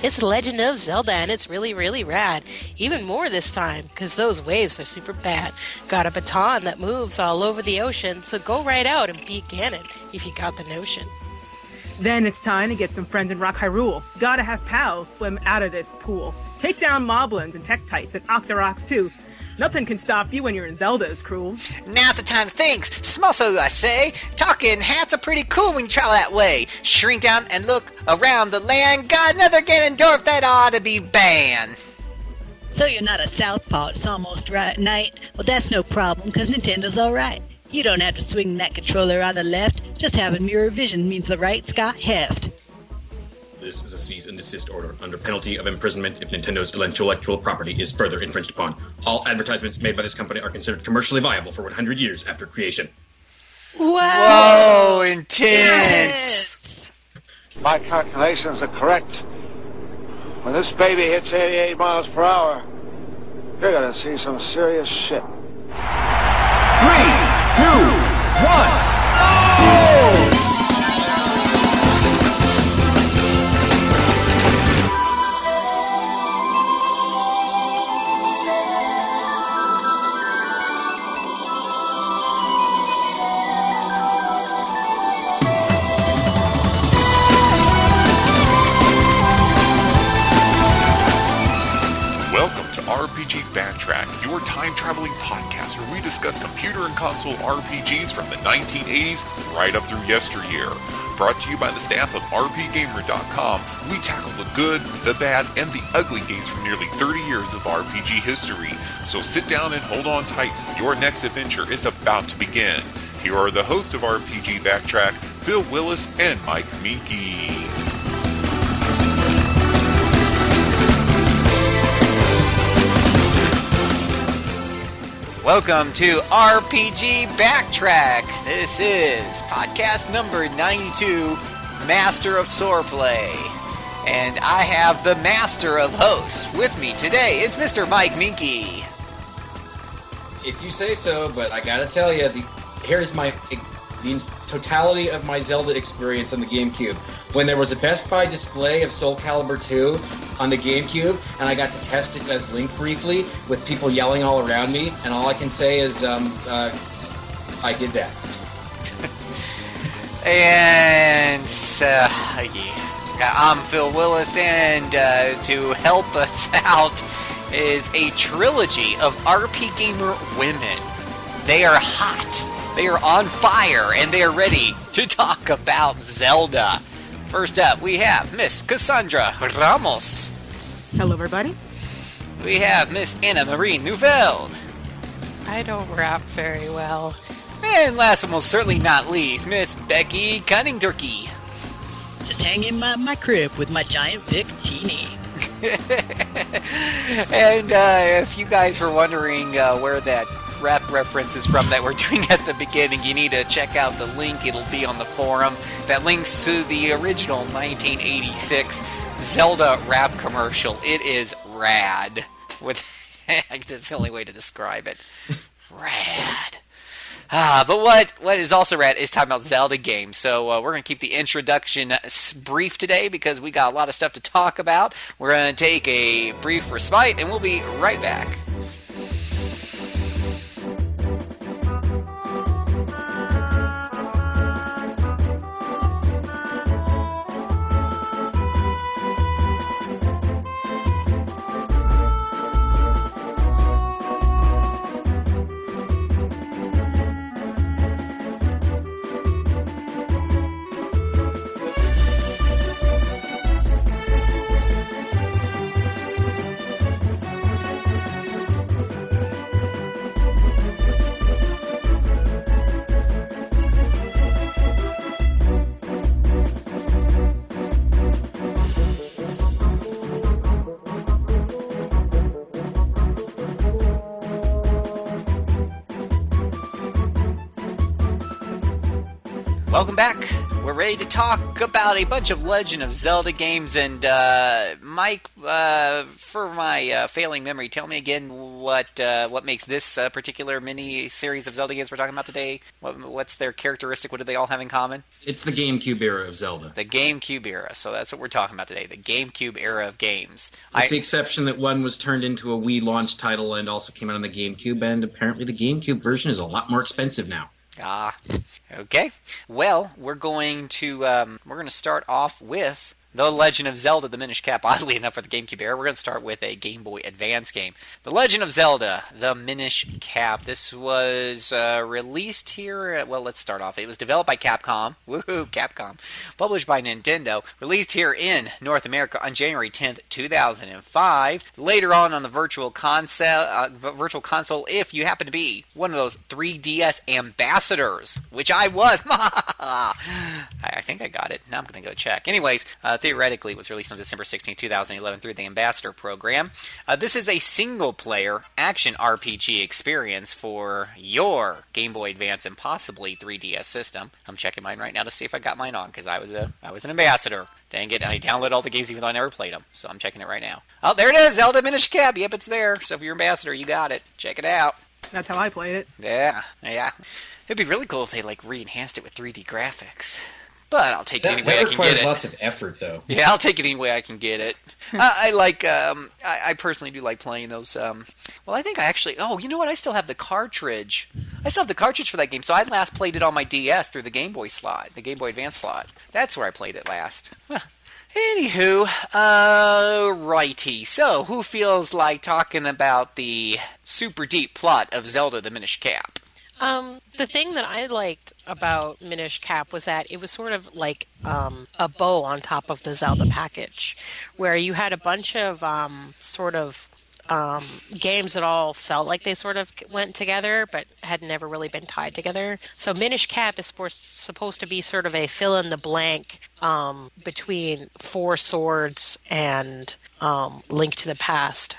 It's Legend of Zelda, and it's really, really rad. Even more this time, because those waves are super bad. Got a baton that moves all over the ocean, so go right out and beat Ganon if you got the notion. Then it's time to get some friends and rock Hyrule. Gotta have pals swim out of this pool. Take down Moblins and Tektites and Octoroks too. Nothing can stop you when you're in Zelda's crew. Now's the time to think. Small so I say. Talking hats are pretty cool when you travel that way. Shrink down and look around the land. Got another Ganondorf that ought to be banned. So you're not a southpaw, it's almost right night. Well, that's no problem, because Nintendo's alright. You don't have to swing that controller on the left. Just having mirror vision means the right's got heft. This is a cease and desist order under penalty of imprisonment if Nintendo's intellectual property is further infringed upon. All advertisements made by this company are considered commercially viable for 100 years after creation. Wow. Whoa, intense! Yes. My calculations are correct. When this baby hits 88 miles per hour, you're gonna see some serious shit. 3, 2, 1, oh! RPG Backtrack, your time-traveling podcast where we discuss computer and console RPGs from the 1980s right up through yesteryear. Brought to you by the staff of RPGamer.com, we tackle the good, the bad, and the ugly games from nearly 30 years of RPG history. So sit down and hold on tight, your next adventure is about to begin. Here are the hosts of RPG Backtrack, Phil Willis and Mike Meekie. Welcome to RPG Backtrack. This is podcast number 92, Master of Soreplay. And I have the Master of Hosts with me today. It's Mr. Mike Meekie. If you say so, but I gotta tell you, here's the totality of my Zelda experience on the GameCube. When there was a Best Buy display of Soul Calibur 2 on the GameCube, and I got to test it as Link briefly, with people yelling all around me, and all I can say is, I did that. And, yeah, I'm Phil Willis, and to help us out is a trilogy of RPGamer women. They are hot. They are on fire, and they are ready to talk about Zelda. First up, we have Miss Cassandra Ramos. Hello, everybody. We have Miss Anna-Marie Neufeld. I don't rap very well. And last but most certainly not least, Miss Becky Cunningturkey. Just hanging in my crib with my giant victini. And if you guys were wondering where that rap references from that we're doing at the beginning, you need to check out the link. It'll be on the forum that links to the original 1986 Zelda rap commercial. It is rad. That's the only way to describe it. Rad. But what is also rad is talking about Zelda games. So we're going to keep the introduction brief today because we got a lot of stuff to talk about. We're going to take a brief respite and we'll be right back. Welcome back. We're ready to talk about a bunch of Legend of Zelda games. And Mike, for my failing memory, tell me again what makes this particular mini series of Zelda games we're talking about today. What's their characteristic? What do they all have in common? It's the GameCube era of Zelda. The GameCube era. So that's what we're talking about today. The GameCube era of games. With the exception that one was turned into a Wii launch title and also came out on the GameCube, and apparently the GameCube version is a lot more expensive now. Ah, okay. Well, we're going to start off with The Legend of Zelda, the Minish Cap. Oddly enough, for the GameCube era, we're going to start with a Game Boy Advance game. The Legend of Zelda, the Minish Cap. This was released here... Well, let's start off. It was developed by Capcom. Woohoo, Capcom. Published by Nintendo. Released here in North America on January 10th, 2005. Later on the Virtual Console, if you happen to be one of those 3DS ambassadors, which I was. I think I got it. Now I'm going to go check. Anyways... theoretically, it was released on December 16, 2011 through the Ambassador Program. This is a single-player action RPG experience for your Game Boy Advance and possibly 3DS system. I'm checking mine right now to see if I got mine on, because I was an ambassador. Dang it, I downloaded all the games even though I never played them, so I'm checking it right now. Oh, there it is, Zelda Minish Cap. Yep, it's there. So if you're ambassador, you got it. Check it out. That's how I played it. Yeah. It'd be really cool if they, re-enhanced it with 3D graphics. But I'll take it any way I can get it. That requires lots of effort, though. Yeah, I'll take it any way I can get it. I personally do like playing those. I think I actually... Oh, you know what? I still have the cartridge. I still have the cartridge for that game. So I last played it on my DS through the Game Boy slot, the Game Boy Advance slot. That's where I played it last. Huh. Anywho, righty. So, who feels like talking about the super deep plot of Zelda the Minish Cap? The thing that I liked about Minish Cap was that it was sort of like a bow on top of the Zelda package, where you had a bunch of games that all felt like they sort of went together but had never really been tied together. So Minish Cap is supposed to be sort of a fill-in-the-blank between Four Swords and Link to the Past.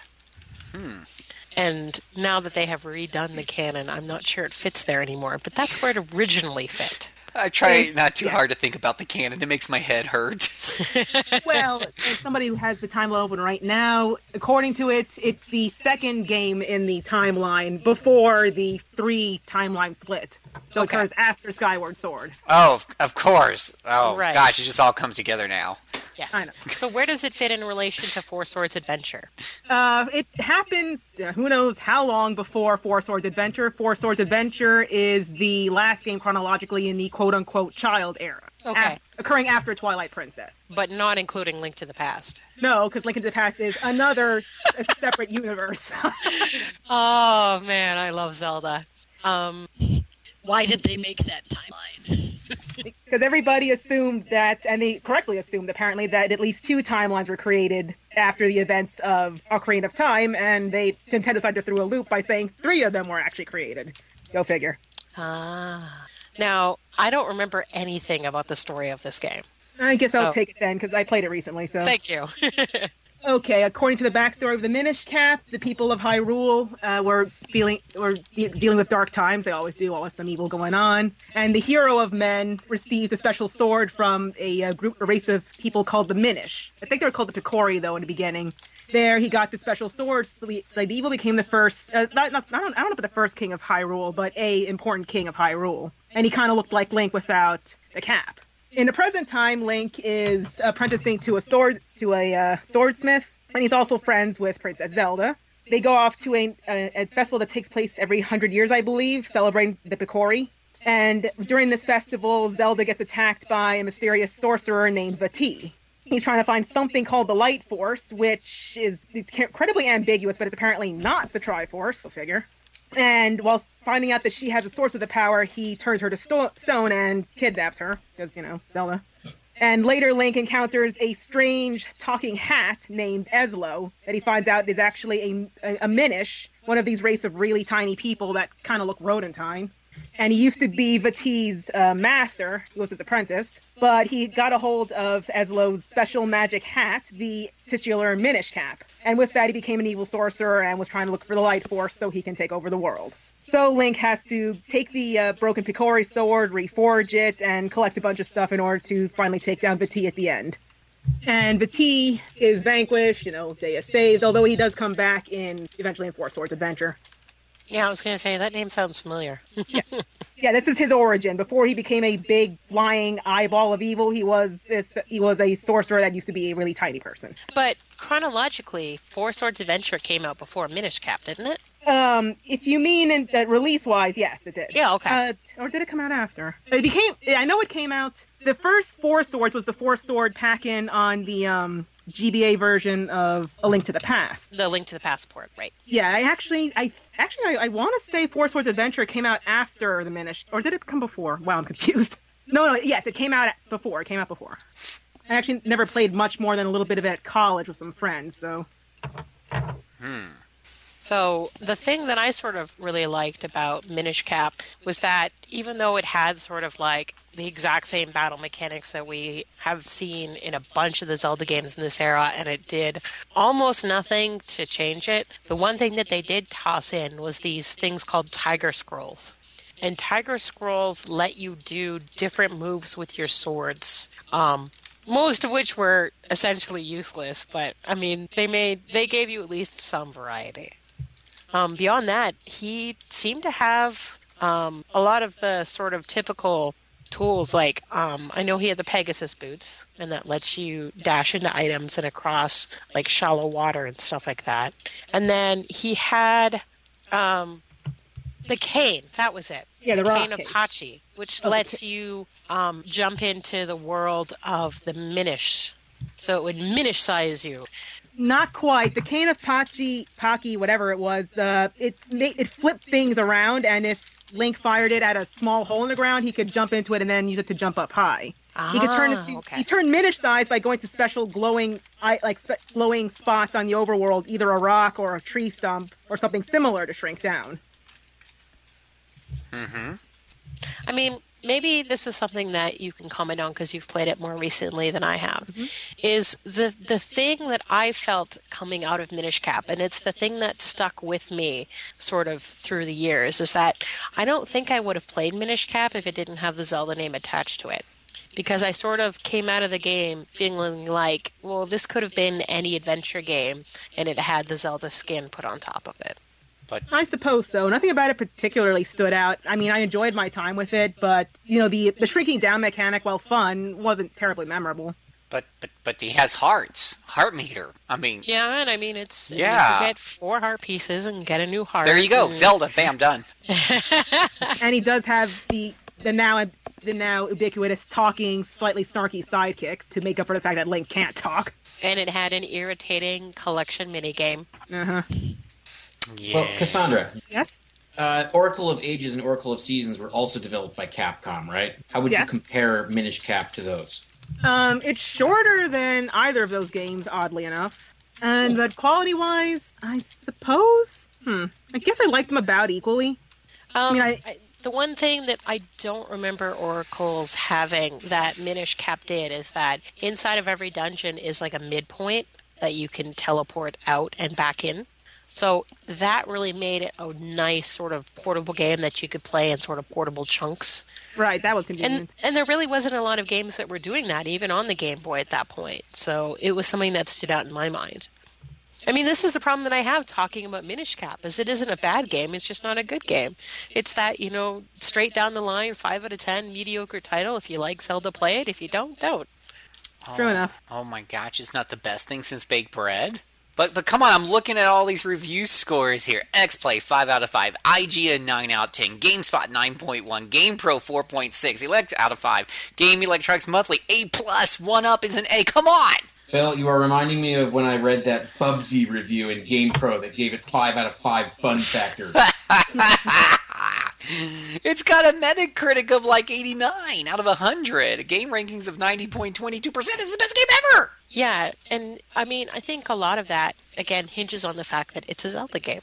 And now that they have redone the canon, I'm not sure it fits there anymore. But that's where it originally fit. I try not too hard to think about the canon. It makes my head hurt. Well, as somebody who has the timeline open right now, according to it, it's the second game in the timeline before the three timeline split. So it comes after Skyward Sword. Oh, of course. Oh, right. Gosh, it just all comes together now. Yes. I know. So where does it fit in relation to Four Swords Adventure? It happens who knows how long before Four Swords Adventure. Four Swords Adventure is the last game chronologically in the quote-unquote child era. Okay. Occurring after Twilight Princess. But not including Link to the Past. No, because Link to the Past is another separate universe. Oh, man, I love Zelda. Why did they make that timeline? Because everybody assumed that, and they correctly assumed apparently, that at least two timelines were created after the events of Ocarina of Time, and Nintendo decided to throw a loop by saying three of them were actually created. Go figure. Ah. Now, I don't remember anything about the story of this game. I guess I'll take it then, because I played it recently, so... Thank you. Okay, according to the backstory of the Minish Cap, the people of Hyrule were dealing with dark times. They always do, always some evil going on. And the hero of men received a special sword from a race of people called the Minish. I think they were called the Picori, though, in the beginning. There, he got the special sword. So the evil became the first... I don't know about the first king of Hyrule, but a important king of Hyrule. And he kind of looked like Link without a cap. In the present time, Link is apprenticing to a swordsmith, and he's also friends with Princess Zelda. They go off to a festival that takes place every 100 years, I believe, celebrating the Picori. And during this festival, Zelda gets attacked by a mysterious sorcerer named Vati. He's trying to find something called the Light Force, which is incredibly ambiguous, but it's apparently not the Triforce, I'll figure. And while finding out that she has a source of the power, he turns her to stone and kidnaps her. Because, Zelda. And later Link encounters a strange talking hat named Eslo that he finds out is actually a Minish, one of these race of really tiny people that kind of look rodentine. and he used to be Vati's master. He was his apprentice, but he got a hold of Ezlo's special magic hat, the titular Minish Cap. And with that, he became an evil sorcerer and was trying to look for the Light Force so he can take over the world. So Link has to take the broken Picori sword, reforge it, and collect a bunch of stuff in order to finally take down Vati at the end. And Vati is vanquished, you know, Dea saved, although he does come back eventually in Four Swords Adventure. Yeah, I was going to say, that name sounds familiar. Yes. Yeah, this is his origin. Before he became a big flying eyeball of evil, he was a sorcerer that used to be a really tiny person. But chronologically, Four Swords Adventure came out before Minish Cap, didn't it? If you mean release-wise, yes, it did. Yeah, okay. Or did it come out after? I know it came out. The first Four Swords was the Four Sword pack-in on the GBA version of A Link to the Past. The Link to the Past port, right? Yeah, I want to say Four Swords Adventure came out after the Minish, or did it come before? Wow, I'm confused. No, yes, it came out before. I actually never played much more than a little bit of it at college with some friends, so. So the thing that I sort of really liked about Minish Cap was that even though it had sort of like the exact same battle mechanics that we have seen in a bunch of the Zelda games in this era, and it did almost nothing to change it, the one thing that they did toss in was these things called Tiger Scrolls. And Tiger Scrolls let you do different moves with your swords, most of which were essentially useless, but I mean, they gave you at least some variety. Beyond that, he seemed to have a lot of the sort of typical tools, like I know he had the Pegasus boots, and that lets you dash into items and across like shallow water and stuff like that. And then he had the cane. That was it. Yeah, the cane of Pachi, which lets you jump into the world of the Minish. So it would Minish-size you. Not quite. The cane of Pachi, whatever it was, it flipped things around, and if Link fired it at a small hole in the ground, he could jump into it and then use it to jump up high. He turned Minish size by going to special glowing spots on the overworld, either a rock or a tree stump or something similar to shrink down. Mm-hmm. I mean, maybe this is something that you can comment on because you've played it more recently than I have, is the thing that I felt coming out of Minish Cap, and it's the thing that stuck with me sort of through the years, is that I don't think I would have played Minish Cap if it didn't have the Zelda name attached to it. Because I sort of came out of the game feeling like, well, this could have been any adventure game, and it had the Zelda skin put on top of it. But I suppose so. Nothing about it particularly stood out. I mean, I enjoyed my time with it, but, you know, the shrinking down mechanic, while fun, wasn't terribly memorable. But he has hearts. Heart meter. I mean... Yeah, and I mean, it's... Yeah. You get 4 heart pieces and get a new heart. There you go. And... Zelda. Bam. Done. And he does have the now ubiquitous talking, slightly snarky sidekicks to make up for the fact that Link can't talk. And it had an irritating collection minigame. Uh-huh. Yeah. Well, Cassandra. Yes? Oracle of Ages and Oracle of Seasons were also developed by Capcom, right? How would you compare Minish Cap to those? It's shorter than either of those games, oddly enough. But quality-wise, I suppose... I guess I liked them about equally. The one thing that I don't remember Oracles having that Minish Cap did is that inside of every dungeon is like a midpoint that you can teleport out and back in. So that really made it a nice sort of portable game that you could play in sort of portable chunks. Right, that was convenient. And there really wasn't a lot of games that were doing that, even on the Game Boy at that point. So it was something that stood out in my mind. I mean, this is the problem that I have talking about Minish Cap, is it isn't a bad game, it's just not a good game. It's that, you know, straight down the line, 5 out of 10, mediocre title. If you like Zelda, play it. If you don't, don't. True enough. Oh my gosh, it's not the best thing since baked bread? But come on, I'm looking at all these review scores here. XPlay 5 out of 5, IGN 9 out of 10, GameSpot 9.1, GamePro 4.6, Elect out of 5, Game Electronics Monthly A+, 1UP is an A. Come on! Phil, you are reminding me of when I read that Bubsy review in GamePro that gave it 5 out of 5 fun factor. It's got a Metacritic of like 89 out of 100. Game rankings of 90.22%. It's the best game ever! Yeah, and I mean, I think a lot of that, again, hinges on the fact that it's a Zelda game.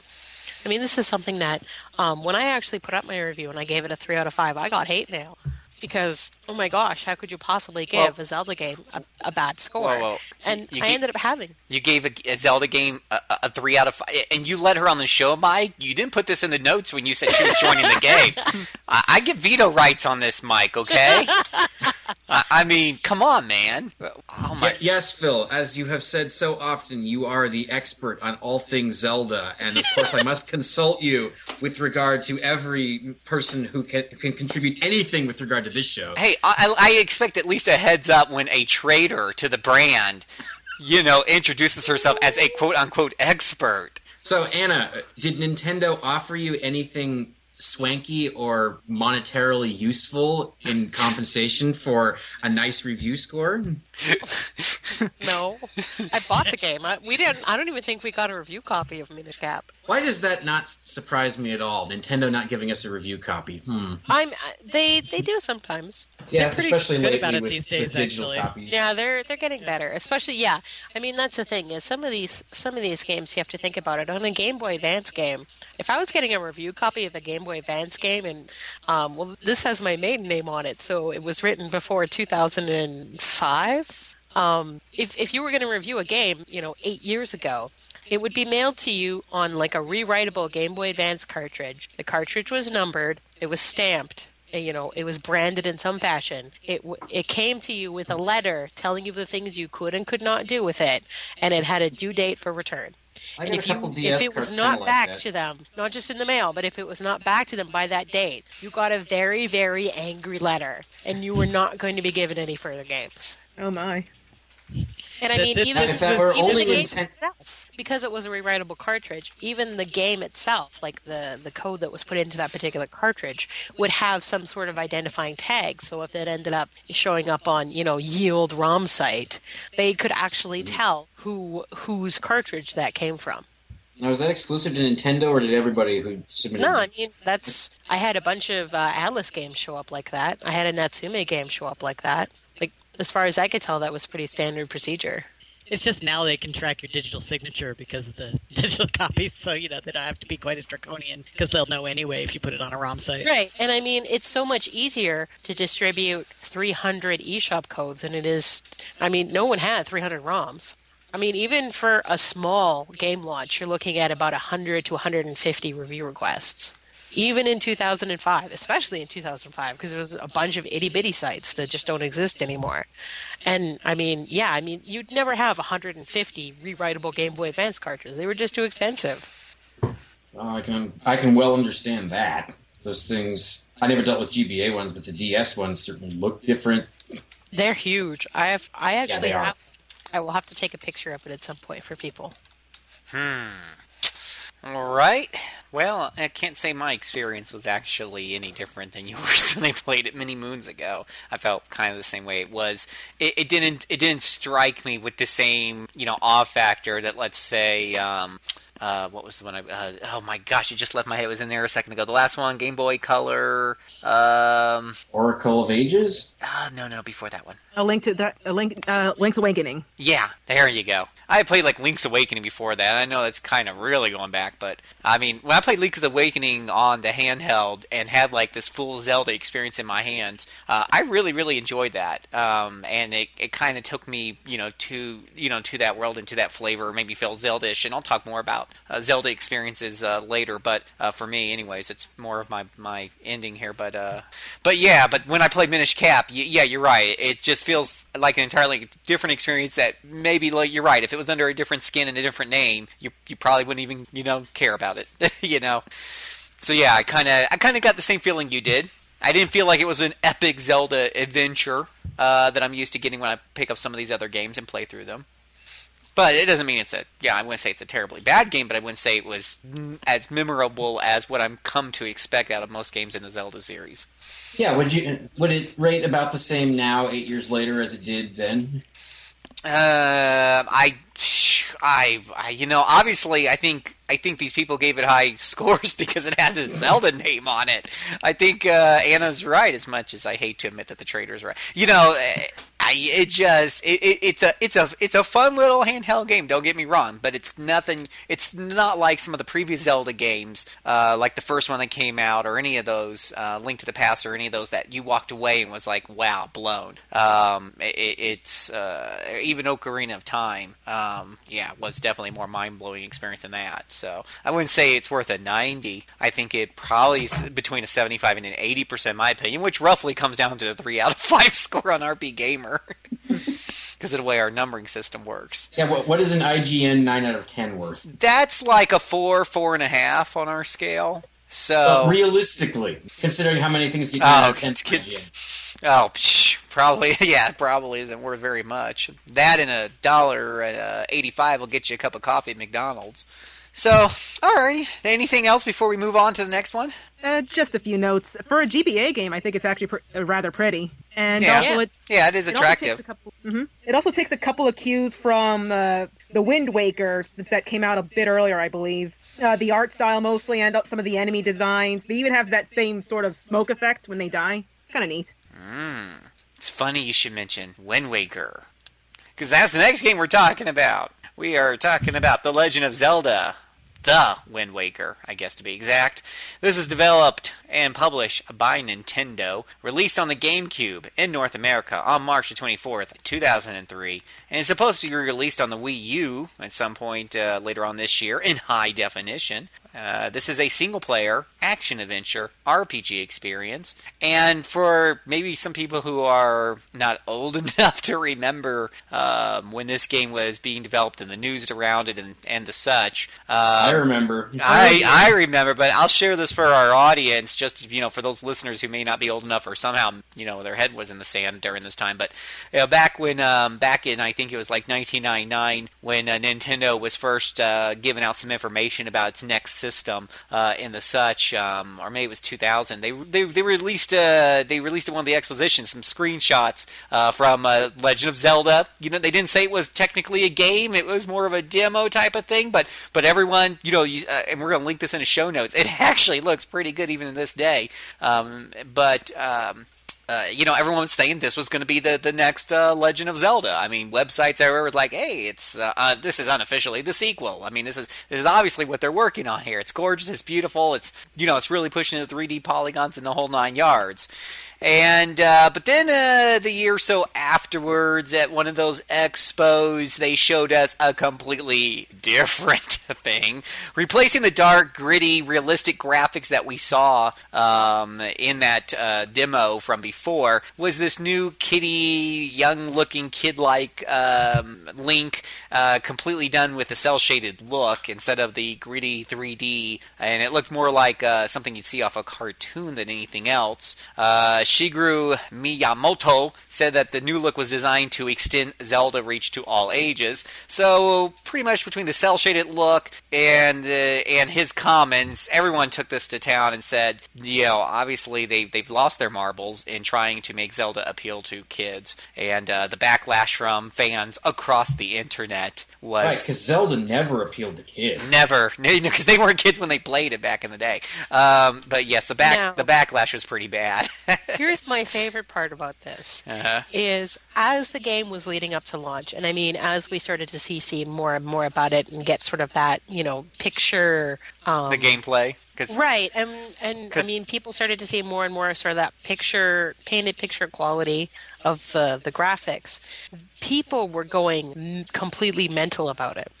I mean, this is something that when I actually put up my review and I gave it a 3 out of 5, I got hate mail. Because, oh my gosh, how could you possibly give a Zelda game a bad score? And I ended up having. You gave a Zelda game a 3 out of 5. And you let her on the show, Mike. You didn't put this in the notes when you said she was joining the game. I get veto rights on this, Mike, okay? I mean, come on, man. Oh my. Yes, Phil, as you have said so often, you are the expert on all things Zelda. And, of course, I must consult you with regard to every person who can contribute anything with regard to this show. Hey, I expect at least a heads up when a traitor to the brand, you know, introduces herself as a quote-unquote expert. So, Anna, did Nintendo offer you anything swanky or monetarily useful in compensation for a nice review score? No. I bought the game. I don't even think we got a review copy of Minish Cap. Why does that not surprise me at all? Nintendo not giving us a review copy. They do sometimes. Yeah, especially lately with, digital copies. Yeah, they're getting better. Especially, I mean, that's the thing is some of these games you have to think about it. On a Game Boy Advance game, if I was getting a review copy of a Game Boy Advance game, and this has my maiden name on it, so it was written before 2005. If you were going to review a game, 8 years ago, it would be mailed to you on like a rewritable Game Boy Advance cartridge. The cartridge was numbered, it was stamped, and, it was branded in some fashion. It came to you with a letter telling you the things you could and could not do with it, and it had a due date for return. And if it was not back to them, not just in the mail, but if it was not back to them by that date, you got a very, very angry letter, and you were not going to be given any further games. Oh, my. And I mean, even the game itself, because it was a rewritable cartridge, even the game itself, like the code that was put into that particular cartridge, would have some sort of identifying tag. So if it ended up showing up on, yield ROM site, they could actually tell whose cartridge that came from. Now, is that exclusive to Nintendo, or did everybody who submitted? No, I mean, I had a bunch of Atlas games show up like that. I had a Natsume game show up like that. As far as I could tell, that was pretty standard procedure. It's just now they can track your digital signature because of the digital copies, so, they don't have to be quite as draconian because they'll know anyway if you put it on a ROM site. Right, and I mean, it's so much easier to distribute 300 eShop codes than it is... I mean, no one had 300 ROMs. I mean, even for a small game launch, you're looking at about 100 to 150 review requests. Even in 2005, especially in 2005, because there was a bunch of itty-bitty sites that just don't exist anymore. And, I mean, you'd never have 150 rewritable Game Boy Advance cartridges. They were just too expensive. Well, I can well understand that. Those things... I never dealt with GBA ones, but the DS ones certainly look different. They're huge. I will have to take a picture of it at some point for people. All right. Well, I can't say my experience was actually any different than yours when I played it many moons ago. I felt kind of the same way it was. It didn't strike me with the same, awe factor that, let's say, what was the one oh my gosh, it just left my head. It was in there a second ago. The last one, Game Boy Color, Oracle of Ages? No, before that one. Link's Awakening. Yeah, there you go. I played Link's Awakening before that. I know that's kind of really going back, but I mean, when I played Link's Awakening on the handheld and had this full Zelda experience in my hands, I really, really enjoyed that. And it kind of took me, to that world and to that flavor, made me feel Zelda-ish, and I'll talk more about Zelda experiences later, but for me, anyways, it's more of my ending here. But when I played Minish Cap, you're right. It just feels like an entirely different experience that maybe, you're right. If it was under a different skin and a different name, you probably wouldn't even care about it, So yeah, I kind of got the same feeling you did. I didn't feel like it was an epic Zelda adventure that I'm used to getting when I pick up some of these other games and play through them. But it doesn't mean I wouldn't say it's a terribly bad game, but I wouldn't say it was as memorable as what I'm come to expect out of most games in the Zelda series. Yeah, would it rate about the same now, 8 years later, as it did then? Obviously, I think these people gave it high scores because it had a Zelda name on it. I think Anna's right, as much as I hate to admit that the traitor's right. it just it's a fun little handheld game. Don't get me wrong, but it's nothing. It's not like some of the previous Zelda games, like the first one that came out, or any of those Link to the Past, or any of those that you walked away and was like, wow, blown. It's even Ocarina of Time. Was definitely more mind blowing experience than that. So I wouldn't say it's worth a 90. I think it probably is between a 75 and an 80%, in my opinion, which roughly comes down to a 3 out of 5 score on RPGamer. Because of the way our numbering system works. Yeah, what is an IGN 9 out of 10 worth? That's like a 4.5 on our scale. So but realistically, considering how many things get out of 10 from IGN. Oh, probably, yeah, probably isn't worth very much. That and $1.85 will get you a cup of coffee at McDonald's. So, alrighty. Anything else before we move on to the next one? Just a few notes. For a GBA game, I think it's actually rather pretty. And it is attractive. It also takes a couple of cues from the Wind Waker, since that came out a bit earlier, I believe. The art style mostly, and some of the enemy designs. They even have that same sort of smoke effect when they die. Kind of neat. It's funny you should mention Wind Waker, because that's the next game we're talking about. We are talking about The Legend of Zelda: The Wind Waker, I guess, to be exact. This is developed and published by Nintendo, released on the GameCube in North America on March 24th, 2003, and is supposed to be released on the Wii U at some point later on this year in high definition. This is a single-player, action-adventure, RPG experience, and for maybe some people who are not old enough to remember when this game was being developed and the news around it and the such. I remember. I remember, but I'll share this for our audience, just, you know, for those listeners who may not be old enough or somehow, you know, their head was in the sand during this time. But, you know, back in, I think it was like 1999, when Nintendo was first giving out some information about its next system in the such, or maybe it was 2000. They released at one of the expositions some screenshots from Legend of Zelda. You know, they didn't say it was technically a game; it was more of a demo type of thing. But everyone, you know, and we're going to link this in the show notes. It actually looks pretty good even to this day. You know, everyone was saying this was going to be the next Legend of Zelda. I mean, websites everywhere was like, "Hey, it's this is unofficially the sequel." I mean, this is obviously what they're working on here. It's gorgeous, it's beautiful, it's, you know, it's really pushing the 3D polygons and the whole nine yards. And but then the year or so afterwards, at one of those expos, they showed us a completely different thing, replacing the dark, gritty, realistic graphics that we saw in that demo from before. Was this new kitty, young-looking, kid-like Link, completely done with a cel-shaded look instead of the gritty 3D, and it looked more like something you'd see off a cartoon than anything else. Shigeru Miyamoto said that the new look was designed to extend Zelda reach to all ages. So pretty much between the cel-shaded look and his comments, everyone took this to town and said, you know, obviously they've lost their marbles in trying to make Zelda appeal to kids. And the backlash from fans across the internet was... Right, because Zelda never appealed to kids. Never. Because they weren't kids when they played it back in the day. But yes, the backlash was pretty bad. Here's my favorite part about this, is as the game was leading up to launch, and I mean, as we started to see more and more about it and get sort of that, you know, picture... the gameplay. Right, and I mean, people started to see more and more sort of that painted picture quality of the graphics. People were going completely mental about it.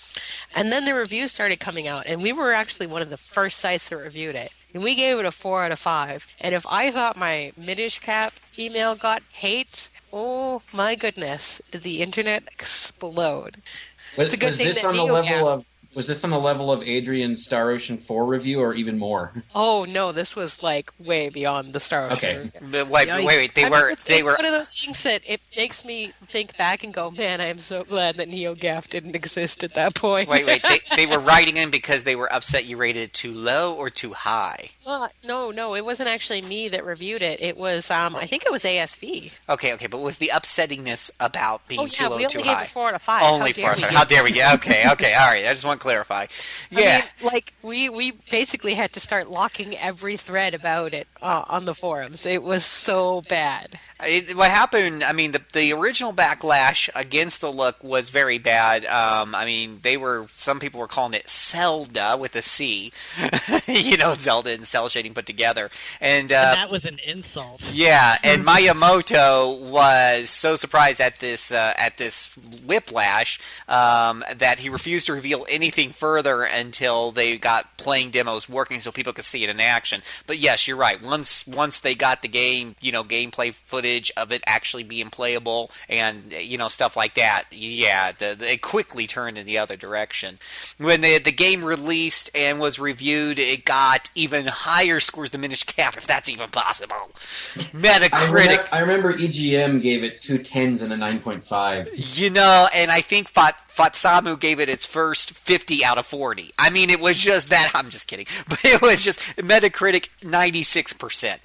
And then the reviews started coming out, and we were actually one of the first sites that reviewed it. And we gave it a 4 out of 5. And if I thought my Minish Cap email got hate, oh my goodness, did the internet explode. Was this on the level of Adrian's Star Ocean 4 review, or even more? Oh no, this was like way beyond the Star Ocean. Okay, but wait. They were one of those things that it makes me think back and go, man, I am so glad that NeoGAF didn't exist at that point. Wait. They were writing in because they were upset you rated it too low or too high. No, it wasn't actually me that reviewed it. It was, I think it was ASV. Okay, but was the upsettingness about being too low, too high? We only gave it 4 out of 5. Only 4 out of 5. How dare we? Okay, all right. I just want clarify. Yeah, I mean, like we basically had to start locking every thread about it on the forums. It was so bad. What happened? I mean, the original backlash against the look was very bad. I mean, some people were calling it Zelda with a C. You know, Zelda and cell shading put together, and that was an insult. Yeah, and Miyamoto was so surprised at this whiplash that he refused to reveal anything further until they got playing demos working, so people could see it in action. But yes, you're right. Once they got the game, you know, gameplay footage of it actually being playable and, you know, stuff like that, yeah, it quickly turned in the other direction. When the game released and was reviewed, it got even higher scores than Minish Cap, if that's even possible. Metacritic. I remember EGM gave it 2 tens and a 9.5. You know, and I think Fatsamu gave it its first 50 out of 40. I mean, it was just that. I'm just kidding. But it was just Metacritic 96%.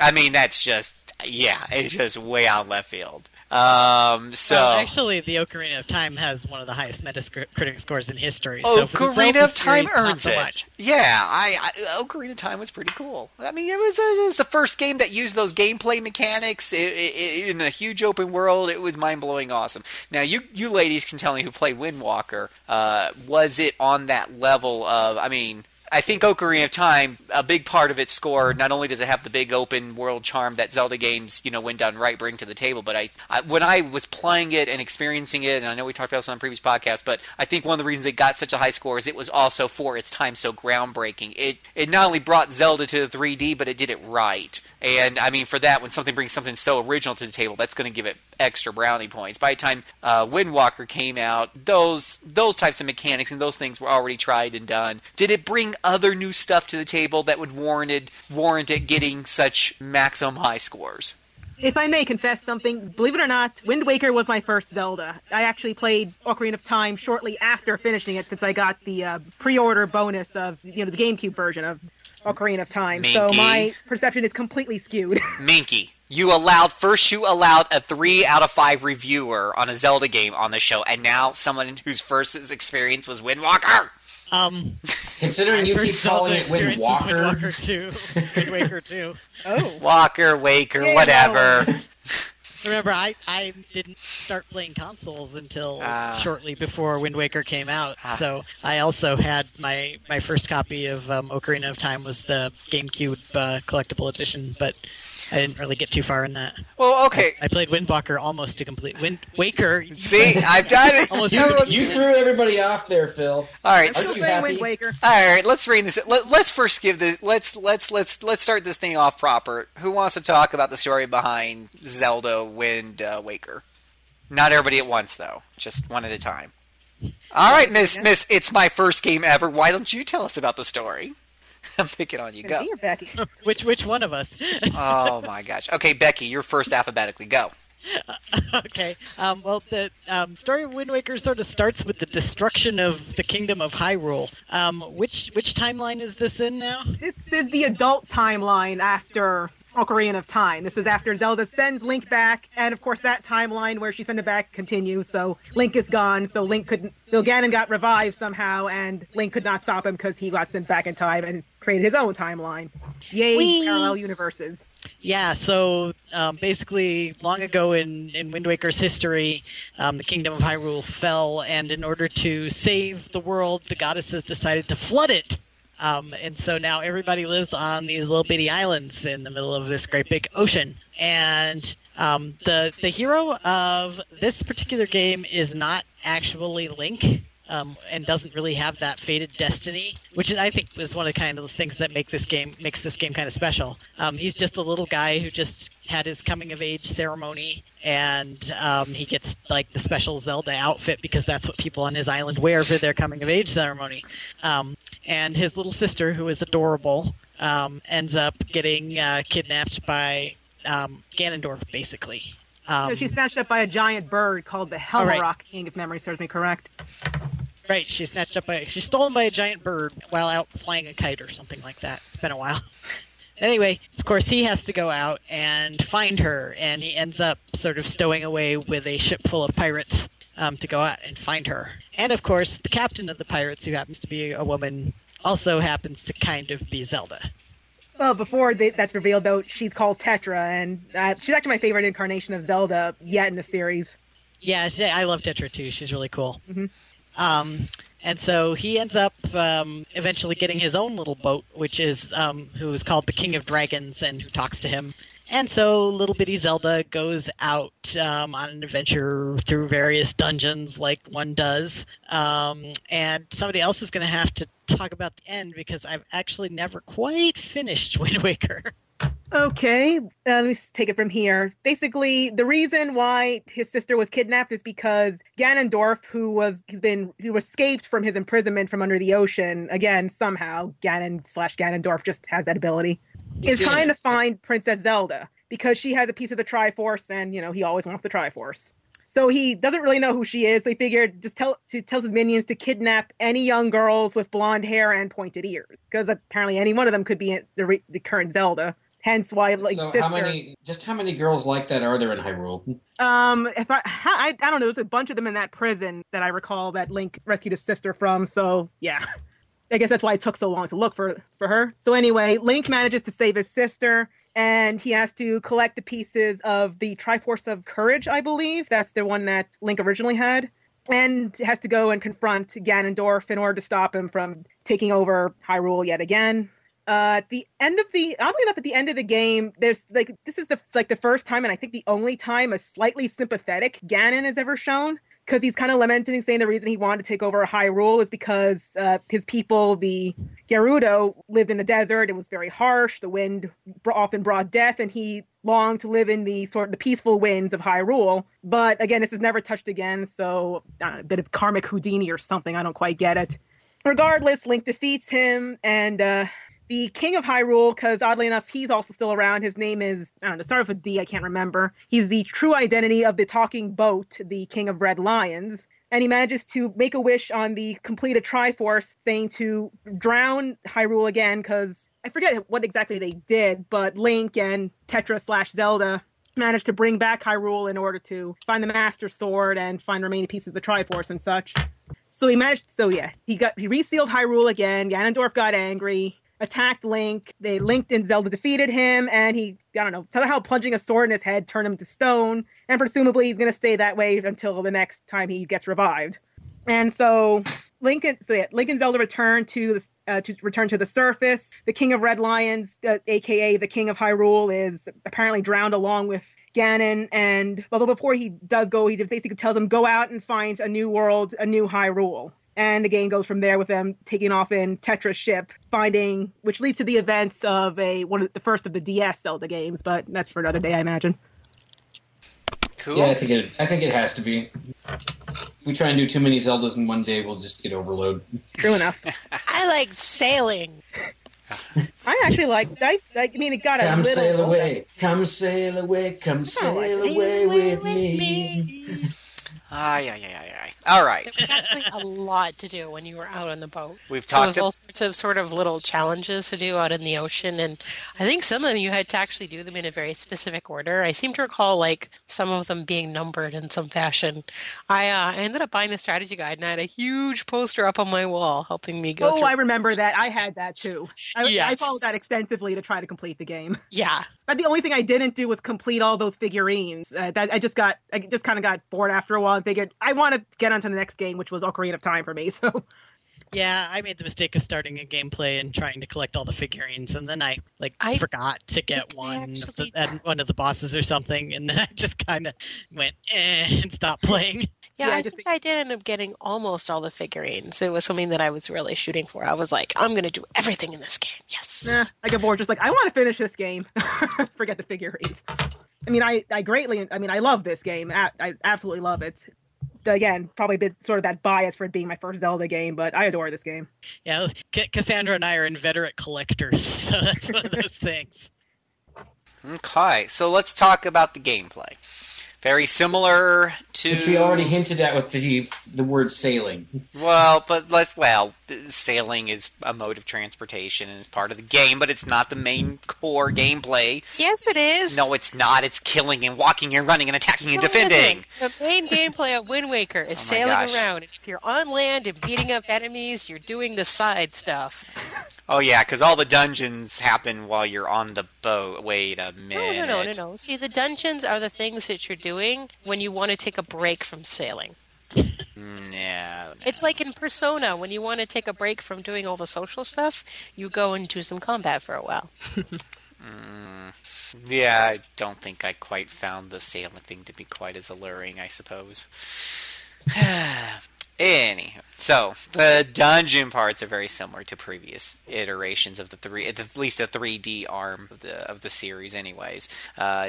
I mean, that's just, yeah, it's just way out left field. Actually, the Ocarina of Time has one of the highest Metacritic scores in history. Oh, so Ocarina of Time earns it. Much. Yeah, Ocarina of Time was pretty cool. I mean, it was the first game that used those gameplay mechanics in a huge open world. It was mind-blowing awesome. Now, you ladies can tell me who played Wind Waker. Was it on that level of, I mean... I think Ocarina of Time, a big part of its score, not only does it have the big open world charm that Zelda games, you know, when done right, bring to the table, but I when I was playing it and experiencing it, and I know we talked about this on a previous podcast, but I think one of the reasons it got such a high score is it was also, for its time, so groundbreaking. It not only brought Zelda to the 3D, but it did it right. And, I mean, for that, when something brings something so original to the table, that's going to give it extra brownie points. By the time Wind Waker came out, those types of mechanics and those things were already tried and done. Did it bring other new stuff to the table that would warrant it getting such maximum high scores? If I may confess something, believe it or not, Wind Waker was my first Zelda. I actually played Ocarina of Time shortly after finishing it, since I got the pre-order bonus of, you know, the GameCube version of Ocarina of Time. Minky. So my perception is completely skewed. Minky, you allowed a 3 out of 5 reviewer on a Zelda game on the show, and now someone whose first experience was Wind Waker. Considering you keep calling it Wind Waker. Wind Waker 2. Oh. Walker, Waker, yeah, whatever. No. Remember, I didn't start playing consoles until shortly before Wind Waker came out. So I also had my first copy of Ocarina of Time was the GameCube collectible edition, but I didn't really get too far in that. Well, okay. I played Wind Waker almost to complete. Wind Waker. See, I've done it. You threw everybody off there, Phil. All right, I'm still saying Wind Waker. All right, let's read this. Let's first give this. Let's start this thing off proper. Who wants to talk about the story behind Zelda Wind Waker? Not everybody at once, though. Just one at a time. All right, Miss, it's my first game ever. Why don't you tell us about the story? I'm picking on you. Go. Becky. Which one of us? Oh, my gosh. Okay, Becky, you're first alphabetically. Go. Okay. Well, the story of Wind Waker sort of starts with the destruction of the kingdom of Hyrule. Which timeline is this in now? This is the adult timeline after Ocarina of Time. This is after Zelda sends Link back, and of course that timeline where she sent him back continues, so Link is gone, so Link couldn't... So Ganon got revived somehow, and Link could not stop him because he got sent back in time and created his own timeline. Yay, Whee! Parallel universes. Yeah, so basically long ago in Wind Waker's history, the kingdom of Hyrule fell, and in order to save the world, the goddesses decided to flood it. And so now everybody lives on these little bitty islands in the middle of this great big ocean. And the hero of this particular game is not actually Link, and doesn't really have that fated destiny, which I think is one of the kind of things that makes this game kind of special. He's just a little guy who just had his coming-of-age ceremony, and he gets, like, the special Zelda outfit because that's what people on his island wear for their coming-of-age ceremony. And his little sister, who is adorable, ends up getting kidnapped by Ganondorf, basically. She's snatched up by a giant bird called the Helmarock King, if memory serves me correct. Right, she's stolen by a giant bird while out flying a kite or something like that. It's been a while. Anyway, of course, he has to go out and find her, and he ends up sort of stowing away with a ship full of pirates to go out and find her. And of course, the captain of the pirates, who happens to be a woman, also happens to kind of be Zelda. Well, before that's revealed, though, she's called Tetra, and she's actually my favorite incarnation of Zelda yet in the series. Yeah, I love Tetra, too. She's really cool. Mm-hmm. And so he ends up eventually getting his own little boat, which is who is called the King of Dragons and who talks to him. And so little bitty Zelda goes out on an adventure through various dungeons like one does. And somebody else is going to have to talk about the end because I've actually never quite finished Wind Waker. Okay, let me take it from here. Basically, the reason why his sister was kidnapped is because Ganondorf, who escaped from his imprisonment from under the ocean, again, somehow, Ganondorf just has that ability, is trying to find Princess Zelda because she has a piece of the Triforce and, you know, he always wants the Triforce. So he doesn't really know who she is, so he figured tells his minions to kidnap any young girls with blonde hair and pointed ears because apparently any one of them could be the current Zelda. Hence why, like, so sister. How many girls like that are there in Hyrule? I don't know. There's a bunch of them in that prison that I recall that Link rescued his sister from. So yeah, I guess that's why it took so long to look for her. So anyway, Link manages to save his sister, and he has to collect the pieces of the Triforce of Courage, I believe. That's the one that Link originally had, and has to go and confront Ganondorf in order to stop him from taking over Hyrule yet again. At the end of the game, there's this is the first time, and I think the only time, a slightly sympathetic Ganon is ever shown, because he's kind of lamenting, saying the reason he wanted to take over Hyrule is because his people, the Gerudo, lived in the desert. It was very harsh. The wind often brought death, and he longed to live in the peaceful winds of Hyrule. But again, this is never touched again. So a bit of karmic Houdini or something. I don't quite get it. Regardless, Link defeats him and. The King of Hyrule, because oddly enough, he's also still around. His name is, I don't know, start with a D, I can't remember. He's the true identity of the talking boat, the King of Red Lions. And he manages to make a wish on the completed Triforce, saying to drown Hyrule again, because I forget what exactly they did, but Link and Tetra/Zelda managed to bring back Hyrule in order to find the Master Sword and find the remaining pieces of the Triforce and such. So he resealed Hyrule again. Ganondorf got angry. Attacked Link. Link and Zelda defeated him, and he, I don't know, somehow plunging a sword in his head turned him to stone, and presumably he's going to stay that way until the next time he gets revived. And so Link and Zelda return to the surface. The King of Red Lions, aka the King of Hyrule, is apparently drowned along with Ganon, and although before he does go, he basically tells him, go out and find a new world, a new Hyrule. And the game goes from there with them taking off in Tetra's ship, which leads to the events of one of the first of the DS Zelda games, but that's for another day, I imagine. Cool. Yeah, I think it has to be. If we try and do too many Zeldas in one day, we'll just get overload. True enough. I like sailing. I actually liked. It got a little. Come sail away with me. Yeah. All right. There was actually a lot to do when you were out on the boat. There was all sorts of sort of little challenges to do out in the ocean, and I think some of them you had to actually do them in a very specific order. I seem to recall like some of them being numbered in some fashion. I ended up buying the strategy guide, and I had a huge poster up on my wall helping me go through. Oh, I remember that. I had that too. I followed that extensively to try to complete the game. Yeah. But the only thing I didn't do was complete all those figurines. I just kind of got bored after a while and figured I want to get on to the next game, which was Ocarina of Time for me. So, yeah, I made the mistake of starting a gameplay and trying to collect all the figurines, and then I forgot to get one of the bosses or something, and then I just kind of went and stopped playing. Yeah, I did end up getting almost all the figurines. It was something that I was really shooting for. I was like, I'm going to do everything in this game. Yes. Yeah, I get bored just like, I want to finish this game. Forget the figurines. I mean, I love this game. I absolutely love it. Again, probably a bit sort of that bias for it being my first Zelda game, but I adore this game. Yeah, Cassandra and I are inveterate collectors, so that's one of those things. Okay, so let's talk about the gameplay. Very similar to... Which we already hinted at with the word sailing. Well, but sailing is a mode of transportation and it's part of the game, but it's not the main core gameplay. Yes, it is. No, it's not. It's killing and walking and running and attacking and defending. The main gameplay of Wind Waker is sailing around. And if you're on land and beating up enemies, you're doing the side stuff. Oh, yeah, because all the dungeons happen while you're on the boat. Wait a minute. No. See, the dungeons are the things that you're doing when you want to take a break from sailing. No. It's like in Persona, when you want to take a break from doing all the social stuff, you go and do some combat for a while. Yeah, I don't think I quite found the sailing thing to be quite as alluring, I suppose. Anywho, so the dungeon parts are very similar to previous iterations of the at least a 3D arm of the series. Anyways,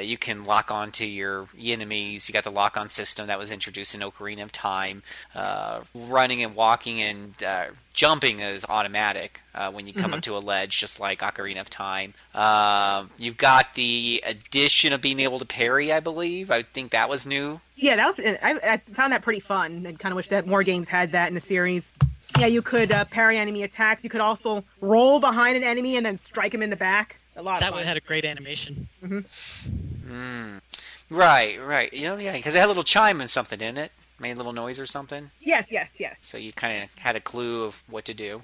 you can lock on to your enemies. You got the lock on system that was introduced in Ocarina of Time. Running and walking and jumping is automatic when you come up to a ledge, just like Ocarina of Time. You've got the addition of being able to parry, I believe. I think that was new. Yeah, that was. I found that pretty fun, and kind of wish that more games had that in the series. Yeah, you could parry enemy attacks. You could also roll behind an enemy and then strike him in the back. A lot. That one had a great animation. Right. You know, yeah, because it had a little chime and something in it, made a little noise or something. Yes. So you kind of had a clue of what to do.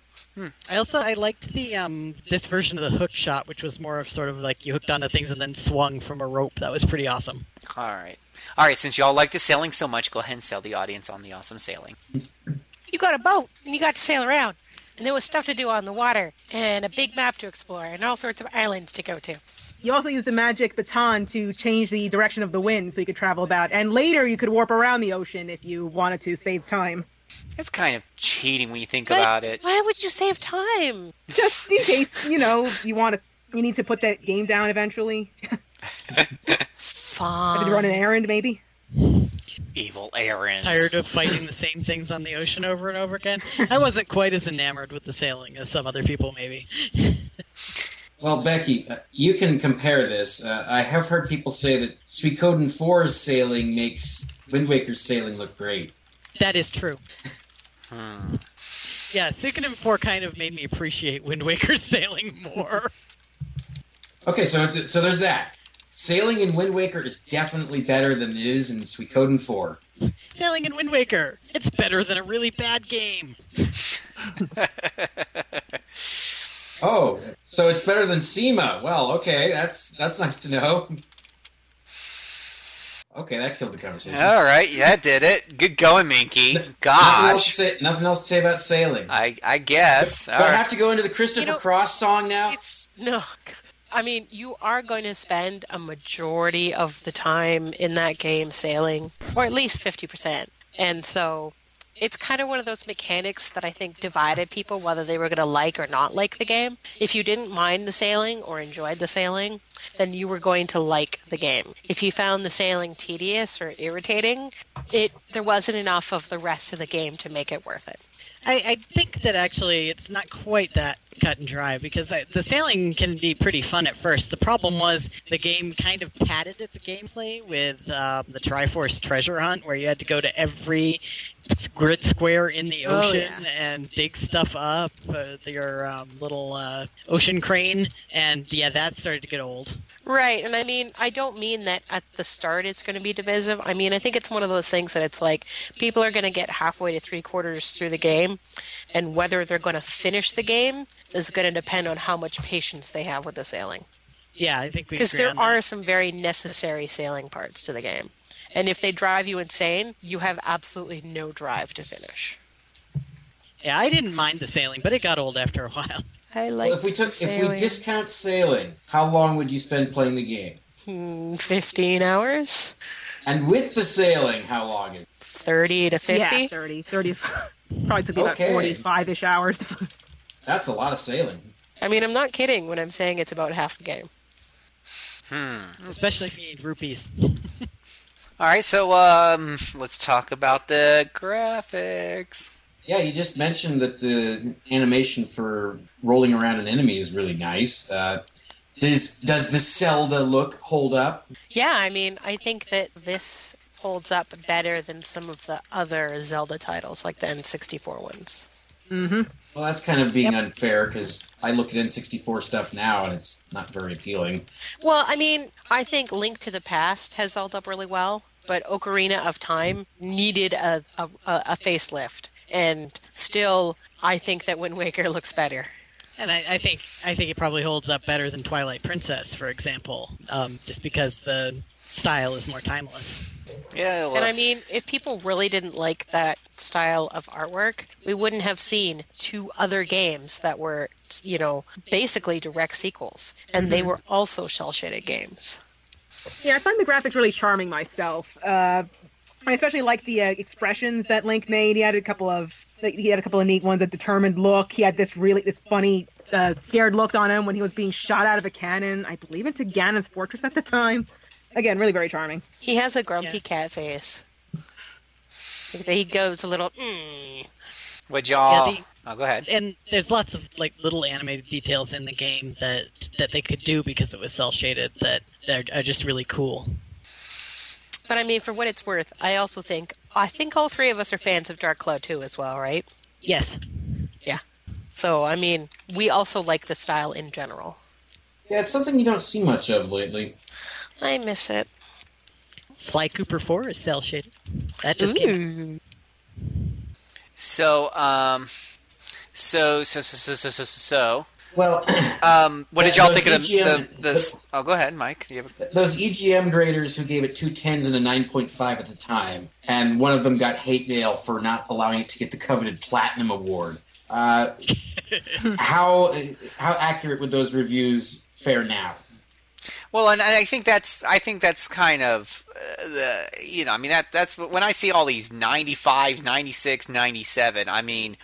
I liked the this version of the hook shot, which was more of sort of like you hooked onto things and then swung from a rope. That was pretty awesome. All right, since y'all like the sailing so much, go ahead and sell the audience on the awesome sailing. You got a boat, and you got to sail around. And there was stuff to do on the water, and a big map to explore, and all sorts of islands to go to. You also used the magic baton to change the direction of the wind so you could travel about. And later you could warp around the ocean if you wanted to save time. That's kind of cheating when you think about it. Why would you save time? Just in case, you need to put that game down eventually. Fine. Have to run an errand, maybe? Evil errands. Tired of fighting the same things on the ocean over and over again? I wasn't quite as enamored with the sailing as some other people, maybe. Well, Becky, you can compare this. I have heard people say that Suikoden 4's sailing makes Wind Waker's sailing look great. That is true. Yeah, Suikoden 4 kind of made me appreciate Wind Waker's sailing more. Okay, so there's that. Sailing in Wind Waker is definitely better than it is in Suikoden 4. Sailing in Wind Waker! It's better than a really bad game! Oh, so it's better than SEMA. Well, okay, that's nice to know. Okay, that killed the conversation. All right, yeah, that did it. Good going, Minky. Gosh. Nothing else to say about sailing. I guess. Do I have to go into the Christopher Cross song now? No. I mean, you are going to spend a majority of the time in that game sailing, or at least 50%. And so... it's kind of one of those mechanics that I think divided people, whether they were going to like or not like the game. If you didn't mind the sailing or enjoyed the sailing, then you were going to like the game. If you found the sailing tedious or irritating, there wasn't enough of the rest of the game to make it worth it. I think that actually it's not quite that cut and dry, because the sailing can be pretty fun at first. The problem was the game kind of padded its gameplay with the Triforce treasure hunt, where you had to go to every grid square in the ocean and dig stuff up with your little ocean crane. And yeah, that started to get old. Right, and I mean, I don't mean that at the start it's going to be divisive. I mean, I think it's one of those things that it's like people are going to get halfway to three-quarters through the game, and whether they're going to finish the game is going to depend on how much patience they have with the sailing. Yeah, I think we agree on that. Because there are some very necessary sailing parts to the game. And if they drive you insane, you have absolutely no drive to finish. Yeah, I didn't mind the sailing, but it got old after a while. If we discount sailing, how long would you spend playing the game? 15 hours. And with the sailing, how long is it? 30 to 50? Yeah, 30. Probably took me about 45-ish hours. That's a lot of sailing. I mean, I'm not kidding when I'm saying it's about half the game. Especially if you need rupees. All right, so let's talk about the graphics. Yeah, you just mentioned that the animation for rolling around an enemy is really nice. Does the Zelda look hold up? Yeah, I mean, I think that this holds up better than some of the other Zelda titles, like the N64 ones. Mm-hmm. Well, that's kind of being unfair, because I look at N64 stuff now, and it's not very appealing. Well, I mean, I think Link to the Past has held up really well, but Ocarina of Time needed a facelift, and still, I think that Wind Waker looks better. And I think it probably holds up better than Twilight Princess, for example, just because the style is more timeless. Yeah, and I mean, if people really didn't like that style of artwork, we wouldn't have seen two other games that were, you know, basically direct sequels, and they were also shell-shaded games. Yeah, I find the graphics really charming myself. I especially like the expressions that Link made. He had a couple of neat ones. A determined look. He had this funny scared look on him when he was being shot out of a cannon. I believe into Ganon's fortress at the time. Again, really very charming. He has a grumpy cat face. He goes a little. Would y'all? Yeah, go ahead. And there's lots of like little animated details in the game that they could do because it was cel shaded that are just really cool. But I mean, for what it's worth, I also think all three of us are fans of Dark Cloud 2 as well, right? Yes. Yeah. So, I mean, we also like the style in general. Yeah, it's something you don't see much of lately. I miss it. Sly Cooper 4 is cel-shaded. That just came out. So. Well, what did y'all think of the Oh, go ahead, Mike. Those EGM graders who gave it 2 10s and a 9.5 at the time, and one of them got hate mail for not allowing it to get the coveted platinum award. How accurate would those reviews fare now? Well, and I think that's kind of that's when I see all these 95s, 96, 97. I mean,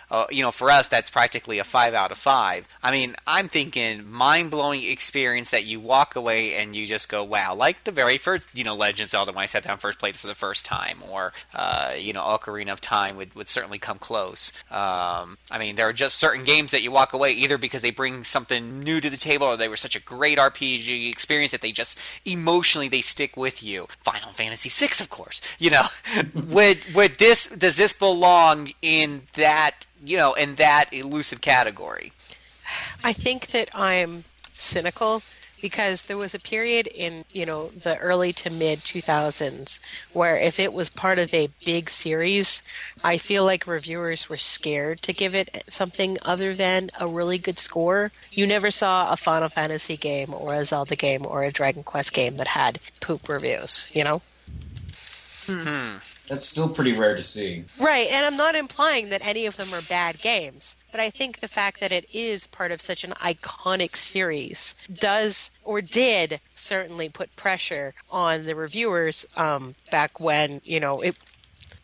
for us that's practically a 5 out of 5. I mean, I'm thinking mind-blowing experience that you walk away and you just go, wow, like the very first, Legend of Zelda when I sat down first played for the first time, or Ocarina of Time would certainly come close. I mean, there are just certain games that you walk away either because they bring something new to the table or they were such a great RPG experience that they just emotionally they stick with you. Final Fantasy VI, of course. Would this does this belong in that in that elusive category? I think that I'm cynical because there was a period in the early to mid 2000s where if it was part of a big series, I feel like reviewers were scared to give it something other than a really good score. You never saw a Final Fantasy game or a Zelda game or a Dragon Quest game that had poop reviews, That's still pretty rare to see. Right, and I'm not implying that any of them are bad games, but I think the fact that it is part of such an iconic series does, or did, certainly put pressure on the reviewers back when,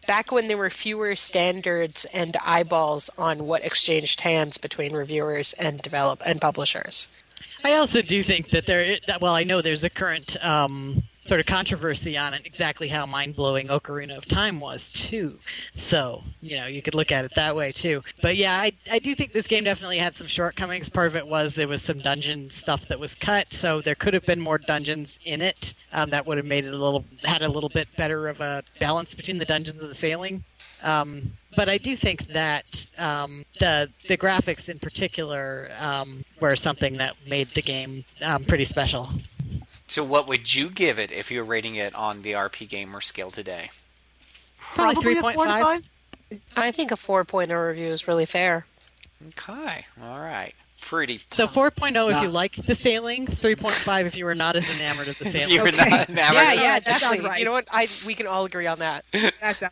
back when there were fewer standards and eyeballs on what exchanged hands between reviewers and publishers. I also do think that I know there's a current sort of controversy on it, exactly how mind-blowing Ocarina of Time was, too. So, you could look at it that way, too. But yeah, I do think this game definitely had some shortcomings. Part of it was there was some dungeon stuff that was cut, so there could have been more dungeons in it. That would have made it a little bit better of a balance between the dungeons and the sailing. But I do think that the graphics in particular were something that made the game pretty special. So what would you give it if you were rating it on the RPGamer scale today? Probably 3.5. I think a 4.0 review is really fair. Okay. All right. Pretty. So 4.0 if you like the sailing, 3.5 if you were not as enamored of the sailing. You were not enamored. Yeah, definitely. Right. You know what? We can all agree on that. That's right.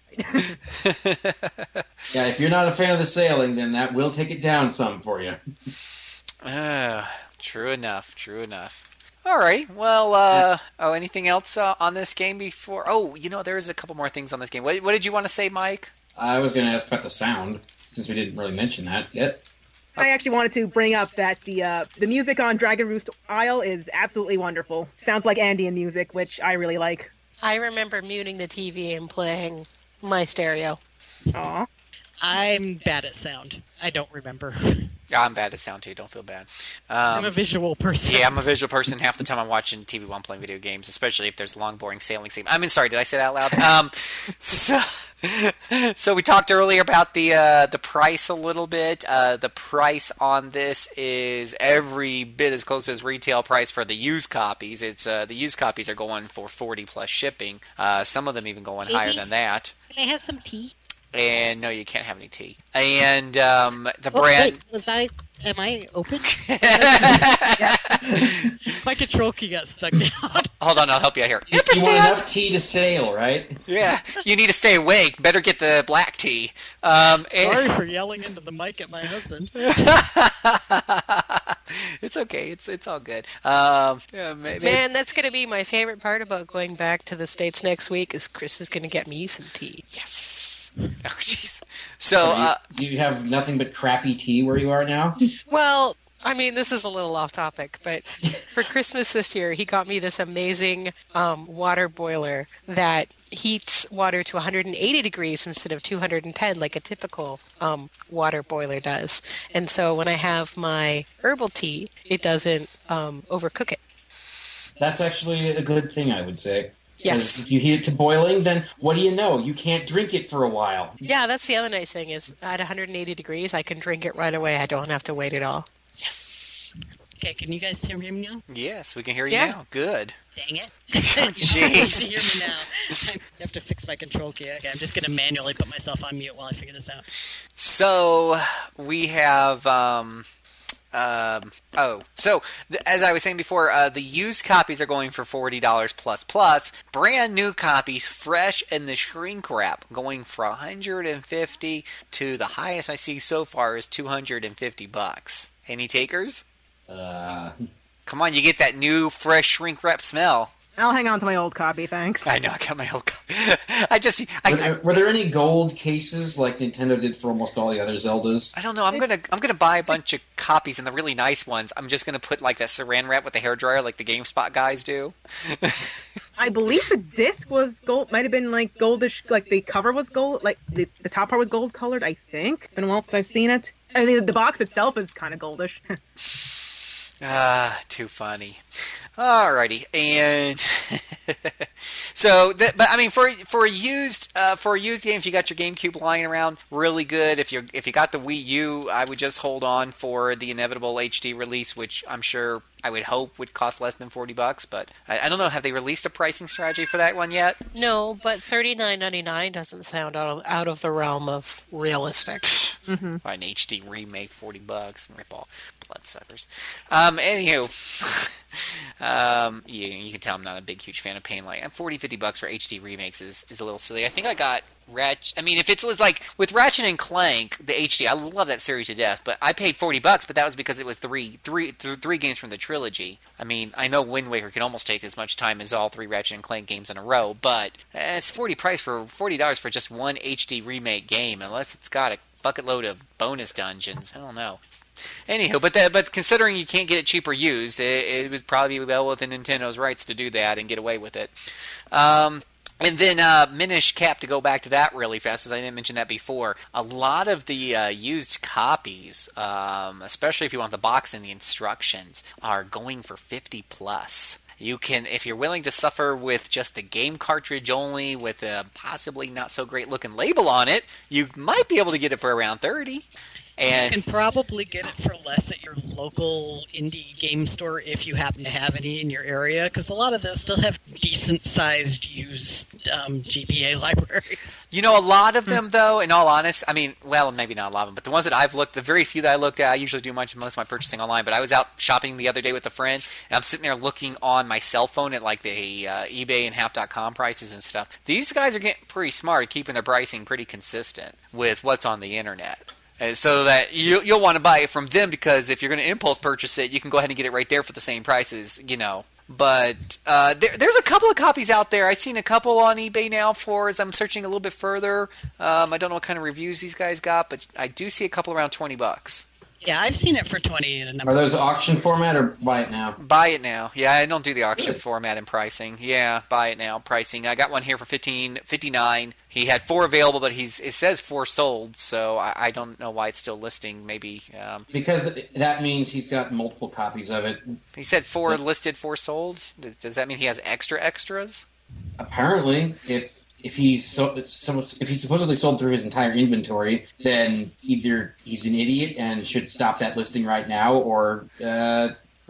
Yeah, if you're not a fan of the sailing, then that will take it down some for you. True enough. All right. Well, anything else on this game before? Oh, there is a couple more things on this game. What did you want to say, Mike? I was going to ask about the sound, since we didn't really mention that yet. I actually wanted to bring up that the music on Dragon Roost Isle is absolutely wonderful. Sounds like Andean music, which I really like. I remember muting the TV and playing my stereo. Aw. I'm bad at sound. I don't remember. I'm bad at sound too. Don't feel bad. I'm a visual person. Yeah, I'm a visual person. Half the time I'm watching TV while I'm playing video games, especially if there's long, boring sailing scene. I mean, sorry, did I say that out loud? So we talked earlier about the price a little bit. The price on this is every bit as close as retail price for the used copies. It's the used copies are going for $40 plus shipping. Some of them even going higher than that. Can I have some tea? And no, you can't have any tea. And the brand. Wait, am I open? My control key got stuck down. Hold on, I'll help you out here. You want enough tea to sail, right? Yeah, you need to stay awake. Better get the black tea. Sorry for yelling into the mic at my husband. It's okay. It's all good. Yeah, man, that's going to be my favorite part about going back to the States next week is Chris is going to get me some tea. Yes. Oh, jeez. So you have nothing but crappy tea where you are now? Well, I mean, this is a little off topic, but for Christmas this year, he got me this amazing water boiler that heats water to 180 degrees instead of 210 like a typical water boiler does. And so when I have my herbal tea, it doesn't overcook it. That's actually a good thing, I would say. Yes. If you heat it to boiling, then what do you know? You can't drink it for a while. Yeah, that's the other nice thing is at 180 degrees, I can drink it right away. I don't have to wait at all. Yes. Okay, can you guys hear me now? Yes, we can hear you now. Good. Dang it. Jeez. You hear me now. I have to fix my control key. Okay, I'm just going to manually put myself on mute while I figure this out. So we have... as I was saying before, the used copies are going for $40 plus. Brand new copies, fresh in the shrink wrap, going for $150 to the highest I see so far is $250. Any takers? Come on, you get that new fresh shrink wrap smell. I'll hang on to my old copy, thanks. I know, I got my old copy. Were there any gold cases like Nintendo did for almost all the other Zeldas? I don't know. I'm gonna buy a bunch of copies and the really nice ones. I'm just gonna put like that saran wrap with the hairdryer like the GameSpot guys do. I believe the disc was gold. Might have been like goldish. Like the cover was gold. Like the top part was gold colored. I think it's been a while since I've seen it. I mean, the box itself is kind of goldish. Too funny. Alrighty, and so, but I mean, for a used game, if you got your GameCube lying around, really good. If you got the Wii U, I would just hold on for the inevitable HD release, which I'm sure I would hope would cost less than $40. But I don't know, have they released a pricing strategy for that one yet? No, but $39.99 doesn't sound out of the realm of realistic. Mm-hmm. An HD remake, $40, rip all bloodsuckers. Anywho. You can tell I'm not a big, huge fan of paying like $40-$50 for HD remakes is a little silly. I think I got Ratchet. I mean, if it's like with Ratchet and Clank, the HD, I love that series to death. But I paid $40, but that was because it was three games from the trilogy. I mean, I know Wind Waker can almost take as much time as all three Ratchet and Clank games in a row, but it's $40 for just one HD remake game, unless it's got a bucket load of bonus dungeons. I don't know. Anywho, but considering you can't get it cheap or used, it was probably well within Nintendo's rights to do that and get away with it. And then Minish Cap, to go back to that really fast, as I didn't mention that before. A lot of the used copies, especially if you want the box and the instructions, are going for $50 plus. You can, if you're willing to suffer with just the game cartridge only, with a possibly not so great looking label on it, you might be able to get it for around $30. And you can probably get it for less at your local indie game store if you happen to have any in your area, because a lot of those still have decent-sized used GBA libraries. You know, a lot of them, though, in all honesty, I mean, well, maybe not a lot of them, but the ones that I've looked, the very few that I looked at, I usually do most of my purchasing online, but I was out shopping the other day with a friend, and I'm sitting there looking on my cell phone at, like, the eBay and Half.com prices and stuff. These guys are getting pretty smart at keeping their pricing pretty consistent with what's on the Internet. So that you'll want to buy it from them, because if you're going to impulse purchase it, you can go ahead and get it right there for the same prices, you know. But there's a couple of copies out there. I've seen a couple on eBay now for, as I'm searching a little bit further. I don't know what kind of reviews these guys got, but I do see a couple around $20. Yeah, I've seen it for 20 and a number. Are those auction format or buy it now? Buy it now. Yeah, I don't do the auction format and pricing. Yeah, buy it now pricing. I got one here for $15.59. He had 4 available, but it says 4 sold, so I don't know why it's still listing. Maybe because that means he's got multiple copies of it. He said 4 listed, 4 sold. Does that mean he has extra extras? Apparently, if he supposedly sold through his entire inventory, then either he's an idiot and should stop that listing right now, or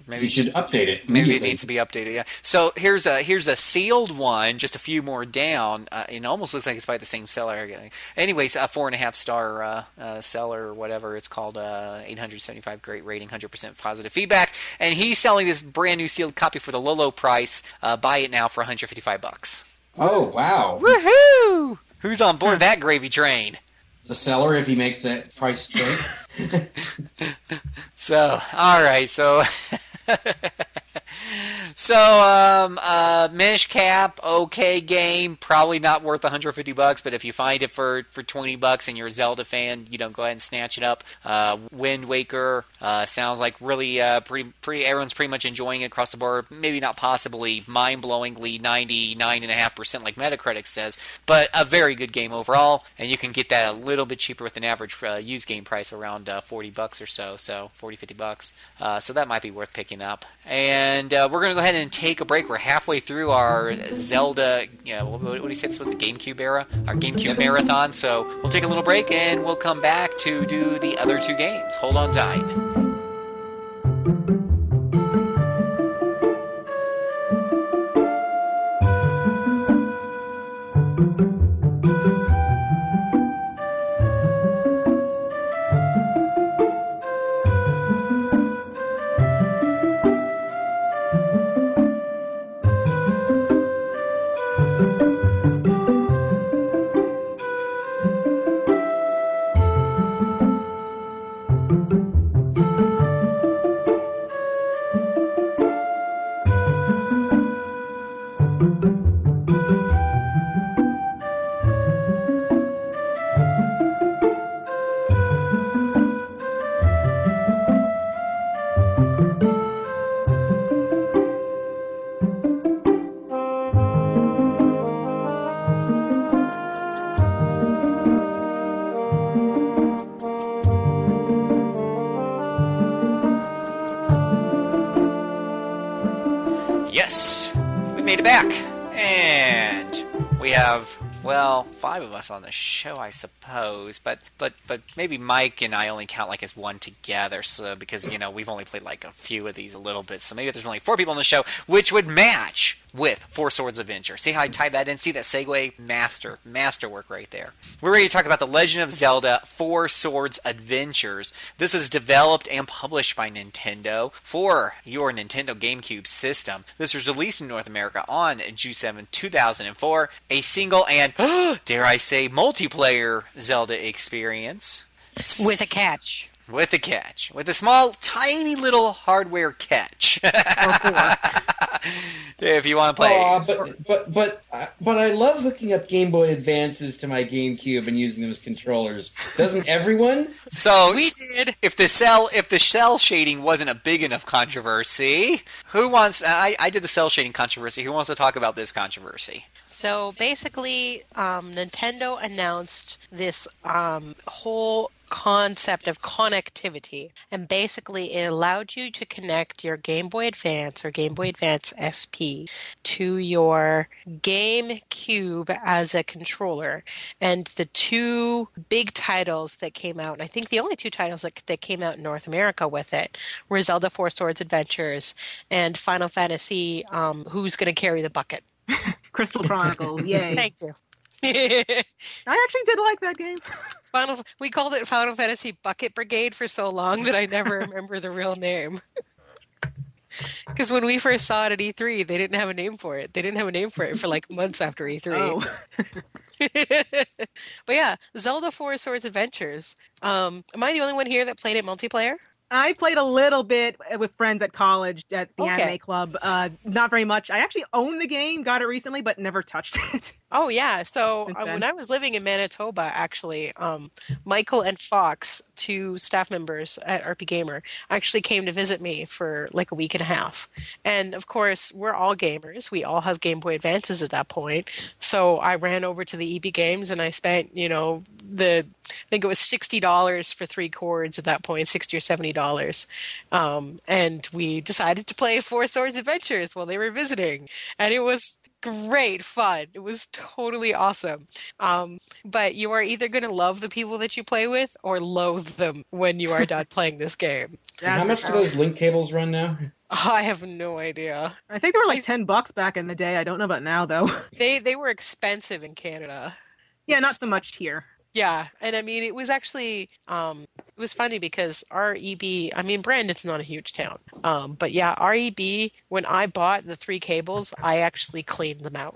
maybe he should update it. Maybe it needs to be updated. Yeah. So here's a sealed one, just a few more down. It almost looks like it's by the same seller. Anyways, a 4.5-star seller or whatever it's called. 875 great rating, 100% positive feedback, and he's selling this brand new sealed copy for the low price. Buy it now for $155. Oh, wow. Woohoo! Who's on board that gravy train? The seller, if he makes that price straight. So, all right, so... Minish Cap, okay game, probably not worth $150, but if you find it for $20 and you're a Zelda fan, go ahead and snatch it up. Wind Waker sounds like really pretty. Everyone's pretty much enjoying it across the board. Maybe not possibly mind-blowingly 99.5% like Metacritic says, but a very good game overall. And you can get that a little bit cheaper with an average used game price around $40 or so. So $40-$50. So that might be worth picking up. And we're going to go ahead and take a break. We're halfway through our Zelda, what do you say this was, the GameCube era? Our GameCube marathon. So we'll take a little break and we'll come back to do the other 2 games. Hold on tight. Of us on the show, I suppose, but maybe Mike and I only count like as one together, so because we've only played like a few of these a little bit, so maybe if there's only 4 people on the show, which would match with Four Swords Adventure. See how I tied that in? See that segue? Masterwork right there. We're ready to talk about The Legend of Zelda Four Swords Adventures. This was developed and published by Nintendo for your Nintendo GameCube system. This was released in North America on June 7, 2004. A single and, dare I say, multiplayer Zelda experience. With a catch. With a catch. With a small, tiny little hardware catch. If you want to play. But I love hooking up Game Boy Advances to my GameCube and using them as controllers. Doesn't everyone? So we did. If the cell shading wasn't a big enough controversy, who wants? I did the cell shading controversy. Who wants to talk about this controversy? So basically, Nintendo announced this whole concept of connectivity, and basically it allowed you to connect your Game Boy Advance or Game Boy Advance SP to your GameCube as a controller. And the 2 big titles that came out, and I think the only 2 titles that came out in North America with it, were Zelda Four Swords Adventures and Final Fantasy Who's Gonna Carry the Bucket? Crystal Chronicles, yay. Thank you. I actually did like that game. We called it Final Fantasy Bucket Brigade for so long that I never remember the real name. Because when we first saw it at E3, they didn't have a name for it. They didn't have a name for it for like months after E3. Oh. But yeah, Zelda Four Swords Adventures. Am I the only one here that played it multiplayer? I played a little bit with friends at college at the anime club. Not very much. I actually own the game, got it recently, but never touched it. Oh, yeah. So when I was living in Manitoba, actually, Michael and Fox, two staff members at RPGamer, actually came to visit me for like a week and a half. And, of course, we're all gamers. We all have Game Boy Advances at that point. So I ran over to the EB Games and I spent, you know, I think it was $60 for three cords at that point, $60 or $70. And we decided to play Four Swords Adventures while they were visiting. And it was great fun. It was totally awesome. But you are either going to love the people that you play with or loathe them when you are done playing this game. How much do those link cables run now? I have no idea. I think they were like $10 back in the day. I don't know about now, though. They were expensive in Canada. Yeah, not so much here. Yeah, and I mean, it was actually, it was funny because REB, I mean, Brandon's not a huge town, but yeah, REB, when I bought the three cables, I actually cleaned them out.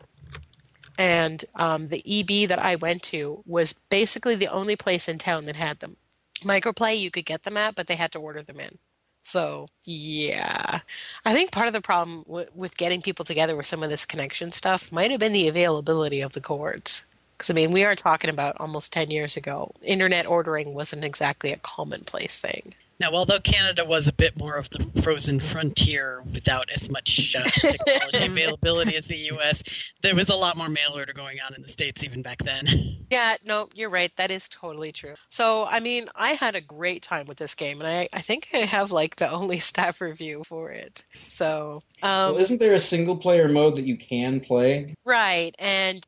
And the EB that I went to was basically the only place in town that had them. Microplay, you could get them at, but they had to order them in. So, yeah. I think part of the problem with getting people together with some of this connection stuff might have been the availability of the cords. Because, I mean, we are talking about almost 10 years ago. Internet ordering wasn't exactly a commonplace thing. Now, although Canada was a bit more of the frozen frontier without as much technology availability as the U.S., there was a lot more mail order going on in the States even back then. Yeah, no, you're right. That is totally true. So, I mean, I had a great time with this game, and I think I have, like, the only staff review for it. So, well, isn't there a single-player mode that you can play? Right, and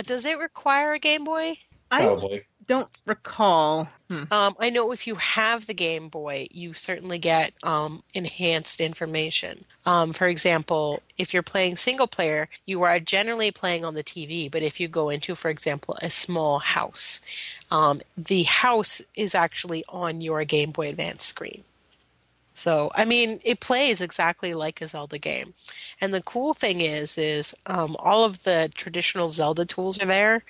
does it require a Game Boy? Probably. Don't recall. I know if you have the Game Boy, you certainly get enhanced information. For example, if you're playing single player, you are generally playing on the TV. But if you go into, for example, a small house, the house is actually on your Game Boy Advance screen. So, I mean, it plays exactly like a Zelda game. And the cool thing is all of the traditional Zelda tools are there.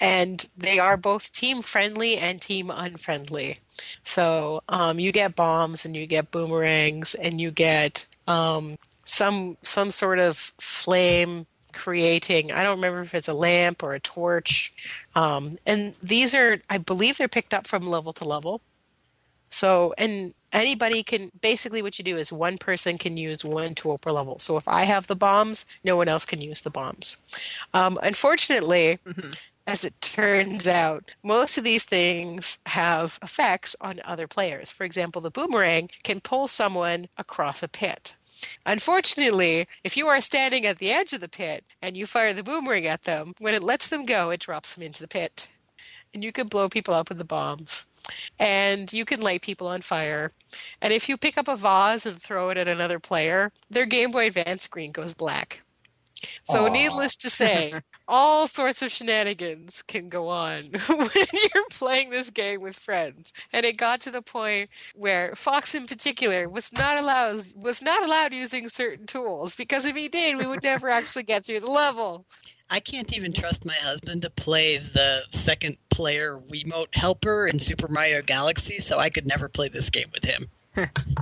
And they are both team-friendly and team-unfriendly. So you get bombs and you get boomerangs and you get some sort of flame creating. I don't remember if it's a lamp or a torch. And these are, I believe they're picked up from level to level. So, and anybody can, basically what you do is one person can use one tool per level. So if I have the bombs, no one else can use the bombs. Unfortunately... As it turns out, most of these things have effects on other players. For example, the boomerang can pull someone across a pit. Unfortunately, if you are standing at the edge of the pit and you fire the boomerang at them, when it lets them go, it drops them into the pit. And you can blow people up with the bombs. And you can light people on fire. And if you pick up a vase and throw it at another player, their Game Boy Advance screen goes black. So needless to say... all sorts of shenanigans can go on when you're playing this game with friends. And it got to the point where Fox in particular was not allowed using certain tools, because if he did, we would never actually get through the level. I can't even trust my husband to play the second player Wiimote helper in Super Mario Galaxy, so I could never play this game with him.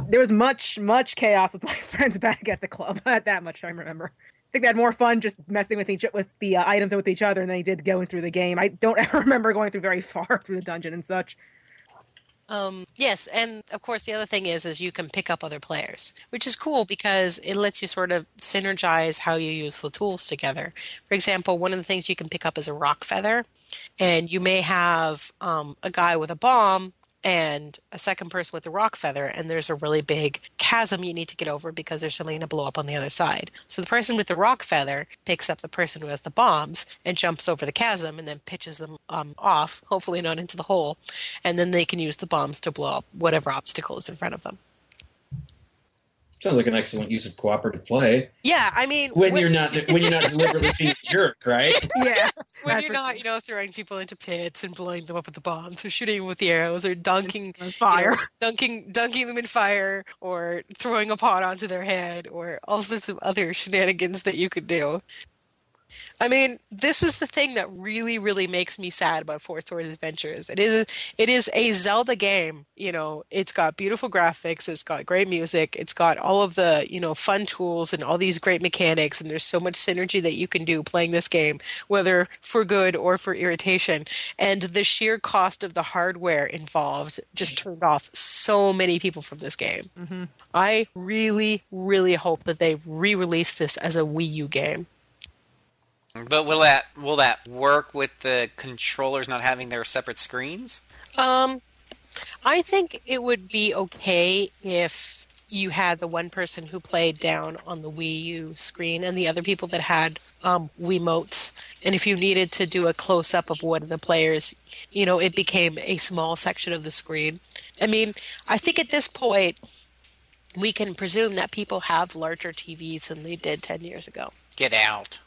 There was much, much chaos with my friends back at the club. Not that much I remember. I think they had more fun just messing with the items and with each other than they did going through the game. I don't ever remember going through very far through the dungeon and such. Yes, and of course the other thing is you can pick up other players, which is cool because it lets you sort of synergize how you use the tools together. For example, one of the things you can pick up is a rock feather, and you may have a guy with a bomb and a second person with the rock feather, and there's a really big chasm you need to get over because there's something to blow up on the other side. So the person with the rock feather picks up the person who has the bombs and jumps over the chasm and then pitches them off, hopefully not into the hole, and then they can use the bombs to blow up whatever obstacle is in front of them. Sounds like an excellent use of cooperative play. Yeah, I mean... When you're not deliberately being a jerk, right? Yeah. When you're not, you know, throwing people into pits and blowing them up with the bombs or shooting them with the arrows or dunking them in fire or throwing a pot onto their head or all sorts of other shenanigans that you could do. I mean, this is the thing that really, really makes me sad about Four Swords Adventures. It is a Zelda game. You know, it's got beautiful graphics. It's got great music. It's got all of the, you know, fun tools and all these great mechanics. And there's so much synergy that you can do playing this game, whether for good or for irritation. And the sheer cost of the hardware involved just turned off so many people from this game. Mm-hmm. I really, really hope that they re-release this as a Wii U game. But will that work with the controllers not having their separate screens? I think it would be okay if you had the one person who played down on the Wii U screen and the other people that had Wiimotes. And if you needed to do a close-up of one of the players, you know, it became a small section of the screen. I mean, I think at this point, we can presume that people have larger TVs than they did 10 years ago. Get out.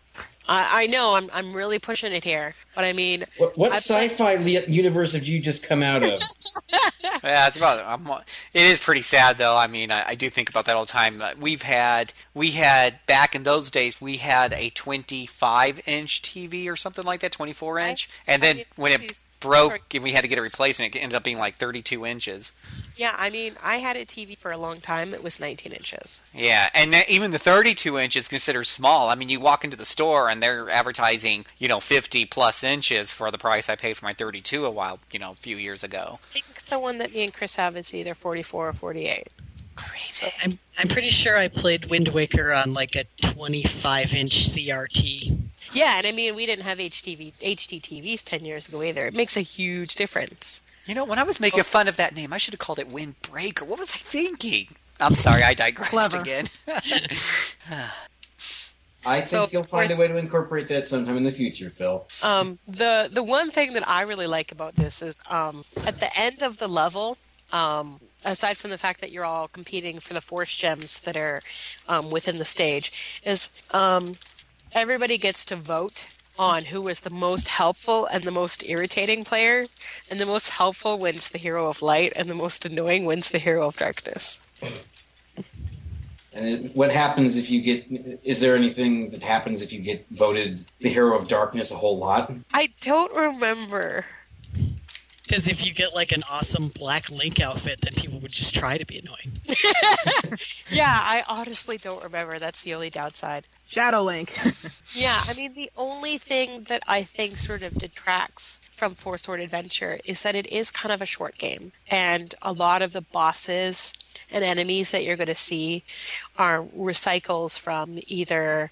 I know, I'm really pushing it here, but I mean... What sci-fi universe have you just come out of? Yeah, it is pretty sad, though. I mean, I do think about that all the time. We had, back in those days, we had a 25-inch TV or something like that, 24-inch, and then when it broke and we had to get a replacement, it ended up being like 32 inches. Yeah, I mean, I had a TV for a long time that was 19 inches. Yeah, and even the 32 inch is considered small. I mean, you walk into the store and they're advertising, you know, 50-plus inches for the price I paid for my 32 a few years ago. I think the one that me and Chris have is either 44 or 48. Crazy. I'm pretty sure I played Wind Waker on like a 25-inch CRT. Yeah, and I mean, we didn't have HDTVs 10 years ago either. It makes a huge difference. You know, when I was making fun of that name, I should have called it Windbreaker. What was I thinking? I'm sorry, I digressed again. I think you'll find a way to incorporate that sometime in the future, Phil. The one thing that I really like about this is at the end of the level, aside from the fact that you're all competing for the force gems that are within the stage, is everybody gets to vote on who was the most helpful and the most irritating player, and the most helpful wins the hero of light, and the most annoying wins the hero of darkness. And what happens if you get... Is there anything that happens if you get voted the hero of darkness a whole lot? I don't remember. Because if you get like an awesome black Link outfit, then people would just try to be annoying. Yeah, I honestly don't remember. That's the only downside. Shadow Link. Yeah, I mean, the only thing that I think sort of detracts from Four Sword Adventure is that it is kind of a short game. And a lot of the bosses and enemies that you're going to see are recycles from either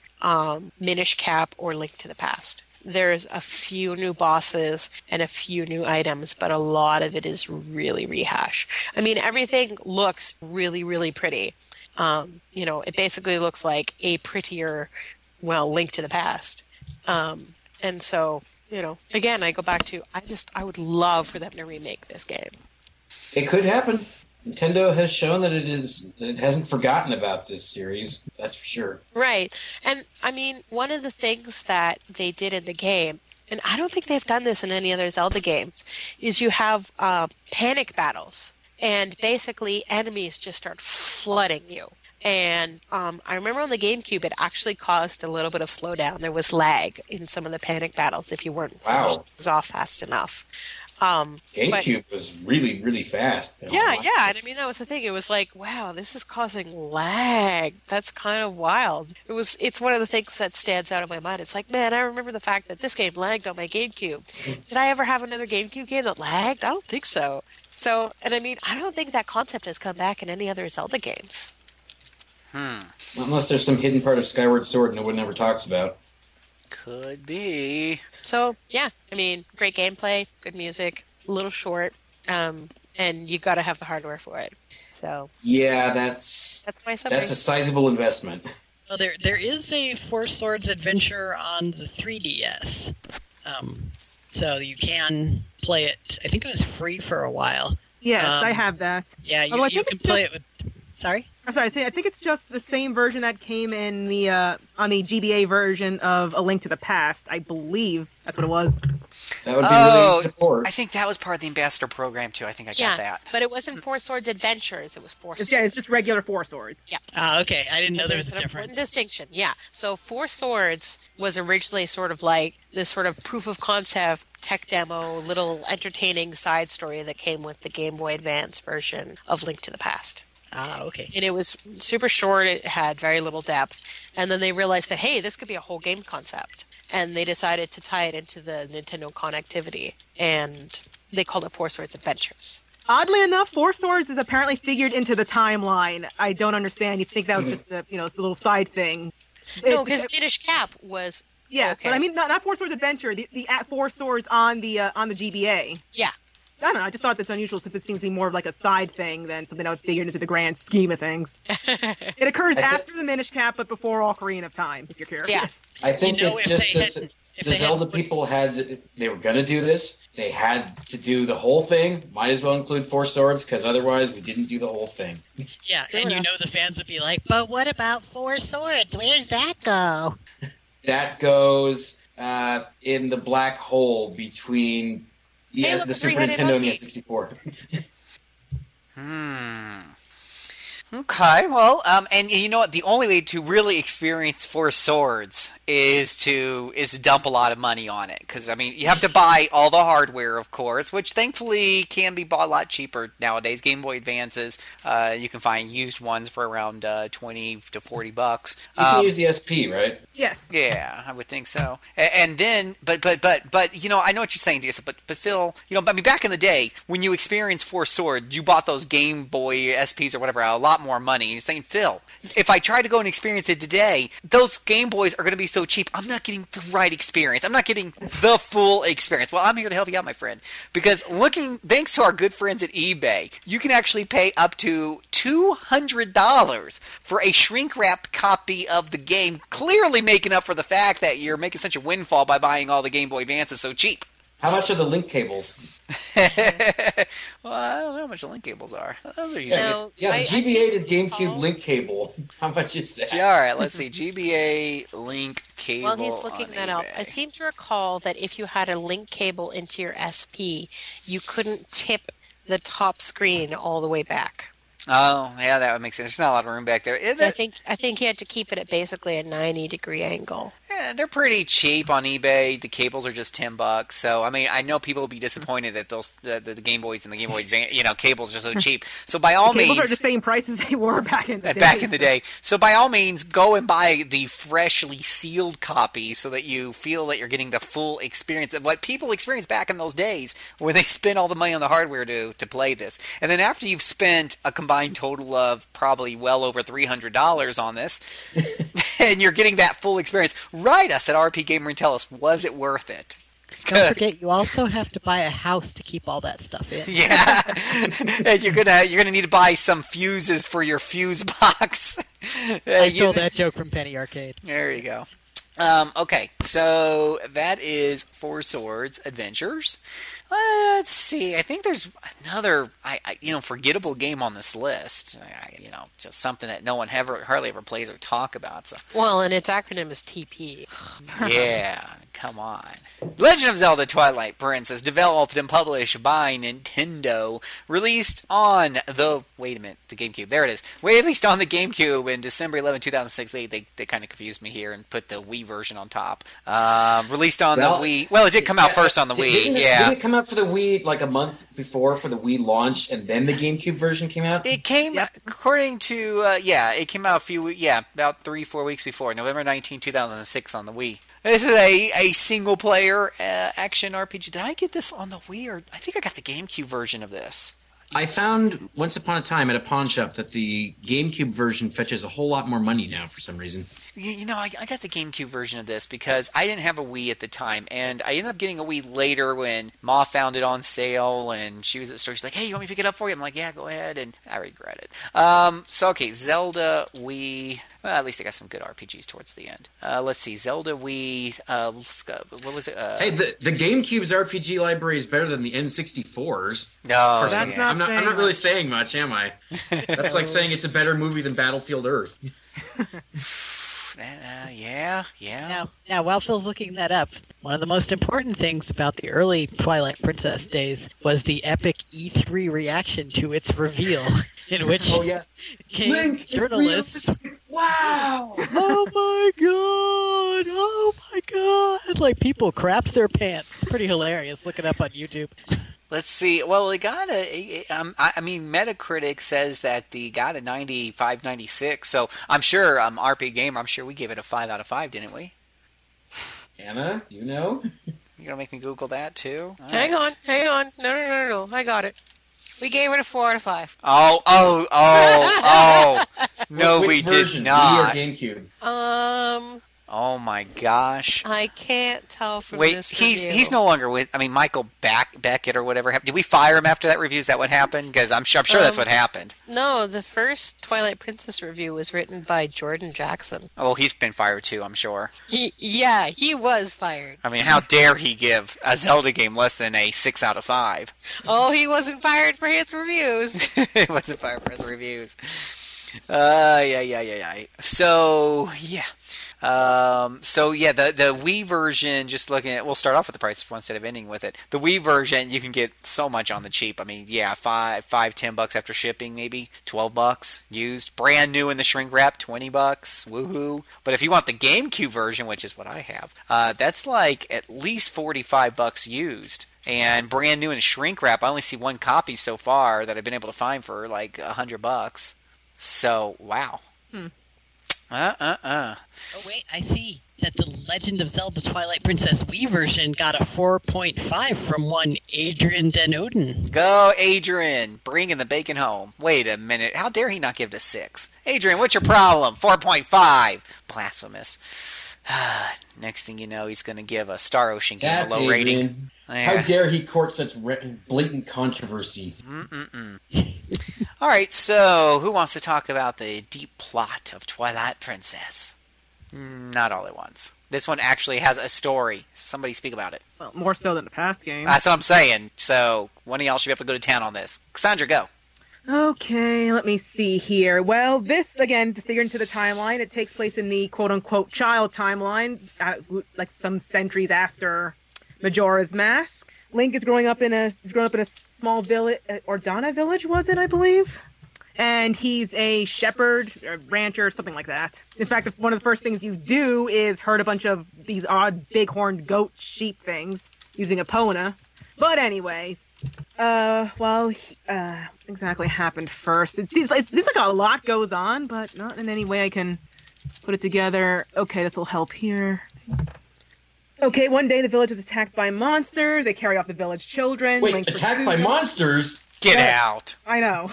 Minish Cap or Link to the Past. There's a few new bosses and a few new items, but a lot of it is really rehash. I mean, everything looks really, really pretty. You know, it basically looks like a prettier, Link to the Past. And so, you know, again, I go back to, I would love for them to remake this game. It could happen. Nintendo has shown that it hasn't forgotten about this series, that's for sure. Right. And, I mean, one of the things that they did in the game, and I don't think they've done this in any other Zelda games, is you have panic battles. And basically, enemies just start flooding you. And I remember on the GameCube, it actually caused a little bit of slowdown. There was lag in some of the panic battles if you weren't finishing things off fast enough. GameCube was really, really fast. Yeah, and I mean, that was the thing. It was like, wow, this is causing lag. That's kind of wild. It's one of the things that stands out in my mind. It's like, man, I remember the fact that this game lagged on my GameCube. Did I ever have another GameCube game that lagged? I don't think so. So, and I mean, I don't think that concept has come back in any other Zelda games. Unless there's some hidden part of Skyward Sword no one ever talks about. Could be. So, yeah, I mean, great gameplay, good music, a little short, and you got to have the hardware for it. So, yeah, that's my summary. That's a sizable investment. Well, there is a Four Swords Adventure on the 3DS. So you can play it. I think it was free for a while. Yes, I have that. Yeah, you can play it with... Sorry? I'm sorry. I think it's just the same version that came in the on the GBA version of A Link to the Past. I believe that's what it was. That would be released in 4. I think that was part of the ambassador program too. I think I got that. But it wasn't Four Swords Adventures. It was Four Swords. Yeah, it's just regular Four Swords. Yeah. Okay. I didn't know there was a difference. Important distinction. Yeah. So Four Swords was originally sort of like this sort of proof of concept tech demo, little entertaining side story that came with the Game Boy Advance version of Link to the Past. Ah, okay. And it was super short. It had very little depth. And then they realized that, hey, this could be a whole game concept. And they decided to tie it into the Nintendo connectivity. And they called it Four Swords Adventures. Oddly enough, Four Swords is apparently figured into the timeline. I don't understand. You'd think that was just a, it's a little side thing. No, because Minish Cap was... Yes, okay. But I mean, not Four Swords Adventure. The Four Swords on the GBA. Yeah. I don't know. I just thought that's unusual since it seems to be more of like a side thing than something that would figure into the grand scheme of things. It occurs after the Minish Cap, but before Ocarina of Time, if you're curious. Yes. Yeah. I think it's just that the Zelda people they were going to do this. They had to do the whole thing. Might as well include Four Swords because otherwise we didn't do the whole thing. Yeah, sure and enough. The fans would be like, but what about Four Swords? Where's that go? That goes in the black hole between... Yeah, the Super Nintendo and the N64. Okay, well, and you know what? The only way to really experience Four Swords is to dump a lot of money on it. Because, I mean, you have to buy all the hardware, of course, which thankfully can be bought a lot cheaper nowadays. Game Boy Advances, you can find used ones for around $20 to $40. You can use the SP, right? Yes. Yeah, I would think so. And then, but I know what you're saying, Jason, but Phil, I mean, back in the day, when you experienced Four Swords, you bought those Game Boy SPs or whatever, a lot more money. You're saying, Phil, if I try to go and experience it today, those Game Boys are going to be so cheap. I'm not getting the right experience. I'm not getting the full experience. Well, I'm here to help you out, my friend, because thanks to our good friends at eBay, you can actually pay up to $200 for a shrink wrap copy of the game, clearly making up for the fact that you're making such a windfall by buying all the Game Boy Advances so cheap. How much are the link cables? Well, I don't know how much the link cables are. Those are usually... the GBA to GameCube link cable. How much is that? Yeah, all right, let's see. GBA link cable. Well, he's looking that up. I seem to recall that if you had a link cable into your SP, you couldn't tip the top screen all the way back. Oh, yeah, that would make sense. There's not a lot of room back there. I think he had to keep it at basically a 90-degree angle. Yeah, they're pretty cheap on eBay. The cables are just $10. So, I mean, I know people will be disappointed that those the Game Boys and the Game Boy Advance, cables are so cheap. So, by all means, cables are the same price as they were back in the day. Back in the day. So, by all means, go and buy the freshly sealed copy so that you feel that you're getting the full experience of what people experienced back in those days where they spent all the money on the hardware to play this. And then after you've spent a combined total of probably well over $300 on this, and you're getting that full experience, write us at RPGamer and tell us, was it worth it? Don't forget, you also have to buy a house to keep all that stuff in. Yeah, and you're gonna need to buy some fuses for your fuse box. I stole that joke from Penny Arcade. There you go. Okay, so that is Four Swords Adventures. Let's see. I think there's another, forgettable game on this list. Just something that no one hardly ever plays or talk about. So. Well, and its acronym is TP. Yeah, come on. Legend of Zelda: Twilight Princess, developed and published by Nintendo, released on the GameCube. There it is. Released on the GameCube in December 11, 2006. They kind of confused me here and put the Wii version on top. Released on the Wii. Well, it did come out first on the Wii. Didn't it come out for the Wii like a month before for the Wii launch, and then the GameCube version came out? It came, according to it came out about 3-4 weeks before, November 19, 2006 on the Wii. This is a single-player action RPG. Did I get this on the Wii? Or I think I got the GameCube version of this. I found once upon a time at a pawn shop that the GameCube version fetches a whole lot more money now for some reason. I got the GameCube version of this because I didn't have a Wii at the time, and I ended up getting a Wii later when Ma found it on sale, and she was at the store. She's like, hey, you want me to pick it up for you? I'm like, yeah, go ahead, and I regret it. Zelda Wii... Well, at least they got some good RPGs towards the end. Let's see, Zelda Wii. What was it? The GameCube's RPG library is better than the N64's. No, that's not. I'm not really saying much, am I? That's like saying it's a better movie than Battlefield Earth. Yeah. Now, while Phil's looking that up, one of the most important things about the early Twilight Princess days was the epic E3 reaction to its reveal, in which Link journalists... is real. Wow! Oh my god! Like, people crapped their pants. It's pretty hilarious. Look it up on YouTube. Let's see. Well, it got a... Metacritic says that it got a 95, 96. So I'm sure RPGamer, I'm sure we gave it a 5 out of 5, didn't we? Anna, you know? You're going to make me Google that, too? All Hang on. No. I got it. We gave it a 4 out of 5. Oh. No, we did not. Which version? Wii or GameCube? Oh my gosh! I can't tell from this review. Wait, he's no longer with. I mean, Michael Beckett or whatever. Did we fire him after that review? Is that what happened? Because I'm sure that's what happened. No, the first Twilight Princess review was written by Jordan Jackson. Oh, he's been fired too, I'm sure. He was fired. I mean, how dare he give a Zelda game less than a 6 out of 5? Oh, he wasn't fired for his reviews. So yeah. The Wii version, just looking at, we'll start off with the price instead of ending with it. The Wii version, you can get so much on the cheap. I mean, $5, $10 after shipping, maybe $12 used, brand new in the shrink wrap, $20. Woohoo! But if you want the GameCube version, which is what I have, that's like at least $45 used. And brand new in a shrink wrap. I only see one copy so far that I've been able to find for like $100. So wow. Oh, wait, I see that the Legend of Zelda Twilight Princess Wii version got a 4.5 from one Adrian Den Oden. Go, Adrian! Bringing the bacon home. Wait a minute. How dare he not give it a 6? Adrian, what's your problem? 4.5! Blasphemous. Next thing you know, he's going to give a Star Ocean game a low rating. Yeah. How dare he court such blatant controversy? All right, so who wants to talk about the deep plot of Twilight Princess? Not all at once. This one actually has a story. Somebody speak about it. Well, more so than the past game. That's what I'm saying. So one of y'all should be able to go to town on this. Cassandra, go. Okay, let me see here. Well, this, again, to figure into the timeline, it takes place in the quote-unquote child timeline, like some centuries after Majora's Mask. Link is growing up in a small village, Ordana Village, was it, I believe? And he's a shepherd, a rancher, something like that. In fact, one of the first things you do is herd a bunch of these odd bighorn goat sheep things using a pona. But anyways, exactly happened first. It seems like a lot goes on, but not in any way I can put it together. Okay, this will help here. Okay, one day the village is attacked by monsters. They carry off the village children. Wait, attacked by monsters? Get out. I know.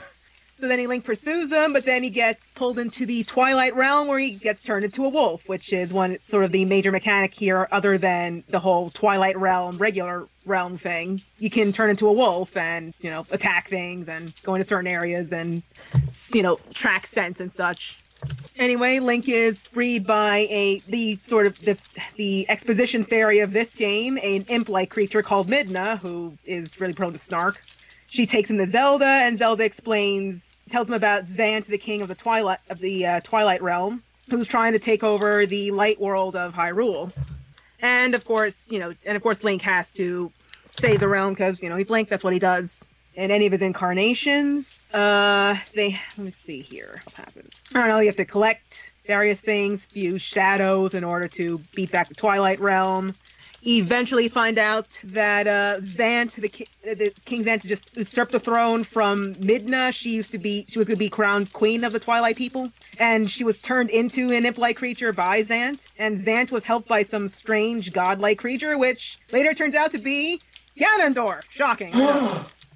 So then Link pursues them, but then he gets pulled into the Twilight Realm where he gets turned into a wolf, which is one sort of the major mechanic here other than the whole Twilight Realm, regular realm thing. You can turn into a wolf and, attack things and go into certain areas and, track scents and such. Anyway, Link is freed by the exposition fairy of this game, an imp-like creature called Midna, who is really prone to snark. She takes him to Zelda, and Zelda tells him about Zant, the king of the Twilight Realm, who's trying to take over the light world of Hyrule. And of course, Link has to save the realm because he's Link. That's what he does in any of his incarnations. Let me see here. What happened? I don't know. You have to collect various things, fuse shadows in order to beat back the Twilight Realm. Eventually find out that Zant, the King Zant, just usurped the throne from Midna. She was going to be crowned queen of the Twilight people, and she was turned into an imp-like creature by Zant, and Zant was helped by some strange godlike creature, which later turns out to be Ganondorf. Shocking.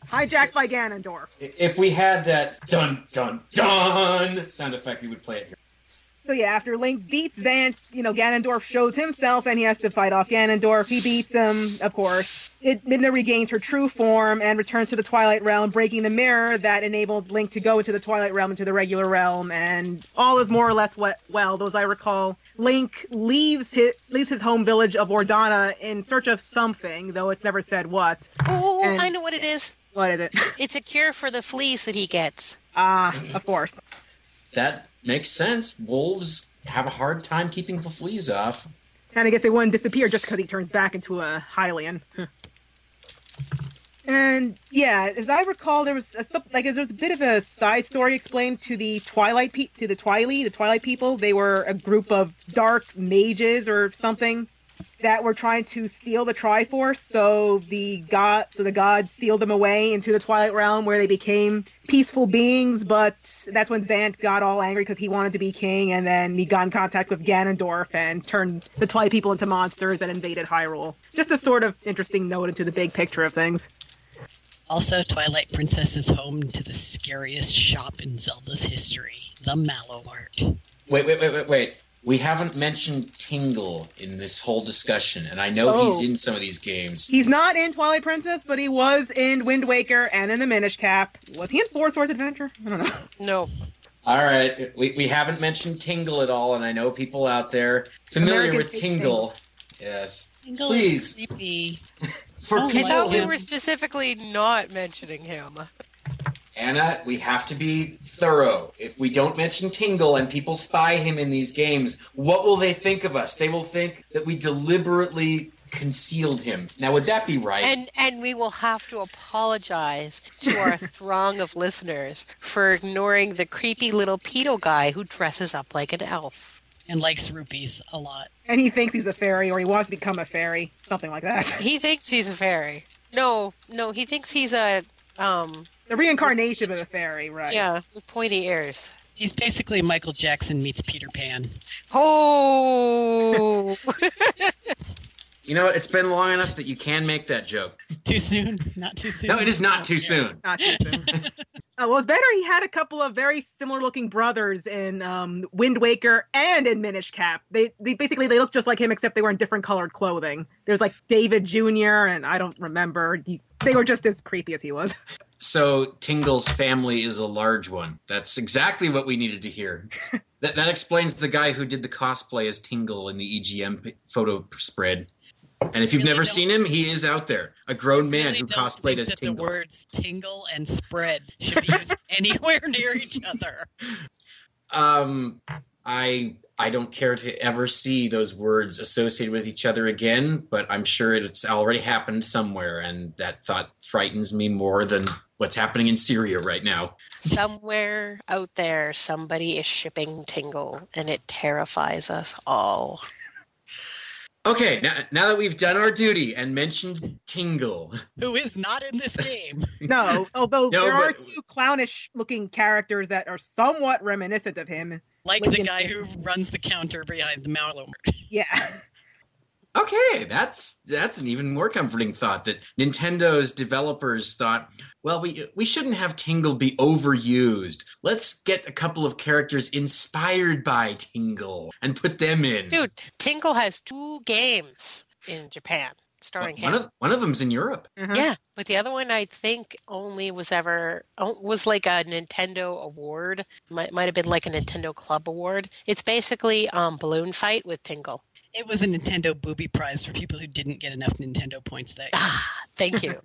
Hijacked by Ganondorf. If we had that dun-dun-dun sound effect, we would play it here. So yeah, after Link beats Zant, Ganondorf shows himself and he has to fight off Ganondorf. He beats him, of course. Midna regains her true form and returns to the Twilight Realm, breaking the mirror that enabled Link to go into the Twilight Realm, into the regular realm, and all is more or less though as I recall. Link leaves his home village of Ordana in search of something, though it's never said what. Oh, I know what it is. What is it? It's a cure for the fleas that he gets. Ah, of course. That makes sense. Wolves have a hard time keeping the fleas off. And I guess they wouldn't disappear just because he turns back into a Hylian. And yeah, as I recall, there was a bit of a side story explained to the Twilight the Twilight people. They were a group of dark mages or something that were trying to steal the Triforce. So the gods sealed them away into the Twilight Realm, where they became peaceful beings. But that's when Zant got all angry because he wanted to be king, and then he got in contact with Ganondorf and turned the Twilight people into monsters and invaded Hyrule. Just a sort of interesting note into the big picture of things. Also, Twilight Princess is home to the scariest shop in Zelda's history, the Malawart. Wait. We haven't mentioned Tingle in this whole discussion, and I know he's in some of these games. He's not in Twilight Princess, but he was in Wind Waker and in the Minish Cap. Was he in Four Swords Adventure? I don't know. No. All right. We haven't mentioned Tingle at all, and I know people out there familiar with Tingle. Yes. Tingle is creepy. I thought we were specifically not mentioning him. Anna, we have to be thorough. If we don't mention Tingle and people spy him in these games, what will they think of us? They will think that we deliberately concealed him. Now, would that be right? And we will have to apologize to our throng of listeners for ignoring the creepy little pedo guy who dresses up like an elf. And likes rupees a lot. And he thinks he's a fairy, or he wants to become a fairy. Something like that. He thinks he's a fairy. No, he thinks he's a... the reincarnation of a fairy, right? Yeah, with pointy ears. He's basically Michael Jackson meets Peter Pan. Oh! You know what? It's been long enough that you can make that joke. Too soon? Not too soon. No, it is not too soon. Not too soon. Well, it's better he had a couple of very similar-looking brothers in Wind Waker and in Minish Cap. They looked just like him, except they were in different colored clothing. There's like David Jr. and I don't remember. They were just as creepy as he was. So Tingle's family is a large one. That's exactly what we needed to hear. That explains the guy who did the cosplay as Tingle in the EGM photo spread. And if you've never seen him, he is out there. A grown man who cosplayed as Tingle. The words tingle and spread should be used anywhere near each other. I don't care to ever see those words associated with each other again, but I'm sure it's already happened somewhere, and that thought frightens me more than what's happening in Syria right now. Somewhere out there, somebody is shipping Tingle, and it terrifies us all. Okay, now that we've done our duty and mentioned Tingle. Who is not in this game. No, although there are two clownish-looking characters that are somewhat reminiscent of him. Like the guy who runs the counter behind the Malawart. Yeah. Okay, that's an even more comforting thought, that Nintendo's developers thought, well, we shouldn't have Tingle be overused. Let's get a couple of characters inspired by Tingle and put them in. Dude, Tingle has two games in Japan starring him. One of them's in Europe. Uh-huh. Yeah, but the other one I think only was like a Nintendo award. Might have been like a Nintendo Club award. It's basically Balloon Fight with Tingle. It was a Nintendo booby prize for people who didn't get enough Nintendo points that year. Ah, thank you.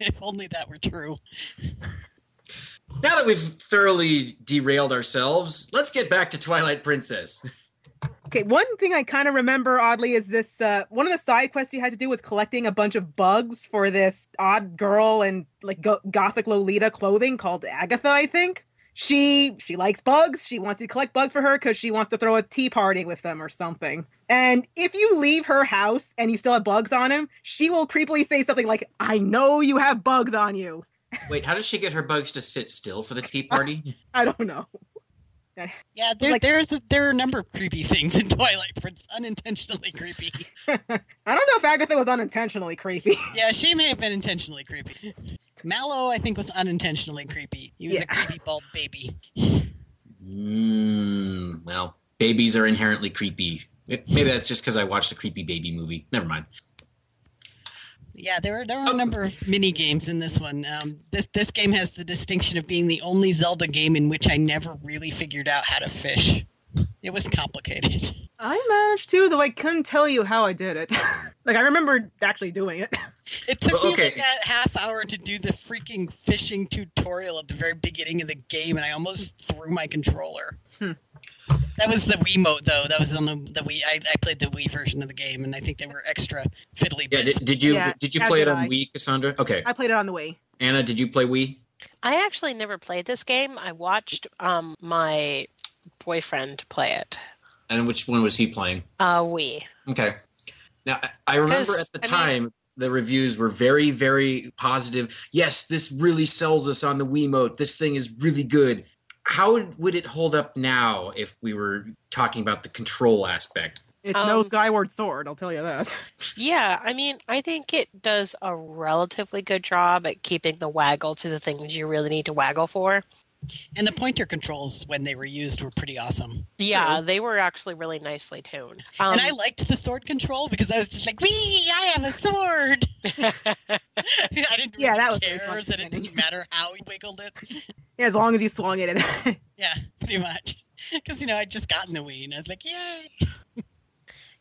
If only that were true. Now that we've thoroughly derailed ourselves, let's get back to Twilight Princess. Okay, one thing I kind of remember oddly is this, one of the side quests you had to do was collecting a bunch of bugs for this odd girl in like gothic Lolita clothing called Agatha, I think. She likes bugs. She wants you to collect bugs for her because she wants to throw a tea party with them or something. And if you leave her house and you still have bugs on him, she will creepily say something like, I know you have bugs on you. Wait, how does she get her bugs to sit still for the tea party? I don't know. Yeah, there are a number of creepy things in Twilight Princess. Unintentionally creepy. I don't know if Agatha was unintentionally creepy. Yeah, she may have been intentionally creepy. Mallow, I think, was unintentionally creepy. He was a creepy bald baby. Well, babies are inherently creepy. Maybe that's just because I watched a creepy baby movie. Never mind. Yeah, there were a number of mini games in this one. This game has the distinction of being the only Zelda game in which I never really figured out how to fish. It was complicated. I managed to, though I couldn't tell you how I did it. I remember actually doing it. It took me like that half hour to do the freaking fishing tutorial at the very beginning of the game, and I almost threw my controller. That was the Wiimote, though. That was on the Wii. I played the Wii version of the game, and I think they were extra fiddly bits. Yeah, did you play it on Wii, Cassandra? Okay. I played it on the Wii. Anna, did you play Wii? I actually never played this game. I watched my boyfriend play it. And which one was he playing? Wii. Okay. Now, I remember at the time... the reviews were very, very positive. Yes, this really sells us on the Wiimote. This thing is really good. How would it hold up now if we were talking about the control aspect? It's no Skyward Sword, I'll tell you that. Yeah, I mean, I think it does a relatively good job at keeping the waggle to the things you really need to waggle for. And the pointer controls, when they were used, were pretty awesome. Yeah, they were actually really nicely tuned. And I liked the sword control because I was just like, "Wee, I have a sword!" I didn't really care that it didn't matter how he wiggled it. Yeah, as long as he swung it. And yeah, pretty much. Because, you know, I'd just gotten the Wii and I was like, yay!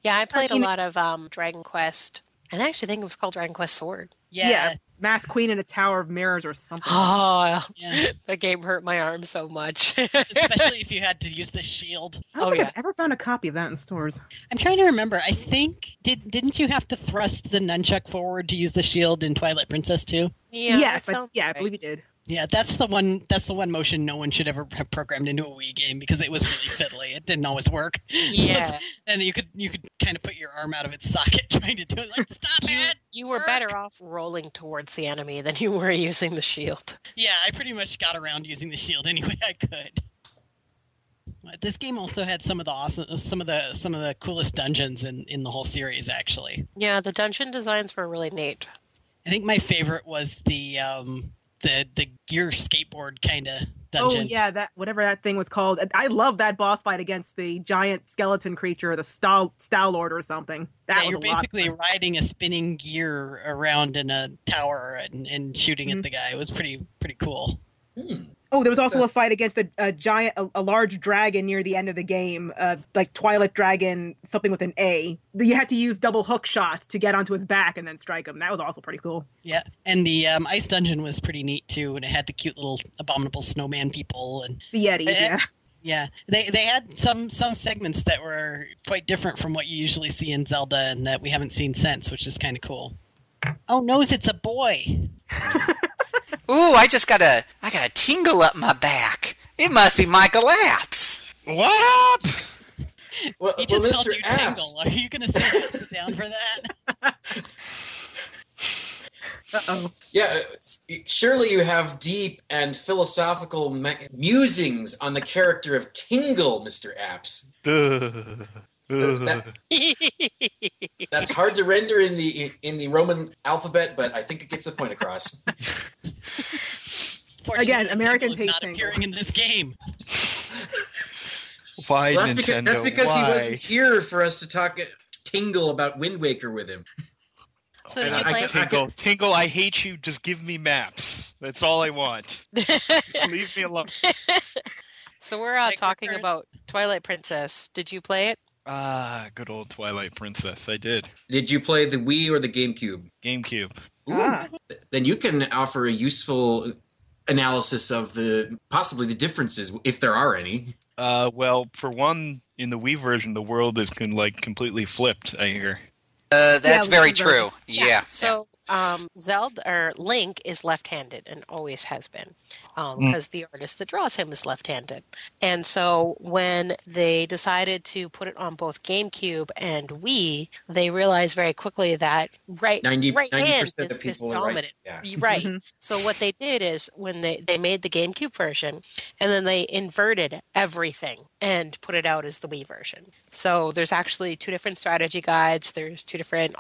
Yeah, I played a lot of Dragon Quest. And I actually think it was called Dragon Quest Sword. Yeah. Masked Queen in a Tower of Mirrors or something. Oh, yeah. That game hurt my arm so much. Especially if you had to use the shield. I don't think I've ever found a copy of that in stores. I'm trying to remember. I think, didn't you have to thrust the nunchuck forward to use the shield in Twilight Princess too? Yeah, I believe you did. Yeah, that's the one motion no one should ever have programmed into a Wii game because it was really fiddly. It didn't always work. Yeah. And you could kind of put your arm out of its socket trying to do it. Like, stop it! You were better off rolling towards the enemy than you were using the shield. Yeah, I pretty much got around using the shield any way I could. This game also had some of the coolest dungeons in the whole series, actually. Yeah, the dungeon designs were really neat. I think my favorite was the gear skateboard kind of dungeon. Oh yeah, that whatever that thing was called. I love that boss fight against the giant skeleton creature, the Stalord or something. That was basically riding a spinning gear around in a tower and shooting at the guy. It was pretty cool. Hmm. Oh, there was also a fight against a large dragon near the end of the game, like Twilight Dragon, something with an A. You had to use double hook shots to get onto his back and then strike him. That was also pretty cool. Yeah, and the ice dungeon was pretty neat too, and it had the cute little abominable snowman people and the Yeti. Yeah, yeah. They had some segments that were quite different from what you usually see in Zelda, and that we haven't seen since, which is kind of cool. Oh noes, it's a boy. Ooh, I got a tingle up my back. It must be Michael Apps. What up? Well, he just called you Tingle. Are you going to sit down for that? Uh-oh. Yeah, surely you have deep and philosophical musings on the character of Tingle, Mr. Apps. Duh. That's hard to render in the Roman alphabet, but I think it gets the point across. Again, Americans hate Tingle. Not appearing in this game. Why, well, Nintendo? That's because he wasn't here for us to talk Tingle about Wind Waker with him. So did you play Tingle, I hate you. Just give me maps. That's all I want. Just leave me alone. So we're talking about Twilight Princess. Did you play it? Ah, good old Twilight Princess. I did. Did you play the Wii or the GameCube? GameCube. Ooh, then you can offer a useful analysis of possibly the differences, if there are any. Well, for one, in the Wii version, the world is completely flipped, I hear. That's very true. Yeah. So Zelda or Link is left-handed and always has been, because the artist that draws him is left-handed. And so when they decided to put it on both GameCube and Wii, they realized very quickly that right hand is just dominant. Right. Yeah. Right. Mm-hmm. So what they did is when they made the GameCube version, and then they inverted everything and put it out as the Wii version. So there's actually two different strategy guides. There's two different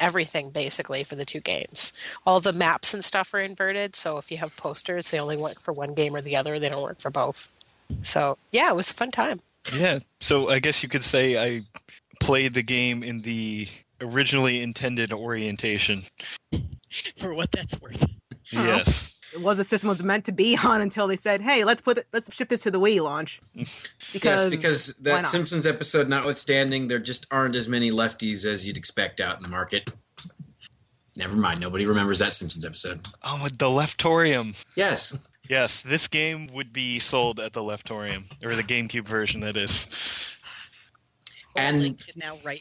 everything basically for the two games. All the maps and stuff are inverted. So if you have posters, they only work for one game or the other. They don't work for both. So yeah, it was a fun time. Yeah. So I guess you could say I played the game in the originally intended orientation. For what that's worth. Yes. It was the system was meant to be on until they said, "Hey, let's shift this to the Wii launch." Because that Simpsons episode notwithstanding, there just aren't as many lefties as you'd expect out in the market. Never mind, nobody remembers that Simpsons episode. Oh, with the Leftorium. Yes. Yes, this game would be sold at the Leftorium, or the GameCube version, that is. And Link can now write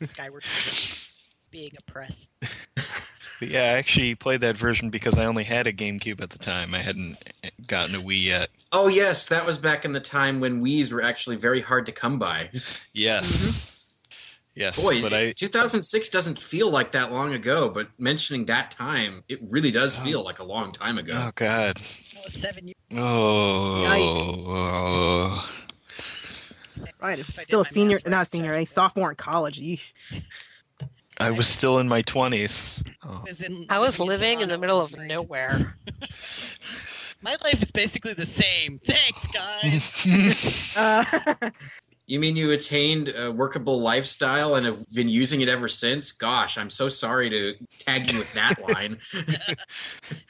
Skyward Sword, being oppressed. But yeah, I actually played that version because I only had a GameCube at the time. I hadn't gotten a Wii yet. Oh yes, that was back in the time when Wiis were actually very hard to come by. Yes. Mm-hmm. Yes. Boy, but 2006 doesn't feel like that long ago, but mentioning that time, it really does feel like a long time ago. Oh, God. Oh, 7 years. Oh. Yikes. Oh. Right, still a senior, not senior, a sophomore in college. Yeesh. I was still in my 20s. Oh. I was living in the middle of nowhere. My life is basically the same. Thanks, guys. You mean you attained a workable lifestyle and have been using it ever since? Gosh, I'm so sorry to tag you with that line.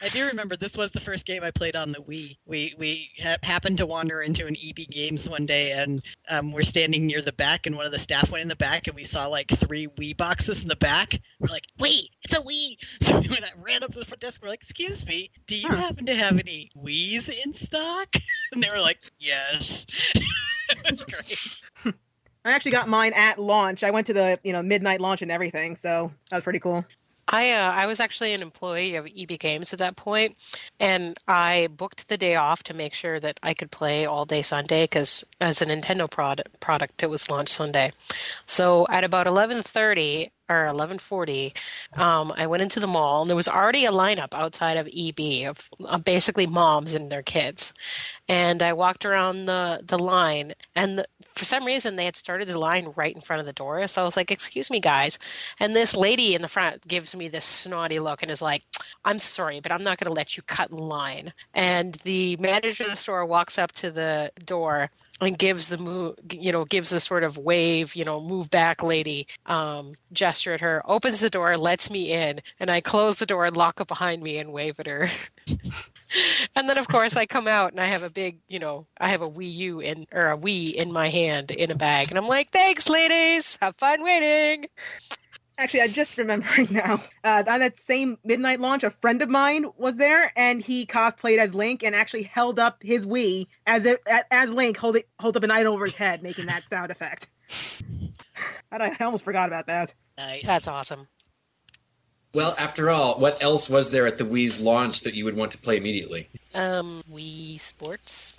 I do remember this was the first game I played on the Wii. We happened to wander into an EB Games one day, and we're standing near the back, and one of the staff went in the back, and we saw like 3 Wii boxes in the back. We're like, Wii, it's a Wii! So we ran up to the front desk, we're like, excuse me, do you happen to have any Wiis in stock? And they were like, yes. That's great. I actually got mine at launch. I went to the midnight launch and everything, so that was pretty cool. I was actually an employee of EB Games at that point, and I booked the day off to make sure that I could play all day Sunday because as a Nintendo product, it was launched Sunday. So at about 11:30 or 11:40, I went into the mall, and there was already a lineup outside of EB of basically moms and their kids. And I walked around the line, and for some reason they had started the line right in front of the door. So I was like, excuse me, guys. And this lady in the front gives me this snotty look and is like, I'm sorry, but I'm not going to let you cut in line. And the manager of the store walks up to the door and gives the gives the sort of wave, move back lady gesture at her, opens the door, lets me in, and I close the door and lock it behind me and wave at her. And then, of course, I come out and I have a big, I have a Wii in my hand in a bag. And I'm like, thanks, ladies. Have fun waiting. Actually, I'm just remembering now. On that same midnight launch, a friend of mine was there, and he cosplayed as Link and actually held up his Wii as Link, holds up an idol over his head, making that sound effect. I almost forgot about that. Nice. That's awesome. Well, after all, what else was there at the Wii's launch that you would want to play immediately? Wii Sports.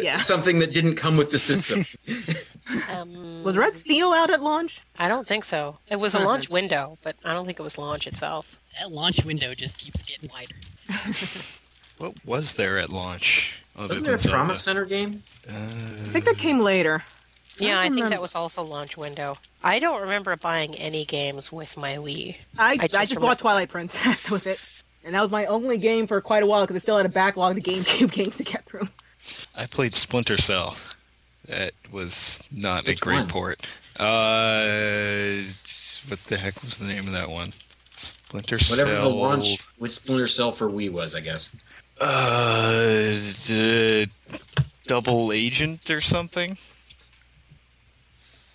Yeah. Something that didn't come with the system. Was Red Steel out at launch? I don't think so. It was a launch window, but I don't think it was launch itself. That launch window just keeps getting wider. What was there at launch? Wasn't there a Trauma Center game? I think that came later. Yeah, I think that was also launch window. I don't remember buying any games with my Wii. I just bought Twilight Princess with it, and that was my only game for quite a while because I still had a backlog of GameCube games to get through. I played Splinter Cell. That was not a great port. What the heck was the name of that one? Splinter Cell. Whatever the launch with Splinter Cell for Wii was, I guess. Double Agent or something?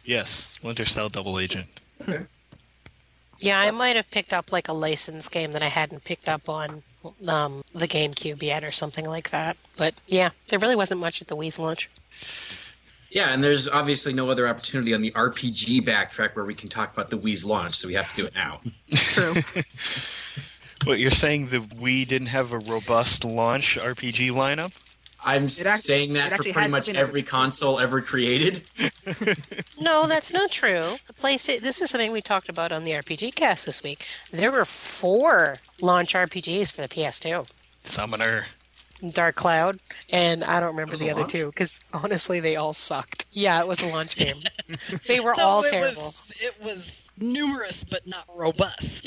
Yes, Splinter Cell Double Agent. Okay. Yeah, I might have picked up like a licensed game that I hadn't picked up on the GameCube yet or something like that. But yeah, there really wasn't much at the Wii's launch. Yeah, and there's obviously no other opportunity on the RPG Backtrack where we can talk about the Wii's launch, so we have to do it now. True. What, you're saying the Wii didn't have a robust launch RPG lineup? I'm saying that for pretty much every console ever created. No, that's not true. This is something we talked about on the RPG cast this week. There were 4 launch RPGs for the PS2. Summoner. Dark Cloud. And I don't remember the other launch? 2 because, honestly, they all sucked. Yeah, it was a launch game. They were all terrible. It was numerous but not robust.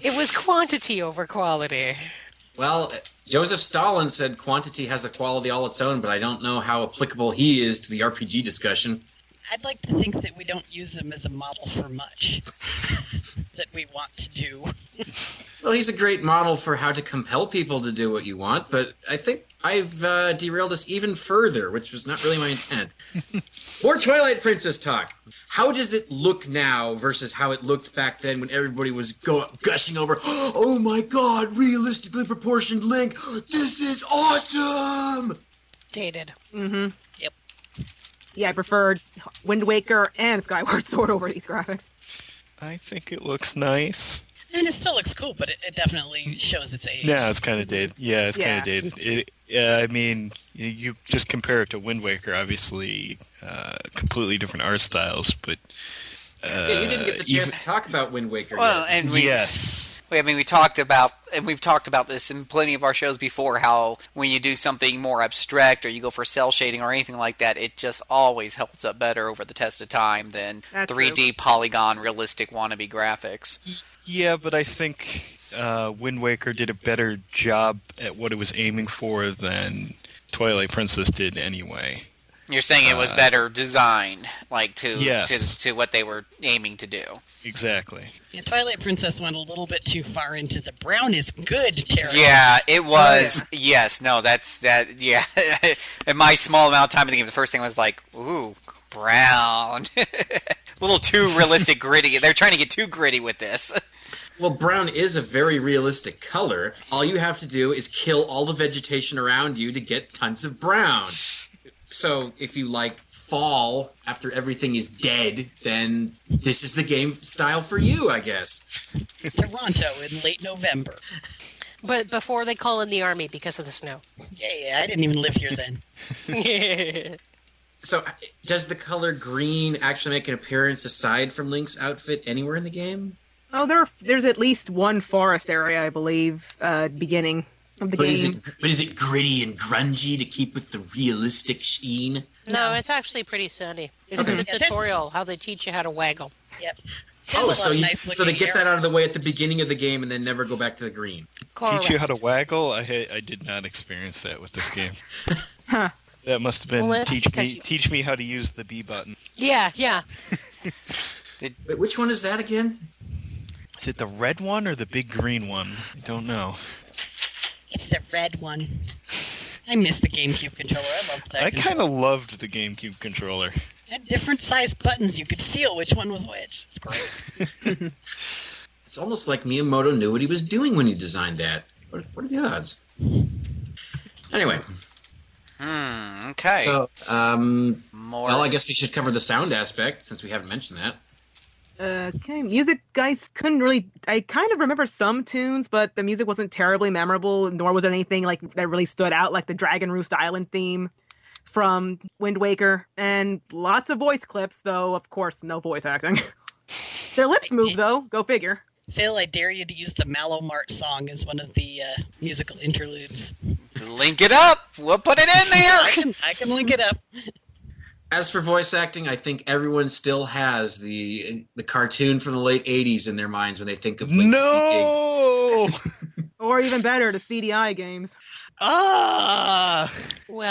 It was quantity over quality. Well, Joseph Stalin said quantity has a quality all its own, but I don't know how applicable he is to the RPG discussion. I'd like to think that we don't use him as a model for much that we want to do. Well, he's a great model for how to compel people to do what you want, but I think I've derailed us even further, which was not really my intent. More Twilight Princess talk. How does it look now versus how it looked back then when everybody was gushing over, oh my god, realistically proportioned Link, this is awesome! Dated. Mm-hmm. Yep. Yeah, I preferred Wind Waker and Skyward Sword over these graphics. I think it looks nice. I mean, it still looks cool, but it definitely shows its age. Yeah, it's kind of dated. I mean, you just compare it to Wind Waker, obviously, completely different art styles, but... yeah, you didn't get the chance to talk about Wind Waker yet. And yes. I mean, we've talked about this in plenty of our shows before, how when you do something more abstract or you go for cell shading or anything like that, it just always holds up better over the test of time than 3D polygon realistic wannabe graphics. Yeah, but I think Wind Waker did a better job at what it was aiming for than Twilight Princess did anyway. You're saying it was better design, like to what they were aiming to do. Exactly. Yeah, Twilight Princess went a little bit too far into the brown is good territory. Yeah, it was. Yeah. Yes, no, that's that. Yeah, in my small amount of time in the game, the first thing was like, ooh, brown. A little too realistic, gritty. They're trying to get too gritty with this. Well, brown is a very realistic color. All you have to do is kill all the vegetation around you to get tons of brown. So if you, like, fall after everything is dead, then this is the game style for you, I guess. Toronto in late November. But before they call in the army because of the snow. Yeah, I didn't even live here then. Yeah. So does the color green actually make an appearance aside from Link's outfit anywhere in the game? Oh, there's at least one forest area, I believe, beginning of the game. Is it gritty and grungy to keep with the realistic sheen? No, it's actually pretty sunny. It's in the tutorial, how they teach you how to waggle. Yep. So they get that out of the way at the beginning of the game and then never go back to the green. Correct. Teach you how to waggle? I did not experience that with this game. Huh. That must have been teach me how to use the B button. Yeah. Wait, which one is that again? Is it the red one or the big green one? I don't know. It's the red one. I miss the GameCube controller. I loved that. I kind of loved the GameCube controller. It had different size buttons. You could feel which one was which. It's great. It's almost like Miyamoto knew what he was doing when he designed that. What are the odds? Anyway. Okay. So, well, I guess we should cover the sound aspect since we haven't mentioned that. Okay, music guys couldn't really... I kind of remember some tunes, but the music wasn't terribly memorable, nor was there anything like that really stood out, like the Dragon Roost Island theme from Wind Waker. And lots of voice clips, though, of course, no voice acting. Their lips move, though. Go figure. Phil, I dare you to use the Mallow Mart song as one of the musical interludes. Link it up! We'll put it in there! I can link it up. As for voice acting, I think everyone still has the cartoon from the late 80s in their minds when they think of Link speaking. Or even better, the CDI games. Well,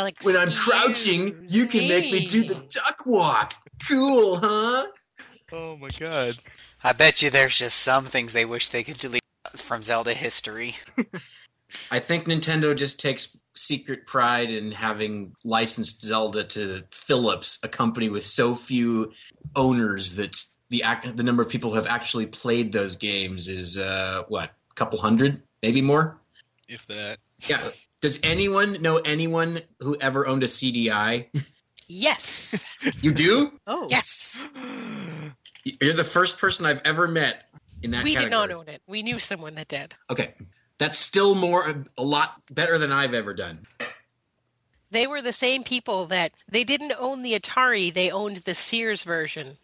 excuse me. When I'm crouching, you can make me do the duck walk. Cool, huh? Oh my god. I bet you there's just some things they wish they could delete from Zelda history. I think Nintendo just takes secret pride in having licensed Zelda to Philips, a company with so few owners that the number of people who have actually played those games is, a couple hundred? Maybe more? If that. Yeah. Does anyone know anyone who ever owned a CDI? Yes. You do? Oh. Yes. You're the first person I've ever met in that category. We did not own it. We knew someone that did. Okay. That's still a lot better than I've ever done. They were the same people that they didn't own the Atari; they owned the Sears version.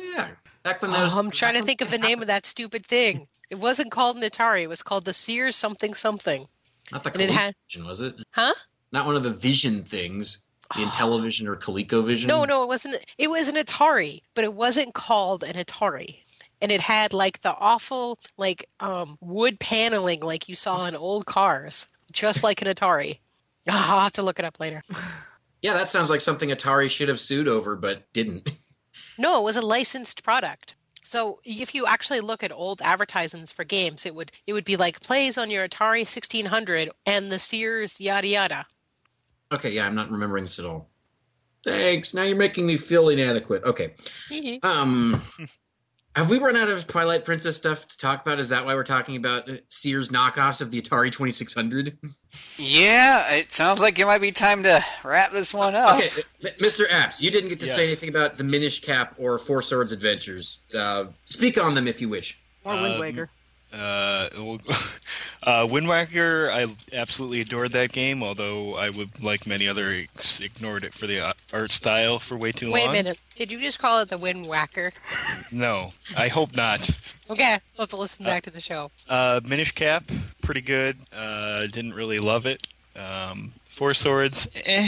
Yeah, back when those. I'm trying to think of the name of that stupid thing. It wasn't called an Atari; it was called the Sears something something. Not the ColecoVision, was it? Huh? Not one of the Vision things, the Intellivision or ColecoVision. No, it wasn't. It was an Atari, but it wasn't called an Atari. And it had, like, the awful, like, wood paneling like you saw in old cars. Just like an Atari. I'll have to look it up later. Yeah, that sounds like something Atari should have sued over, but didn't. No, it was a licensed product. So if you actually look at old advertisements for games, it would be like, plays on your Atari 1600 and the Sears yada yada. Okay, yeah, I'm not remembering this at all. Thanks. Now you're making me feel inadequate. Okay. Have we run out of Twilight Princess stuff to talk about? Is that why we're talking about Sears knockoffs of the Atari 2600? Yeah, it sounds like it might be time to wrap this one up. Okay, Mr. Apps, you didn't get to say anything about the Minish Cap or Four Swords Adventures. Speak on them if you wish. Or Wind Waker. Wind Waker, I absolutely adored that game, although I would, like many others, ignored it for the art style for way too long. Wait a minute. Did you just call it the Wind Waker? No. I hope not. Okay. We'll have to listen back to the show. Minish Cap, pretty good. Didn't really love it. Four Swords, eh.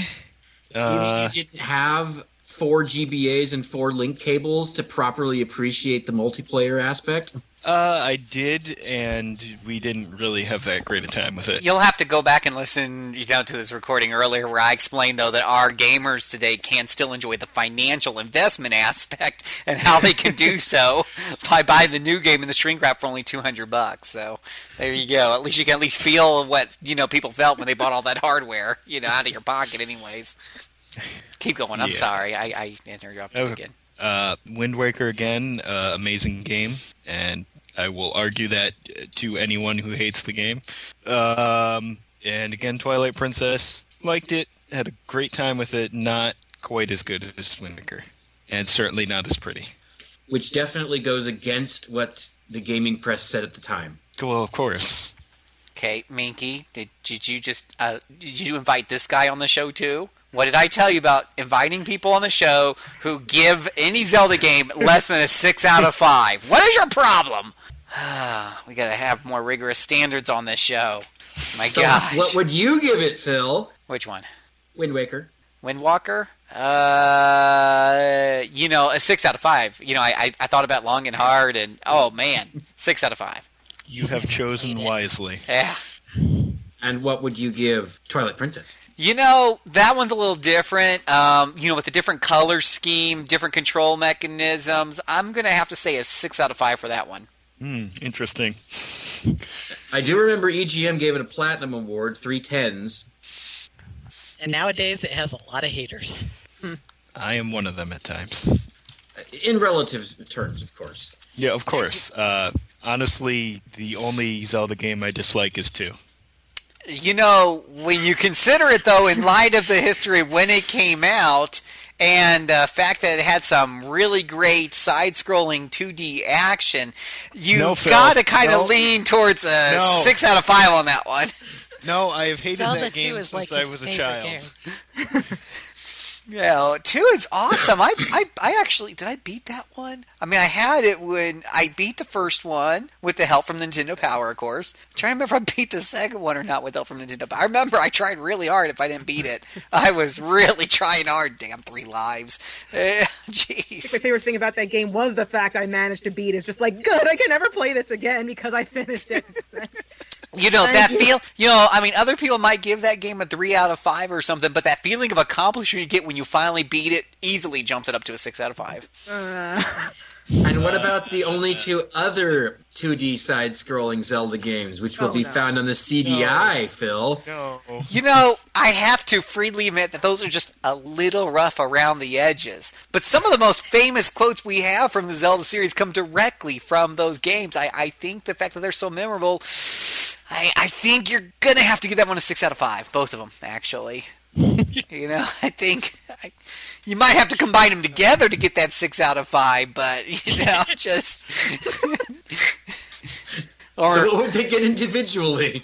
You didn't have 4 GBAs and 4 link cables to properly appreciate the multiplayer aspect? I did, and we didn't really have that great a time with it. You'll have to go back and listen to this recording earlier where I explained, though, that our gamers today can still enjoy the financial investment aspect and how they can do so by buying the new game in the shrink wrap for only $200. So there you go. At least you can at least feel what people felt when they bought all that hardware, out of your pocket anyways. Keep going. I'm sorry. I interrupted again. Wind Waker again, amazing game, and I will argue that to anyone who hates the game. And again, Twilight Princess, liked it, had a great time with it, not quite as good as Wind Waker, and certainly not as pretty. Which definitely goes against what the gaming press said at the time. Well, of course. Okay, Minky, did you just did you invite this guy on the show too? What did I tell you about inviting people on the show who give any Zelda game less than a 6 out of 5? What is your problem? We got to have more rigorous standards on this show. My gosh. What would you give it, Phil? Which one? Wind Waker. Wind Waker? A 6 out of 5. I thought about it long and hard, and oh man, 6 out of 5. You have chosen wisely. Yeah. And what would you give Twilight Princess? That one's a little different. With a different color scheme, different control mechanisms, I'm going to have to say a 6 out of 5 for that one. Interesting. I do remember EGM gave it a platinum award, 3 10s. And nowadays it has a lot of haters. I am one of them at times. In relative terms, of course. Yeah, of course. Honestly, the only Zelda game I dislike is 2. When you consider it, though, in light of the history of when it came out and the fact that it had some really great side-scrolling 2D action, you've got to kind of lean towards a 6 out of 5 on that one. No, I've hated Zelda that game since I was a child. 2 is awesome. I actually, did I beat that one? I mean, I had it when I beat the first one with the help from Nintendo Power, of course. I'm trying to remember if I beat the second one or not with help from Nintendo Power. I remember I tried really hard if I didn't beat it. I was really trying hard. Damn, 3 lives. Jeez. My favorite thing about that game was the fact I managed to beat it. It's just like, good, I can never play this again because I finished it. Other people might give that game a 3 out of 5 or something, but that feeling of accomplishment you get when you finally beat it easily jumps it up to a 6 out of 5. And what about the only 2 other 2D side-scrolling Zelda games, which will be found on the CDI, Phil? No. I have to freely admit that those are just a little rough around the edges. But some of the most famous quotes we have from the Zelda series come directly from those games. I think the fact that they're so memorable, I think you're going to have to give that one a 6 out of 5. Both of them, actually. I think you might have to combine them together to get that 6 out of 5, but, just... or, so what would they get individually?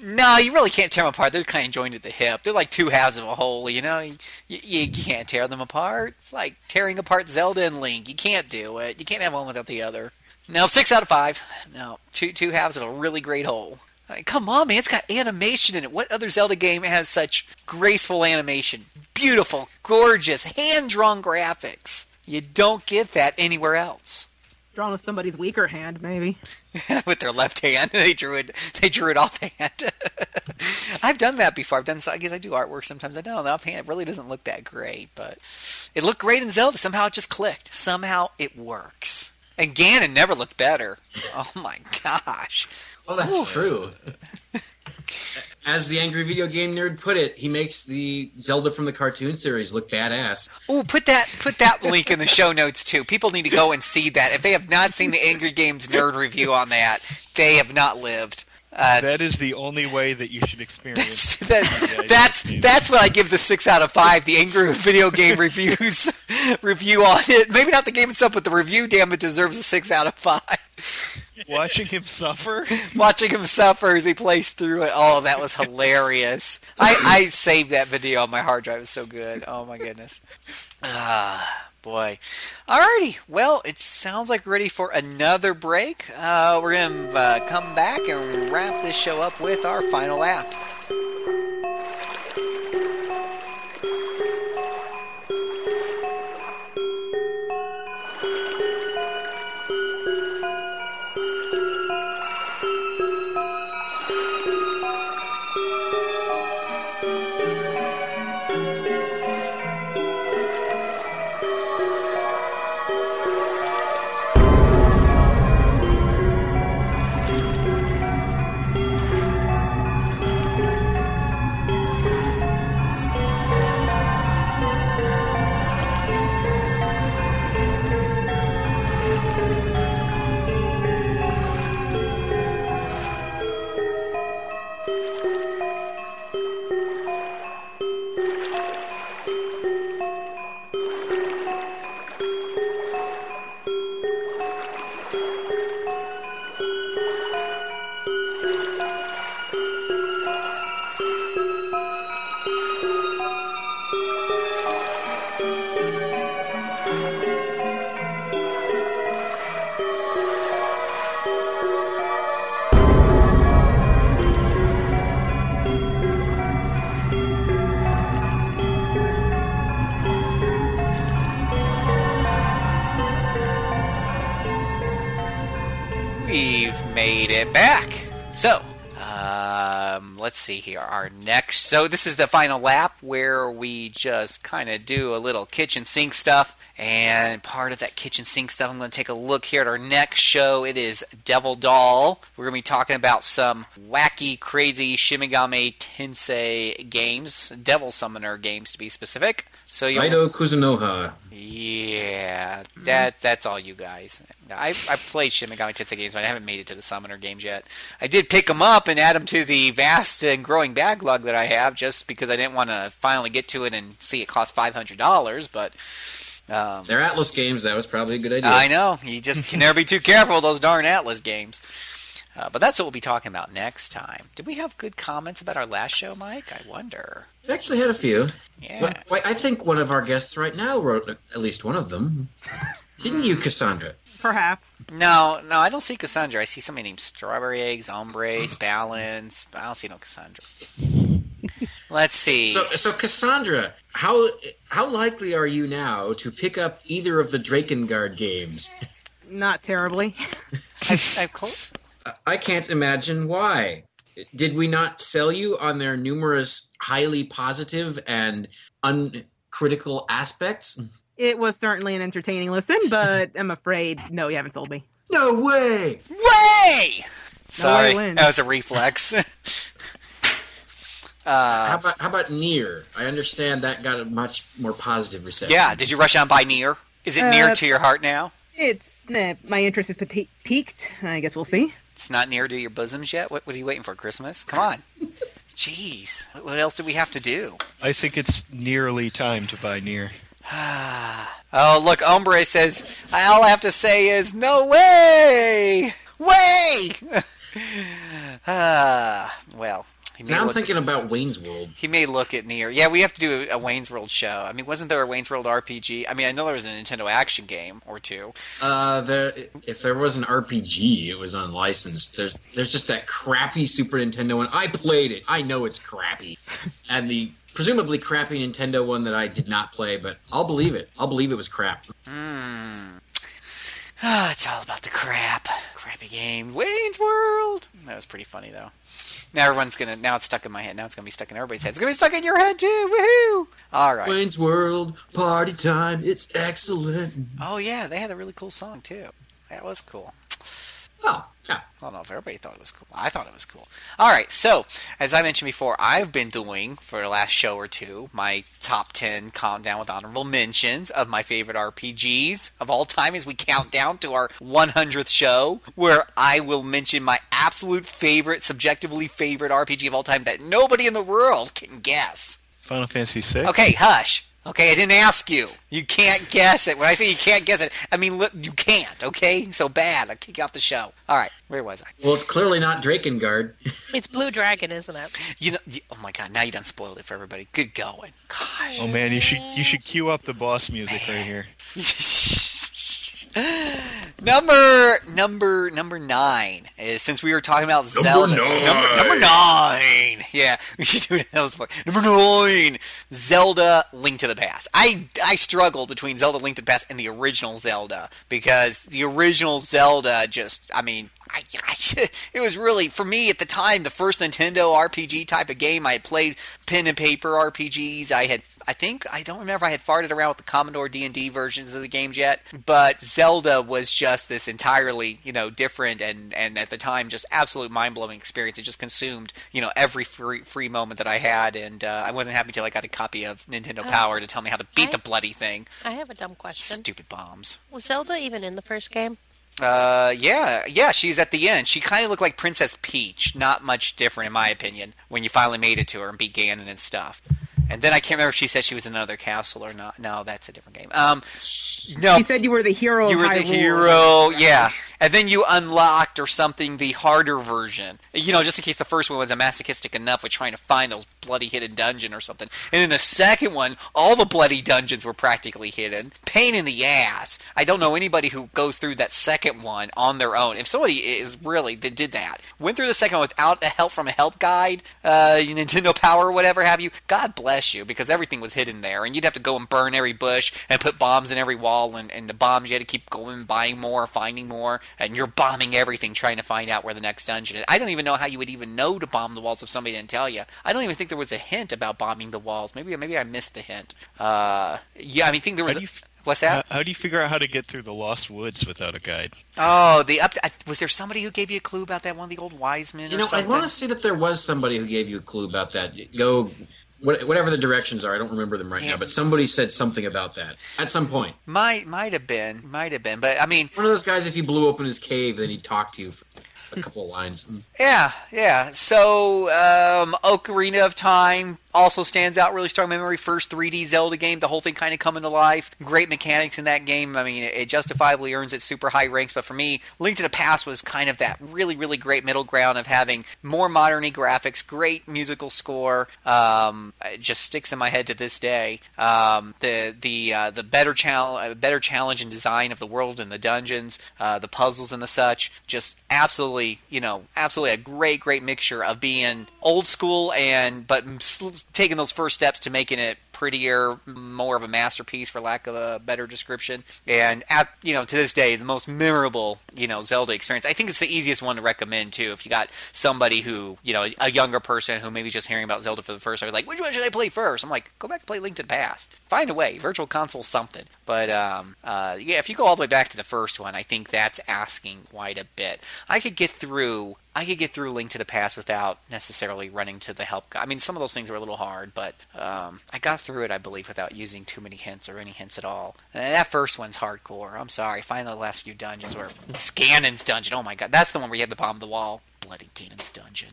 No, you really can't tear them apart. They're kind of joined at the hip. They're like 2 halves of a whole, You can't tear them apart. It's like tearing apart Zelda and Link. You can't do it. You can't have one without the other. No, 6 out of 5. No, two halves of a really great whole. Come on, man. It's got animation in it. What other Zelda game has such graceful animation? Beautiful, gorgeous, hand-drawn graphics. You don't get that anywhere else. Drawn with somebody's weaker hand, maybe. With their left hand. They drew it offhand. I've done that before. I guess I do artwork sometimes. I've done it offhand. It really doesn't look that great, but it looked great in Zelda. Somehow it just clicked. Somehow it works. And Ganon never looked better. Oh, my gosh. Well, that's true. as the angry video game nerd put it, he makes the Zelda from the cartoon series look badass. Ooh, put that link in the show notes too. People need to go and see that. If they have not seen the Angry Games nerd review on that, they have not lived. That is the only way that you should experience. That's what I give the 6 out of 5. The Angry Video Game Reviews review on it. Maybe not the game itself, but the review, damn it, deserves a 6 out of 5. Watching him suffer. Watching him suffer as he plays through it. Oh, that was hilarious. I saved that video on my hard drive. It was so good. Oh my goodness. Boy. Alrighty. Well, it sounds like we're ready for another break. We're going to come back and wrap this show up with our final app. See here, our next. So this is the final lap where we just kind of do a little kitchen sink stuff, and part of that kitchen sink stuff, I'm going to take a look here at our next show. It is Devil Doll. We're going to be talking about some wacky, crazy Shin Megami Tensei games, Devil Summoner games to be specific. So you Raido Kuzunoha. Yeah, that's all you guys. I played Shin Megami Tensei games, but I haven't made it to the Summoner games yet. I did pick them up and add them to the vast and growing backlog that I have, just because I didn't want to finally get to it and see it cost $500. But they're Atlas games. That was probably a good idea. I know. You just can never be too careful with those darn Atlas games. But that's what we'll be talking about next time. Did we have good comments about our last show, Mike? I wonder. We actually had a few. Yeah. Well, I think one of our guests right now wrote at least one of them. Didn't you, Cassandra? Perhaps. No, I don't see Cassandra. I see somebody named Strawberry Eggs, Ombrace, Balance. I don't see no Cassandra. Let's see. So Cassandra, how likely are you now to pick up either of the Drakengard games? Not terribly. I can't imagine why. Did we not sell you on their numerous highly positive and uncritical aspects? It was certainly an entertaining listen, but I'm afraid, no, you haven't sold me. No way! Way! Sorry, that was a reflex. How about Nier? I understand that got a much more positive reception. Yeah, did you rush on by Nier? Is it near to your heart now? It's my interest is peaked. I guess we'll see. It's not near to your bosoms yet? What are you waiting for, Christmas? Come on. Jeez. What else do we have to do? I think it's nearly time to buy Nier. Oh, look, Ombre says, all I have to say is, no way! Way! Well. Now I'm thinking about Wayne's World. He may look at Nier. Yeah, we have to do a Wayne's World show. I mean, wasn't there a Wayne's World RPG? I mean, I know there was a Nintendo action game or two. If there was an RPG, it was unlicensed. There's just that crappy Super Nintendo one. I played it. I know it's crappy. And the presumably crappy Nintendo one that I did not play, but I'll believe it. I'll believe it was crap. Oh, it's all about the crap. Crappy game. Wayne's World. That was pretty funny, though. Now it's stuck in my head. Now it's going to be stuck in everybody's head. It's going to be stuck in your head, too. Woohoo! All right. Wayne's World, party time. It's excellent. Oh, yeah. They had a really cool song, too. That was cool. Oh, yeah. I don't know if everybody thought it was cool. I thought it was cool. All right, so as I mentioned before, I've been doing for the last show or two my top 10 countdown with honorable mentions of my favorite RPGs of all time as we count down to our 100th show, where I will mention my absolute favorite, subjectively favorite RPG of all time that nobody in the world can guess. Final Fantasy VI? Okay, hush. Okay, I didn't ask you. You can't guess it. When I say you can't guess it, I mean, look, you can't, okay? So bad. I'll kick you off the show. All right, where was I? Well, it's clearly not Drakengard. It's Blue Dragon, isn't it? You know, oh, my God, now you done spoiled it for everybody. Good going. Gosh. Oh, man, you should cue up the boss music right here. Number 9 is, since we were talking about Zelda. Number nine. Yeah, we should do it. That was fun. Number 9, Zelda: Link to the Past. I struggled between Zelda: Link to the Past and the original Zelda, because the original Zelda just, I mean, it was really, for me at the time, the first Nintendo RPG type of game. I had played pen and paper RPGs. I don't remember I had farted around with the Commodore D&D versions of the games yet, but Zelda was just this entirely, different and at the time just absolute mind-blowing experience. It just consumed, every free moment that I had, and I wasn't happy till I got a copy of Nintendo Power to tell me how to beat the bloody thing. I have a dumb question. Stupid bombs. Was Zelda even in the first game? Yeah, she's at the end. She kind of looked like Princess Peach. Not much different, in my opinion, when you finally made it to her and beat Ganon and stuff. And then I can't remember if she said she was in another castle or not. No, that's a different game. No, she said you were the hero. You were the hero, yeah. And then you unlocked or something the harder version. Just in case the first one was a masochistic enough with trying to find those bloody hidden dungeon or something. And in the second one, all the bloody dungeons were practically hidden. Pain in the ass. I don't know anybody who goes through that second one on their own. If somebody that did that, went through the second one without help from a help guide, Nintendo Power or whatever have you, God bless you, because everything was hidden there, and you'd have to go and burn every bush and put bombs in every wall, and the bombs you had to keep going, buying more, finding more, and you're bombing everything trying to find out where the next dungeon is. I don't even know how you would even know to bomb the walls if somebody didn't tell you. I don't even think there was a hint about bombing the walls. Maybe I missed the hint. I mean, think there was. What's that? How do you figure out how to get through the Lost Woods without a guide? Oh, was there somebody who gave you a clue about that? One of the old wise men? Or something? I want to say that there was somebody who gave you a clue about that. Whatever the directions are, I don't remember them right now, but somebody said something about that at some point. Might have been, but I mean... One of those guys, if you blew open his cave, then he'd talk to you for a couple of lines. Yeah. So, Ocarina of Time also stands out. Really strong memory. First 3D Zelda game. The whole thing kind of coming to life. Great mechanics in that game. I mean, it justifiably earns its super high ranks. But for me, Link to the Past was kind of that really, really great middle ground of having more modern-y graphics, great musical score. It just sticks in my head to this day. The better challenge and design of the world and the dungeons, the puzzles and the such. Just absolutely, absolutely a great, great mixture of being old school but taking those first steps to making it prettier, more of a masterpiece, for lack of a better description. And to this day, the most memorable, Zelda experience. I think it's the easiest one to recommend too. If you got somebody who, a younger person who maybe just hearing about Zelda for the first time, was like, which one should I play first? I'm like, go back and play Link to the Past. Find a way, Virtual Console something. But if you go all the way back to the first one, I think that's asking quite a bit. I could get through Link to the Past without necessarily running to the help guide. I mean, some of those things were a little hard, but I got through it, I believe, without using too many hints or any hints at all. And that first one's hardcore. I'm sorry. Finally, the last few dungeons were Ganon's dungeon. Oh, my God. That's the one where you had to bomb the wall. Bloody Ganon's dungeon.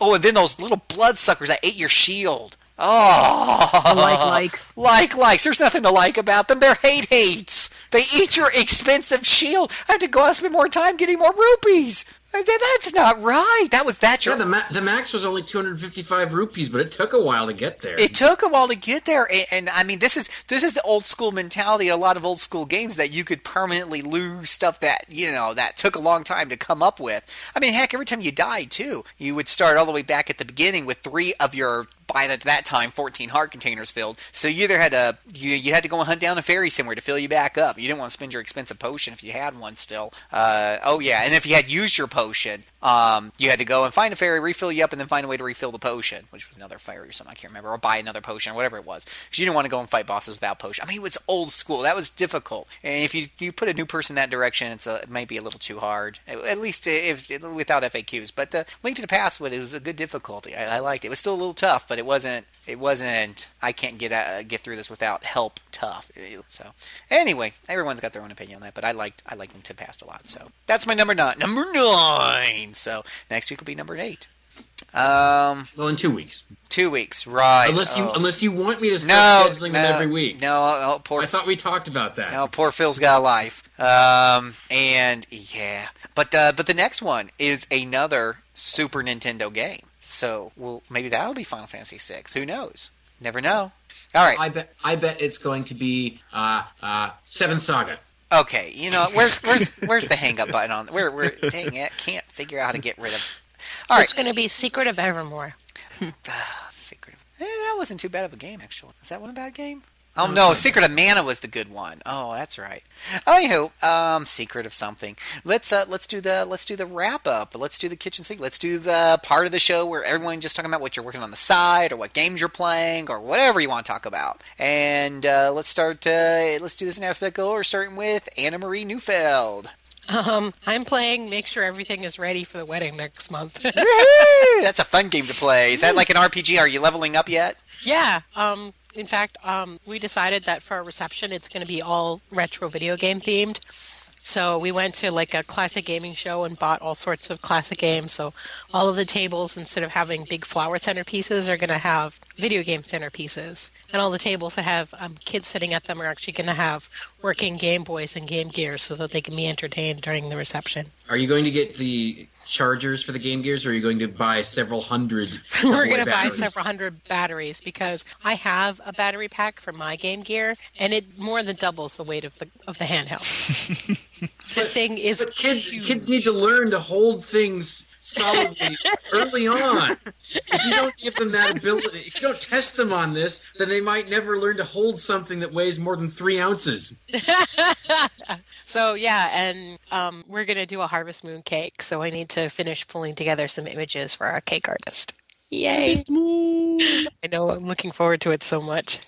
Oh, and then those little bloodsuckers that ate your shield. Oh, likes. There's nothing to like about them. They're hates. They eat your expensive shield. I have to go out and spend more time getting more rupees. That's not right. The max was only 255 rupees, but it took a while to get there. And I mean, this is the old school mentality. A lot of old school games that you could permanently lose stuff that that took a long time to come up with. I mean, heck, every time you died too, you would start all the way back at the beginning with 3 of your, by that time, 14 heart containers filled. So you either had to go and hunt down a fairy somewhere to fill you back up. You didn't want to spend your expensive potion if you had one still. And if you had used your potion, You had to go and find a fairy, refill you up, and then find a way to refill the potion, which was another fairy or something, I can't remember, or buy another potion or whatever it was, because you didn't want to go and fight bosses without potion. I mean, it was old school. That was difficult. And if you put a new person that direction, it might be a little too hard, at least if without FAQs. But the Link to the Past, it was a good difficulty. I liked it. It was still a little tough, but it wasn't I can't get through this without help tough. So anyway, everyone's got their own opinion on that, but I liked Link to the Past a lot. So that's my number 9. Number 9. So next week will be number 8. Well, in 2 weeks. 2 weeks, right? Unless you want me to start scheduling them every week. No, poor. I thought we talked about that. No, poor Phil's got a life. And yeah, but the next one is another Super Nintendo game. So maybe that'll be Final Fantasy VI. Who knows? Never know. All right. I bet it's going to be Seven Saga. Okay, you know, where's the hang up button on? Where dang it, can't figure out how to get rid of. All right, it's going to be Secret of Evermore. Secret. That wasn't too bad of a game, actually. Is that one a bad game? Oh no, Secret of Mana was the good one. Oh, that's right. Anywho, Secret of something. Let's do the wrap up. Let's do the kitchen sink. Let's do the part of the show where everyone just talking about what you're working on the side or what games you're playing or whatever you want to talk about. And let's start. Let's do this in alphabetical order, starting with Anna Marie Neufeld. I'm playing Make Sure Everything Is Ready for the Wedding next month. That's a fun game to play. Is that like an RPG? Are you leveling up yet? Yeah. In fact, we decided that for our reception, it's going to be all retro video game themed. So we went to like a classic gaming show and bought all sorts of classic games. So all of the tables, instead of having big flower centerpieces, are going to have video game centerpieces. And all the tables that have kids sitting at them are actually going to have working Game Boys and Game Gears so that they can be entertained during the reception. Are you going to get the chargers for the Game Gears, or are you going to buy several hundred batteries? We're going to buy several hundred batteries because I have a battery pack for my Game Gear, and it more than doubles the weight of the handheld. Kids need to learn to hold things solidly early on. If you don't give them that ability, if you don't test them on this, then they might never learn to hold something that weighs more than 3 ounces. So yeah, and we're going to do a Harvest Moon cake, so I need to finish pulling together some images for our cake artist. Yay! Harvest Moon. I know, I'm looking forward to it so much.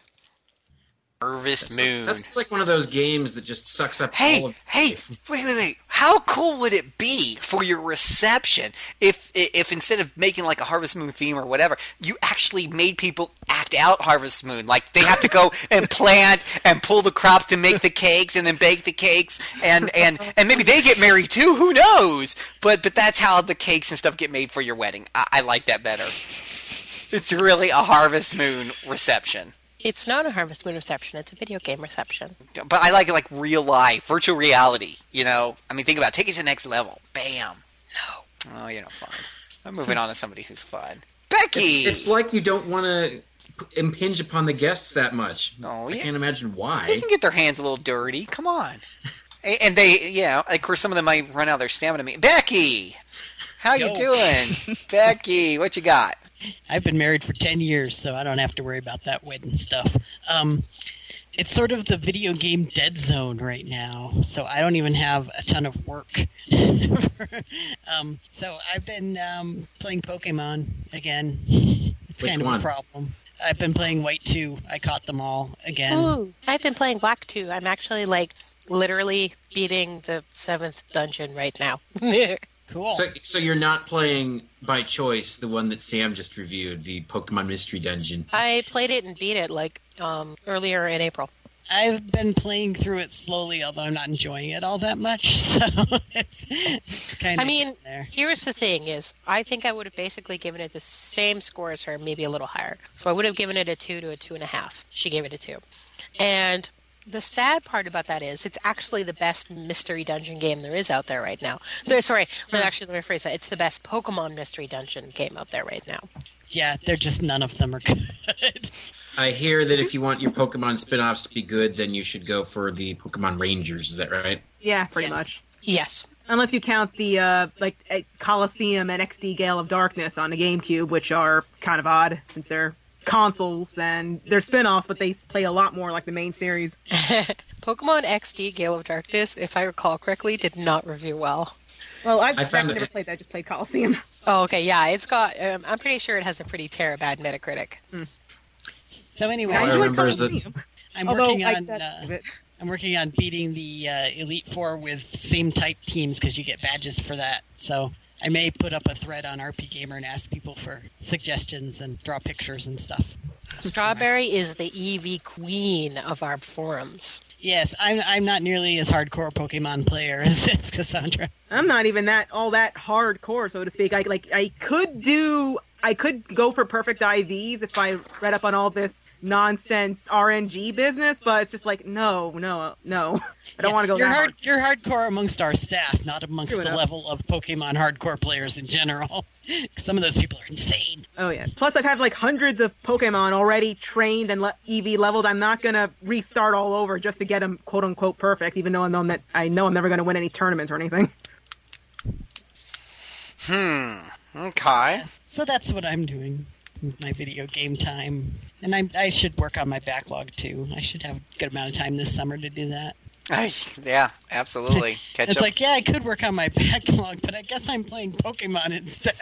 Harvest Moon. That's like one of those games that just sucks up all of... Hey, wait. How cool would it be for your reception if instead of making like a Harvest Moon theme or whatever, you actually made people act out Harvest Moon? Like they have to go and plant and pull the crops to make the cakes and then bake the cakes and maybe they get married too. Who knows? But that's how the cakes and stuff get made for your wedding. I like that better. It's really a Harvest Moon reception. It's not a Harvest Moon reception. It's a video game reception. But I like it like real life, virtual reality, you know? I mean, think about it. Take it to the next level. Bam. No. Oh, you're not fun. I'm moving on to somebody who's fun. Becky! It's like you don't want to impinge upon the guests that much. Oh, yeah. I can't imagine why. They can get their hands a little dirty. Come on. And they, yeah, of course, some of them might run out of their stamina. Becky! How you doing? Becky, what you got? I've been married for 10 years, so I don't have to worry about that wedding stuff. It's sort of the video game dead zone right now, so I don't even have a ton of work. So I've been playing Pokemon again. It's Which kind one? Of a problem. I've been playing White 2. I caught them all again. Ooh, I've been playing Black 2. I'm actually, like, literally beating the 7th dungeon right now. Cool. So you're not playing by choice the one that Sam just reviewed, the Pokemon Mystery Dungeon. I played it and beat it like earlier in April. I've been playing through it slowly, although I'm not enjoying it all that much. So it's kind of. I mean, here's the thing: is I think I would have basically given it the same score as her, maybe a little higher. So I would have given it a 2 to a 2.5. She gave it a 2, and. The sad part about that is it's actually the best mystery dungeon game there is out there right now. Let me rephrase that. It's the best Pokemon mystery dungeon game out there right now. Yeah, they're just none of them are good. I hear that if you want your Pokemon spin-offs to be good, then you should go for the Pokemon Rangers. Is that right? Yeah, pretty much. Yes. Unless you count the Coliseum and XD Gale of Darkness on the GameCube, which are kind of odd since they're consoles and their spin-offs, but they play a lot more like the main series. Pokemon XD Gale of Darkness, if I recall correctly, did not review well. Well, I've never played that. I just played Coliseum. Oh, okay. Yeah, it's got... I'm pretty sure it has a pretty bad Metacritic. Mm. So anyway, I enjoyed Coliseum. I'm working on beating the Elite Four with same type teams because you get badges for that. So I may put up a thread on RPGamer and ask people for suggestions and draw pictures and stuff. Strawberry is the EV queen of our forums. Yes, I'm not nearly as hardcore Pokemon player as Cassandra. I'm not even all that hardcore, so to speak. I could go for perfect IVs if I read up on all this nonsense RNG business, but it's just like, no. I don't want to go that hard. You're hardcore amongst our staff, not amongst the level of Pokemon hardcore players in general. Some of those people are insane. Oh, yeah. Plus, I've had hundreds of Pokemon already trained and EV leveled. I'm not going to restart all over just to get them quote-unquote perfect, even though I know I'm never going to win any tournaments or anything. Okay. So that's what I'm doing with my video game time. And I should work on my backlog, too. I should have a good amount of time this summer to do that. Yeah, absolutely. Catch up. Like, yeah, I could work on my backlog, but I guess I'm playing Pokemon instead.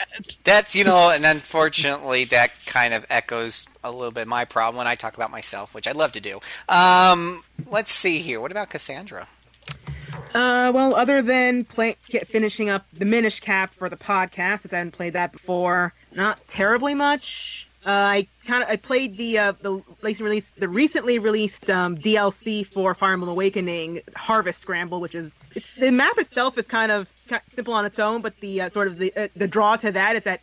That's, and unfortunately, that kind of echoes a little bit my problem when I talk about myself, which I love to do. Let's see here. What about Cassandra? Well, other than finishing up the Minish Cap for the podcast, since I hadn't played that before, not terribly much. I played the recently released DLC for Fire Emblem Awakening, Harvest Scramble, which is the map itself is kind of simple on its own, but the sort of the draw to that is that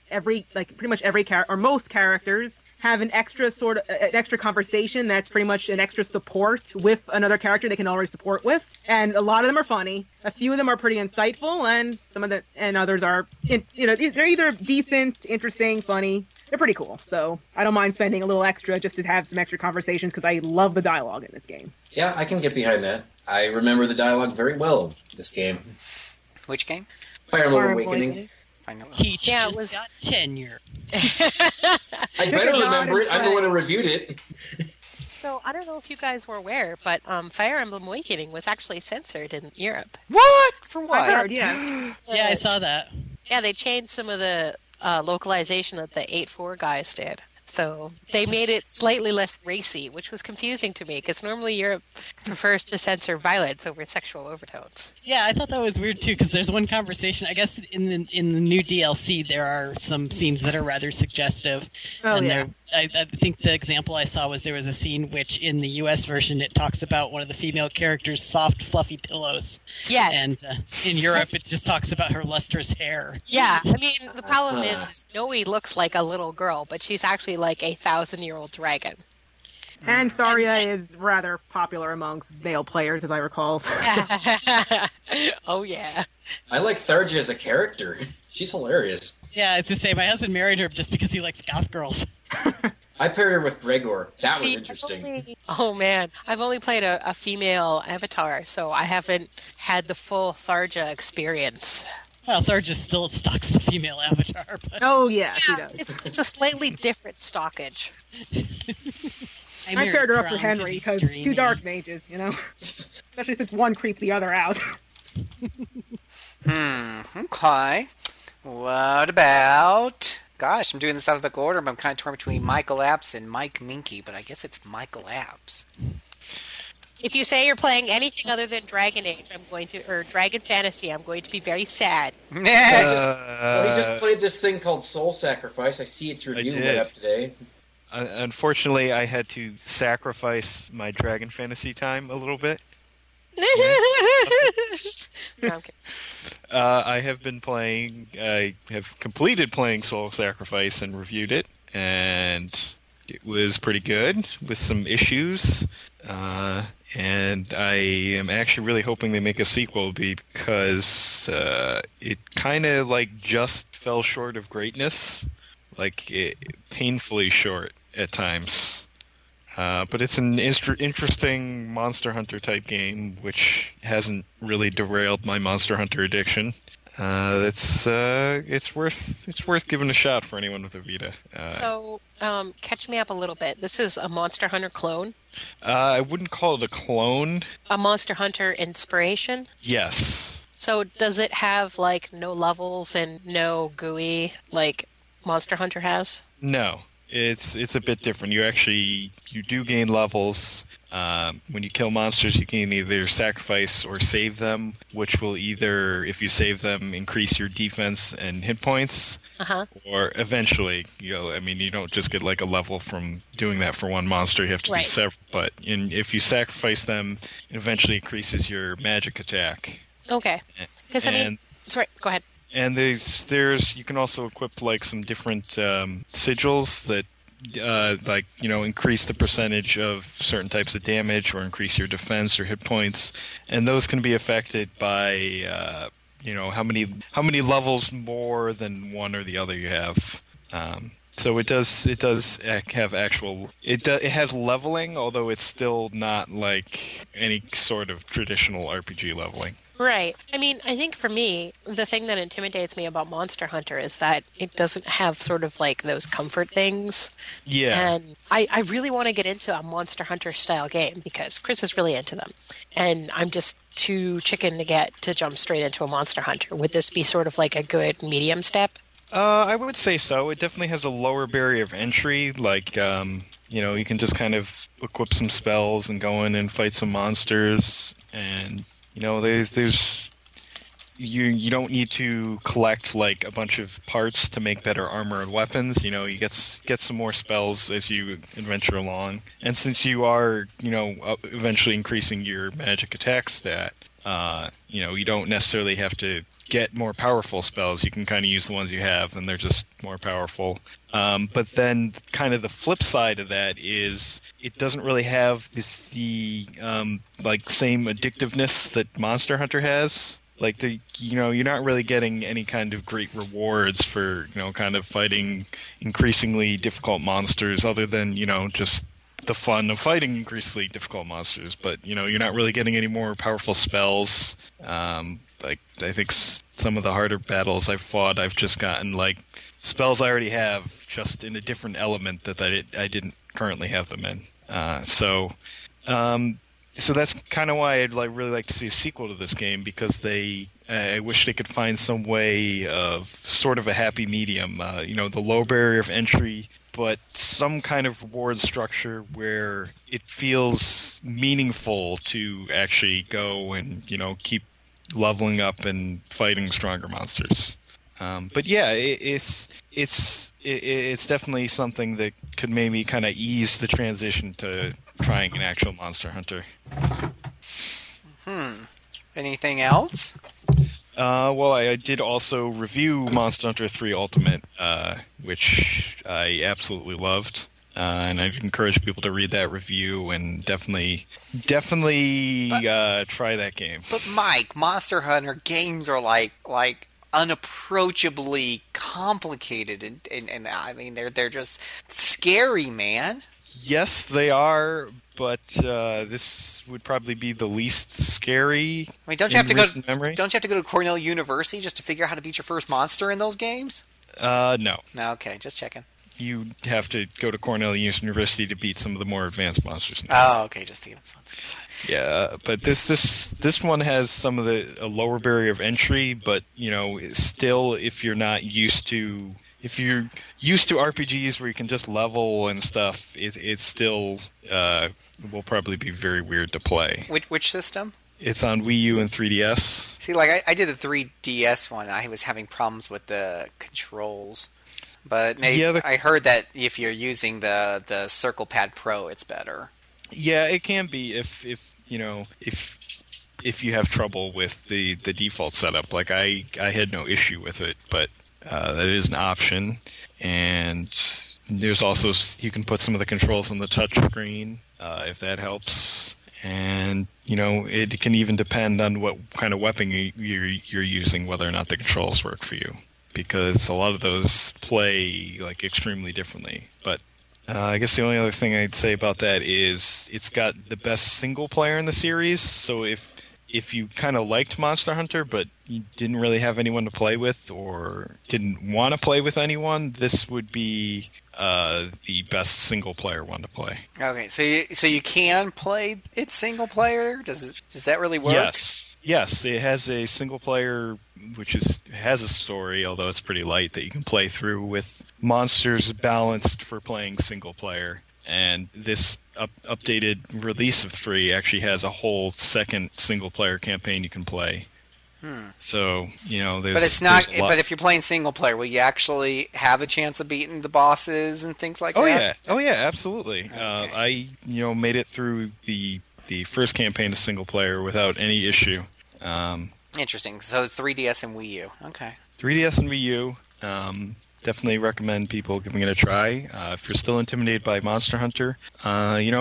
most characters have an extra conversation that's pretty much an extra support with another character they can already support with. And a lot of them are funny. A few of them are pretty insightful, and others are, they're either decent, interesting, funny. They're pretty cool. So I don't mind spending a little extra just to have some extra conversations because I love the dialogue in this game. Yeah, I can get behind that. I remember the dialogue very well of this game. Which game? Fire Emblem Awakening. Teach has got tenure. I better remember it. I'm the one who reviewed it. So I don't know if you guys were aware, but Fire Emblem Awakening was actually censored in Europe. What? For what? I heard, yeah. Yeah, I saw that. Yeah, they changed some of the localization that the 8.4 guys did. So they made it slightly less racy, which was confusing to me, because normally Europe prefers to censor violence over sexual overtones. Yeah, I thought that was weird, too, because there's one conversation, I guess in the new DLC, there are some scenes that are rather suggestive. Oh, and yeah. I think the example I saw was there was a scene which, in the U.S. version, it talks about one of the female characters' soft, fluffy pillows. Yes. And in Europe, it just talks about her lustrous hair. Yeah, I mean, the problem is Noe looks like a little girl, but she's actually like a 1,000-year-old dragon. And Tharia is rather popular amongst male players, as I recall. Oh, yeah. I like Tharja as a character. She's hilarious. Yeah, it's the same. My husband married her just because he likes goth girls. I paired her with Gregor. That was interesting. I've only played a female avatar, so I haven't had the full Tharja experience. Well, Tharja still stalks the female avatar. But... Oh, yeah, she does. It's a slightly different stalkage. I paired her up with Henry because two dark mages, Especially since one creeps the other out. Okay. What about... Gosh, I'm doing this alphabetical order, but I'm kind of torn between Michael Apps and Mike Minky, but I guess it's Michael Apps. If you say you're playing anything other than Dragon Age, or Dragon Fantasy, I'm going to be very sad. He just played this thing called Soul Sacrifice. I see its review went up today. Unfortunately, I had to sacrifice my Dragon Fantasy time a little bit. I have been playing. I have completed playing Soul Sacrifice and reviewed it, and it was pretty good with some issues. And I am actually really hoping they make a sequel because it kind of just fell short of greatness, painfully short at times. But it's an interesting Monster Hunter type game, which hasn't really derailed my Monster Hunter addiction. It's worth giving a shot for anyone with a Vita. So catch me up a little bit. This is a Monster Hunter clone. I wouldn't call it a clone. A Monster Hunter inspiration. Yes. So does it have, like, no levels and no GUI like Monster Hunter has? No. It's a bit different. You do gain levels. When you kill monsters, you can either sacrifice or save them, which will either, if you save them, increase your defense and hit points, or eventually, you don't just get like a level from doing that for one monster. You have to do several, but if you sacrifice them, it eventually increases your magic attack. Okay. Because, sorry, go ahead. And there's you can also equip like some different sigils that increase the percentage of certain types of damage or increase your defense or hit points, and those can be affected by how many levels more than one or the other you have. So it does have actual it has leveling, although it's still not like any sort of traditional RPG leveling. Right. I mean, I think for me, the thing that intimidates me about Monster Hunter is that it doesn't have sort of like those comfort things. Yeah. And I really want to get into a Monster Hunter style game because Chris is really into them. And I'm just too chicken to jump straight into a Monster Hunter. Would this be sort of like a good medium step? I would say so. It definitely has a lower barrier of entry. Like, you can just kind of equip some spells and go in and fight some monsters and... You don't need to collect like a bunch of parts to make better armor and weapons. You get some more spells as you adventure along. And since you are, eventually increasing your magic attack stat, you don't necessarily have to get more powerful spells. You can kind of use the ones you have, and they're just more powerful. But then kind of the flip side of that is it doesn't really have the same addictiveness that Monster Hunter has. Like, you're not really getting any kind of great rewards for, kind of fighting increasingly difficult monsters other than, just the fun of fighting increasingly difficult monsters. But, you're not really getting any more powerful spells. Like, I think some of the harder battles I've fought, I've just gotten, like, spells I already have, just in a different element that I didn't currently have them in. So that's kind of why I'd really like to see a sequel to this game, because I wish they could find some way of sort of a happy medium. The low barrier of entry, but some kind of reward structure where it feels meaningful to actually go and, keep leveling up and fighting stronger monsters. But yeah, it's definitely something that could maybe kind of ease the transition to trying an actual Monster Hunter. Anything else? Well, I did also review Monster Hunter 3 Ultimate, which I absolutely loved. And I'd encourage people to read that review and definitely try that game. But Mike, Monster Hunter games are like unapproachably complicated, and I mean they're just scary, man. Yes, they are. But this would probably be the least scary. I mean, don't you have to go to Cornell University just to figure out how to beat your first monster in those games? No. No, okay, just checking. You have to go to Cornell University to beat some of the more advanced monsters now. Oh, okay, just the advanced ones. Yeah, but this one has some of a lower barrier of entry, but still, if you're used to RPGs where you can just level and stuff, it still will probably be very weird to play. Which system? It's on Wii U and 3DS. See, like I did the 3DS one. I was having problems with the controls. But maybe I heard that if you're using the Circle Pad Pro, it's better. Yeah, it can be if you have trouble with the default setup. Like I had no issue with it, but that is an option. And there's also you can put some of the controls on the touch screen if that helps. And it can even depend on what kind of weapon you're using, whether or not the controls work for you, because a lot of those play like extremely differently. But I guess the only other thing I'd say about that is it's got the best single player in the series. So if you kind of liked Monster Hunter but you didn't really have anyone to play with or didn't want to play with anyone, this would be the best single player one to play. Okay, so you can play it single player? Does that really work? Yes. Yes, it has a single player, which has a story, although it's pretty light, that you can play through with monsters balanced for playing single player. And this updated release of 3 actually has a whole second single player campaign you can play. So, you know, there's... But it's not. But if you're playing single player, will you actually have a chance of beating the bosses and things like that? Oh, yeah. Oh, yeah, absolutely. Okay. I made it through the first campaign of single player without any issue. Interesting. So 3DS and Wii U. Okay. 3DS and Wii U. Definitely recommend people giving it a try. If you're still intimidated by Monster Hunter,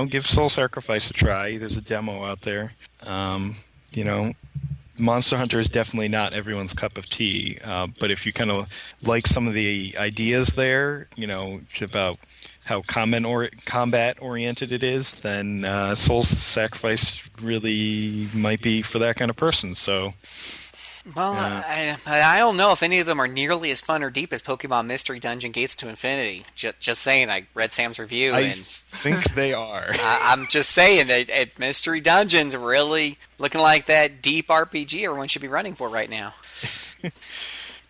give Soul Sacrifice a try. There's a demo out there. Monster Hunter is definitely not everyone's cup of tea, but if you kind of like some of the ideas there, about how combat-oriented it is, then Soul Sacrifice really might be for that kind of person, so... Well, I don't know if any of them are nearly as fun or deep as Pokemon Mystery Dungeon Gates to Infinity. Just saying, I read Sam's review. I think they are. I'm just saying that Mystery Dungeon's really looking like that deep RPG everyone should be running for right now.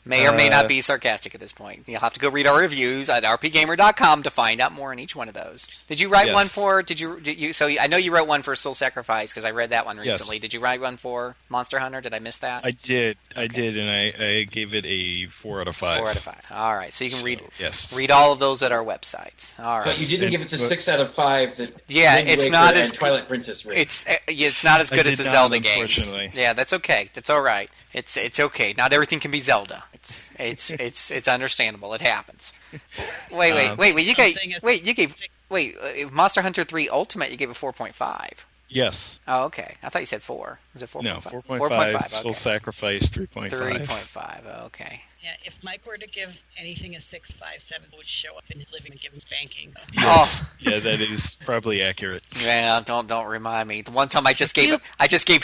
May or may not be sarcastic at this point. You'll have to go read our reviews at rpgamer.com to find out more on each one of those. Did you write one for... So I know you wrote one for Soul Sacrifice because I read that one recently. Yes. Did you write one for Monster Hunter? Did I miss that? I did. Okay. I did, and I gave it a 4 out of 5. 4 out of 5. All right. So you can read all of those at our websites. All right. But you didn't give it the 6 out of 5 that Twilight Princess rated. It's not as good as the Zelda games. Yeah, that's okay. That's all right. It's okay. Not everything can be Zelda. It's understandable. It happens. Wait. Monster Hunter 3 Ultimate, you gave it 4.5. Yes. Oh, okay. I thought you said 4. Is it 4.5? No, 4.5. Okay. Soul Sacrifice 3.5. 3.5. Okay. Yeah, if Mike were to give anything a 6, 5, 7, it would show up in his living and give him spanking. Yes. Oh. Yeah, that is probably accurate. Yeah, don't remind me. The one time I just gave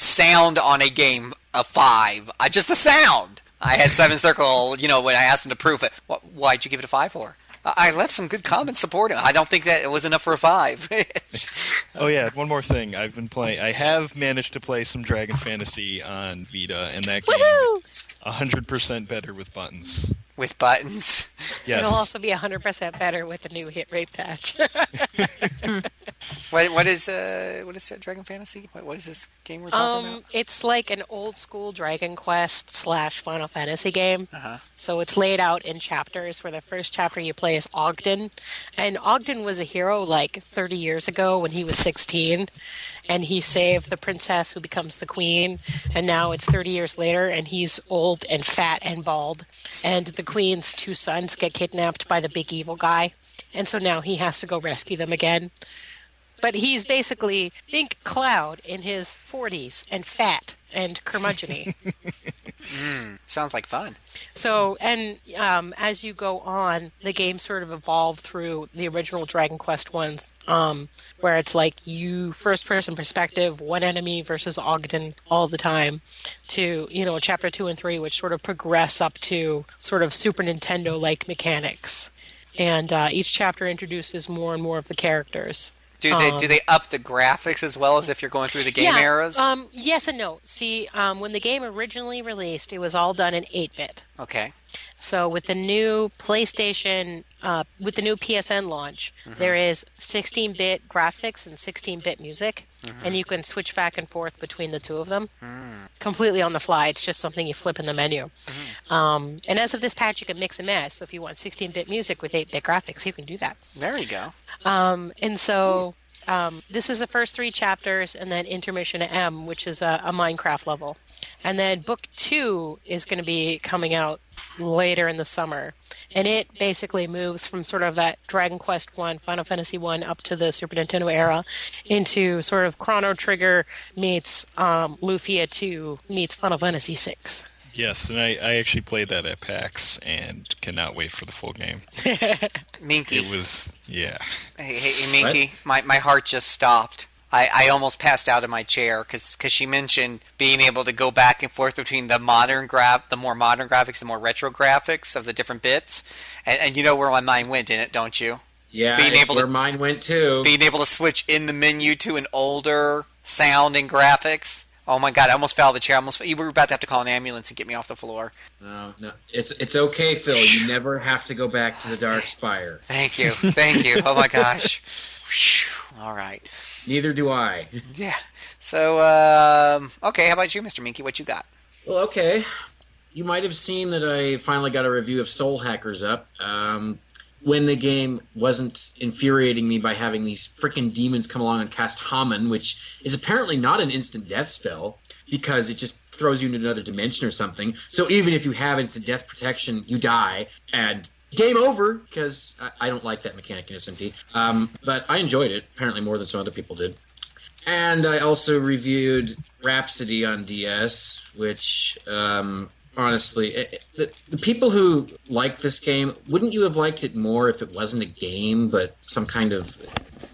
sound on a game a 5. The sound. I had Seven Circle. When I asked him to prove it, why'd you give it a 5 for? I left some good comments supporting it. I don't think that it was enough for a 5. Oh yeah, one more thing. I have managed to play some Dragon Fantasy on Vita, and that game is 100% better with buttons. With buttons? Yes. It'll also be 100% better with the new hit rate patch. What is Dragon Fantasy? What is this game we're talking about? It's like an old school Dragon Quest / Final Fantasy game. Uh-huh. So it's laid out in chapters where the first chapter you play is Ogden. And Ogden was a hero like 30 years ago when he was 16. And he saved the princess who becomes the queen. And now it's 30 years later, and he's old and fat and bald. And the queen's 2 sons get kidnapped by the big evil guy. And so now he has to go rescue them again. But he's basically, think Cloud in his 40s and fat and curmudgeon-y. Sounds like fun. So, and as you go on, the game sort of evolved through the original Dragon Quest ones, where it's like you first-person perspective, one enemy versus Ogden all the time, to Chapter 2 and 3, which sort of progress up to sort of Super Nintendo-like mechanics, and each chapter introduces more and more of the characters. Do they up the graphics as well as if you're going through the game eras? Yes and no. See, when the game originally released, it was all done in 8-bit. Okay. So with the new PlayStation, with the new PSN launch, there is 16-bit graphics and 16-bit music, and you can switch back and forth between the two of them completely on the fly. It's just something you flip in the menu. And as of this patch, you can mix and match. So if you want 16-bit music with 8-bit graphics, you can do that. There you go. And so... this is the first 3 chapters, and then Intermission M, which is a Minecraft level. And then Book 2 is going to be coming out later in the summer. And it basically moves from sort of that Dragon Quest 1, Final Fantasy 1, up to the Super Nintendo era into sort of Chrono Trigger meets Lufia 2 meets Final Fantasy 6. Yes, and I actually played that at PAX and cannot wait for the full game. Minky. It was, yeah. Hey Minky, my heart just stopped. I almost passed out in my chair because she mentioned being able to go back and forth between the more modern graphics, the more retro graphics of the different bits. And you know where my mind went in it, don't you? Yeah, where mine went too. Being able to switch in the menu to an older sound and graphics. Oh my god, I almost fell out of the chair. You were about to have to call an ambulance and get me off the floor. No. It's okay, Phil. You never have to go back to the Dark Spire. Thank you. Oh my gosh. All right. Neither do I. Yeah. So, okay, how about you, Mr. Minky? What you got? Well, okay. You might have seen that I finally got a review of Soul Hackers up. When the game wasn't infuriating me by having these freaking demons come along and cast Haman, which is apparently not an instant death spell because it just throws you into another dimension or something. So even if you have instant death protection, you die and game over, because I don't like that mechanic in SMT. But I enjoyed it, apparently more than some other people did. And I also reviewed Rhapsody on DS, which... honestly, the people who like this game, wouldn't you have liked it more if it wasn't a game, but some kind of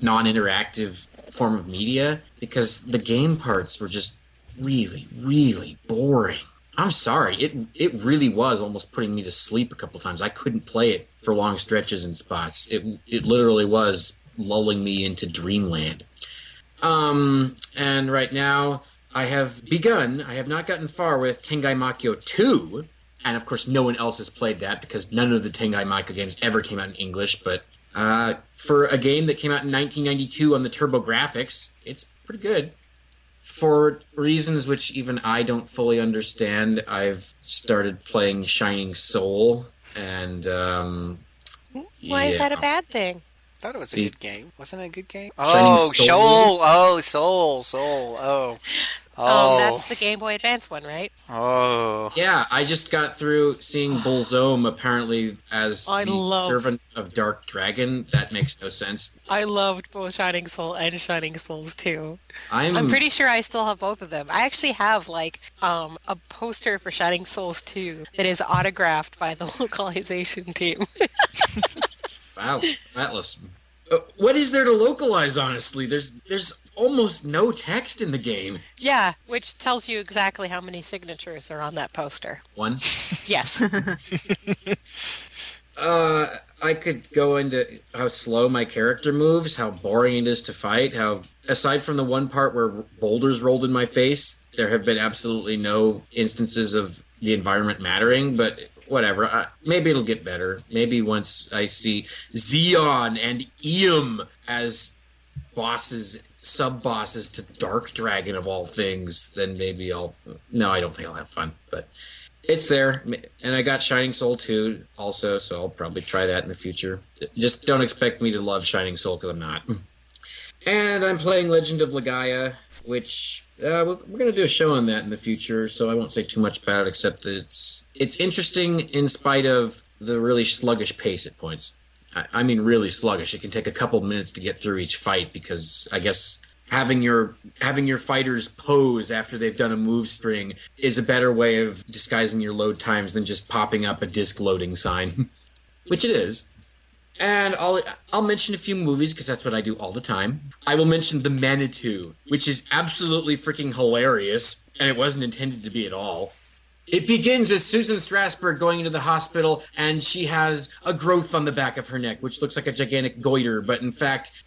non-interactive form of media? Because the game parts were just really, really boring. I'm sorry, it really was almost putting me to sleep a couple times. I couldn't play it for long stretches in spots. It literally was lulling me into dreamland. And right now... I have not gotten far with Tengai Makyo 2, and of course no one else has played that because none of the Tengai Makyo games ever came out in English, but for a game that came out in 1992 on the TurboGrafx, it's pretty good. For reasons which even I don't fully understand, I've started playing Shining Soul, and Why is that a bad thing? I thought it was a good game. Wasn't it a good game? Oh, Soul! Oh, Soul! Oh, that's the Game Boy Advance one, right? Oh. Yeah, I just got through seeing Bolzom apparently as servant of Dark Dragon. That makes no sense. I loved both Shining Soul and Shining Souls 2. I'm pretty sure I still have both of them. I actually have, a poster for Shining Souls 2 that is autographed by the localization team. Wow, Atlas. What is there to localize, honestly? There's almost no text in the game. Yeah, which tells you exactly how many signatures are on that poster. One? Yes. I could go into how slow my character moves, how boring it is to fight, how, aside from the one part where boulders rolled in my face, there have been absolutely no instances of the environment mattering, but... Whatever. Maybe it'll get better. Maybe once I see Zeon and Eam as bosses, sub-bosses to Dark Dragon of all things, then maybe I'll... No, I don't think I'll have fun, but it's there. And I got Shining Soul 2 also, so I'll probably try that in the future. Just don't expect me to love Shining Soul, because I'm not. And I'm playing Legend of Legaia, which... we're going to do a show on that in the future, so I won't say too much about it, except that it's interesting in spite of the really sluggish pace at points. I mean really sluggish. It can take a couple minutes to get through each fight because I guess having your fighters pose after they've done a move string is a better way of disguising your load times than just popping up a disc loading sign, which it is. And I'll mention a few movies, because that's what I do all the time. I will mention The Manitou, which is absolutely freaking hilarious, and it wasn't intended to be at all. It begins with Susan Strasberg going into the hospital, and she has a growth on the back of her neck, which looks like a gigantic goiter, but in fact,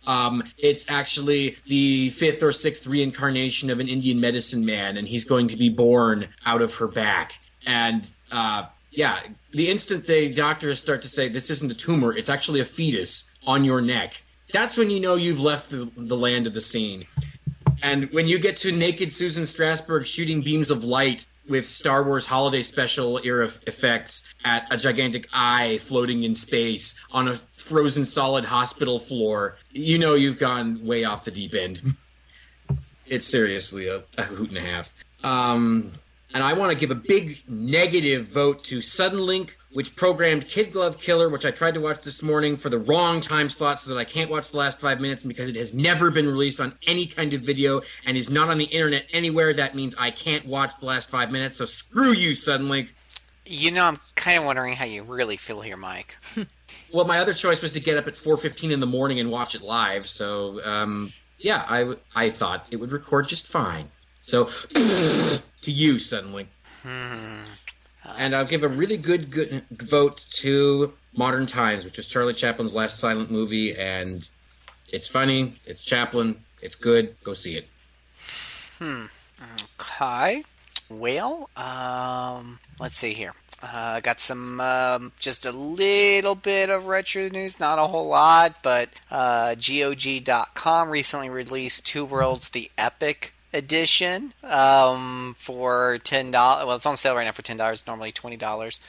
it's actually the 5th or 6th reincarnation of an Indian medicine man, and he's going to be born out of her back. And, yeah, the instant the doctors start to say, this isn't a tumor, it's actually a fetus on your neck, that's when you know you've left the land of the scene. And when you get to naked Susan Strasberg shooting beams of light with Star Wars Holiday Special era effects at a gigantic eye floating in space on a frozen solid hospital floor, you know you've gone way off the deep end. It's seriously a hoot and a half. And I want to give a big negative vote to Sudden Link, which programmed Kid Glove Killer, which I tried to watch this morning for the wrong time slot so that I can't watch the last 5 minutes, and because it has never been released on any kind of video and is not on the internet anywhere, that means I can't watch the last 5 minutes, so screw you, Sudden Link. You know, I'm kind of wondering how you really feel here, Mike. Well, my other choice was to get up at 4:15 in the morning and watch it live, so, yeah, I thought it would record just fine. So, to you, suddenly. And I'll give a really good vote to Modern Times, which was Charlie Chaplin's last silent movie, and it's funny, it's Chaplin, it's good, go see it. Okay. Well, let's see here. I got some, just a little bit of retro news, not a whole lot, but GOG.com recently released Two Worlds, the Epic Edition for $10. Well, it's on sale right now for $10, normally $20.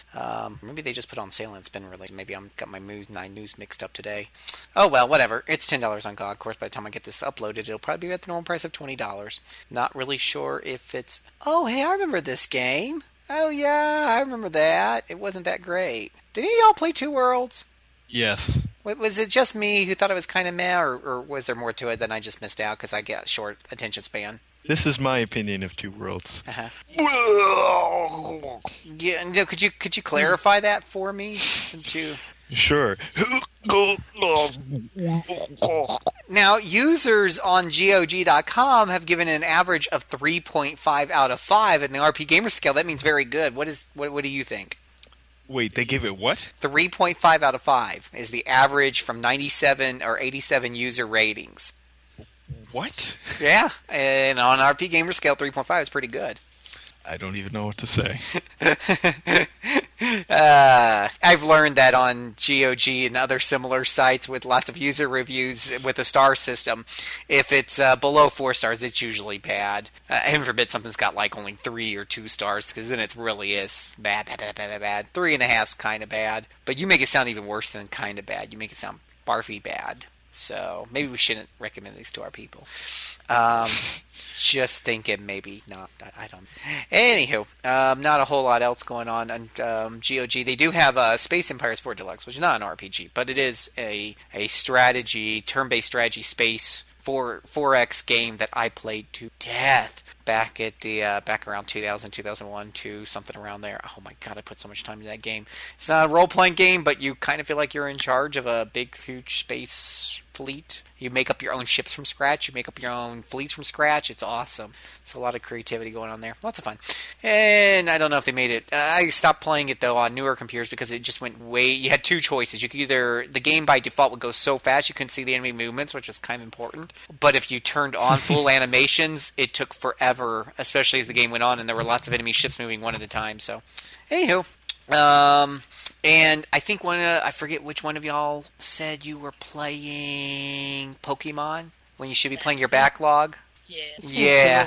Maybe they just put it on sale and it's been released. Maybe I've got my news mixed up today. Oh, well, whatever. It's $10 on GOG. Of course, by the time I get this uploaded, it'll probably be at the normal price of $20. Not really sure if it's... Oh, hey, I remember this game. Oh, yeah, I remember that. It wasn't that great. Did any of y'all play Two Worlds? Yes. Was it just me who thought it was kind of meh, or was there more to it than I just missed out because I got short attention span? This is my opinion of Two Worlds. Uh-huh. Yeah, no, could you clarify that for me? Sure. Now, users on GOG.com have given an average of 3.5 out of 5 in the RPGamer scale. That means very good. What do you think? Wait, they gave it what? 3.5 out of 5 is the average from 97 or 87 user ratings. What? Yeah, and on RPGamer scale, 3.5 is pretty good. I don't even know what to say. I've learned that on GOG and other similar sites with lots of user reviews with a star system, if it's below 4 stars, it's usually bad. Heaven forbid something's got like only 3 or 2 stars, because then it really is bad. 3.5's kind of bad, but you make it sound even worse than kind of bad. You make it sound barfy bad. So maybe we shouldn't recommend these to our people. Just thinking maybe not. I don't. Anywho, not a whole lot else going on GOG. They do have Space Empires 4 Deluxe, which is not an RPG, but it is a strategy, turn-based strategy space 4X game that I played to death back at the back around 2000, 2001, 2, something around there. Oh my god, I put so much time into that game. It's not a role-playing game, but you kind of feel like you're in charge of a big, huge space fleet. You make up your own ships from scratch. You make up your own fleets from scratch. It's awesome. It's a lot of creativity going on there. Lots of fun. And I don't know if they made it. I stopped playing it, though, on newer computers because it just went way... You had two choices. You could either... The game by default would go so fast you couldn't see the enemy movements, which was kind of important. But if you turned on full animations, it took forever, especially as the game went on, and there were lots of enemy ships moving one at a time. So, anywho... and I think I forget which one of y'all said you were playing Pokemon when you should be playing your backlog. Yeah.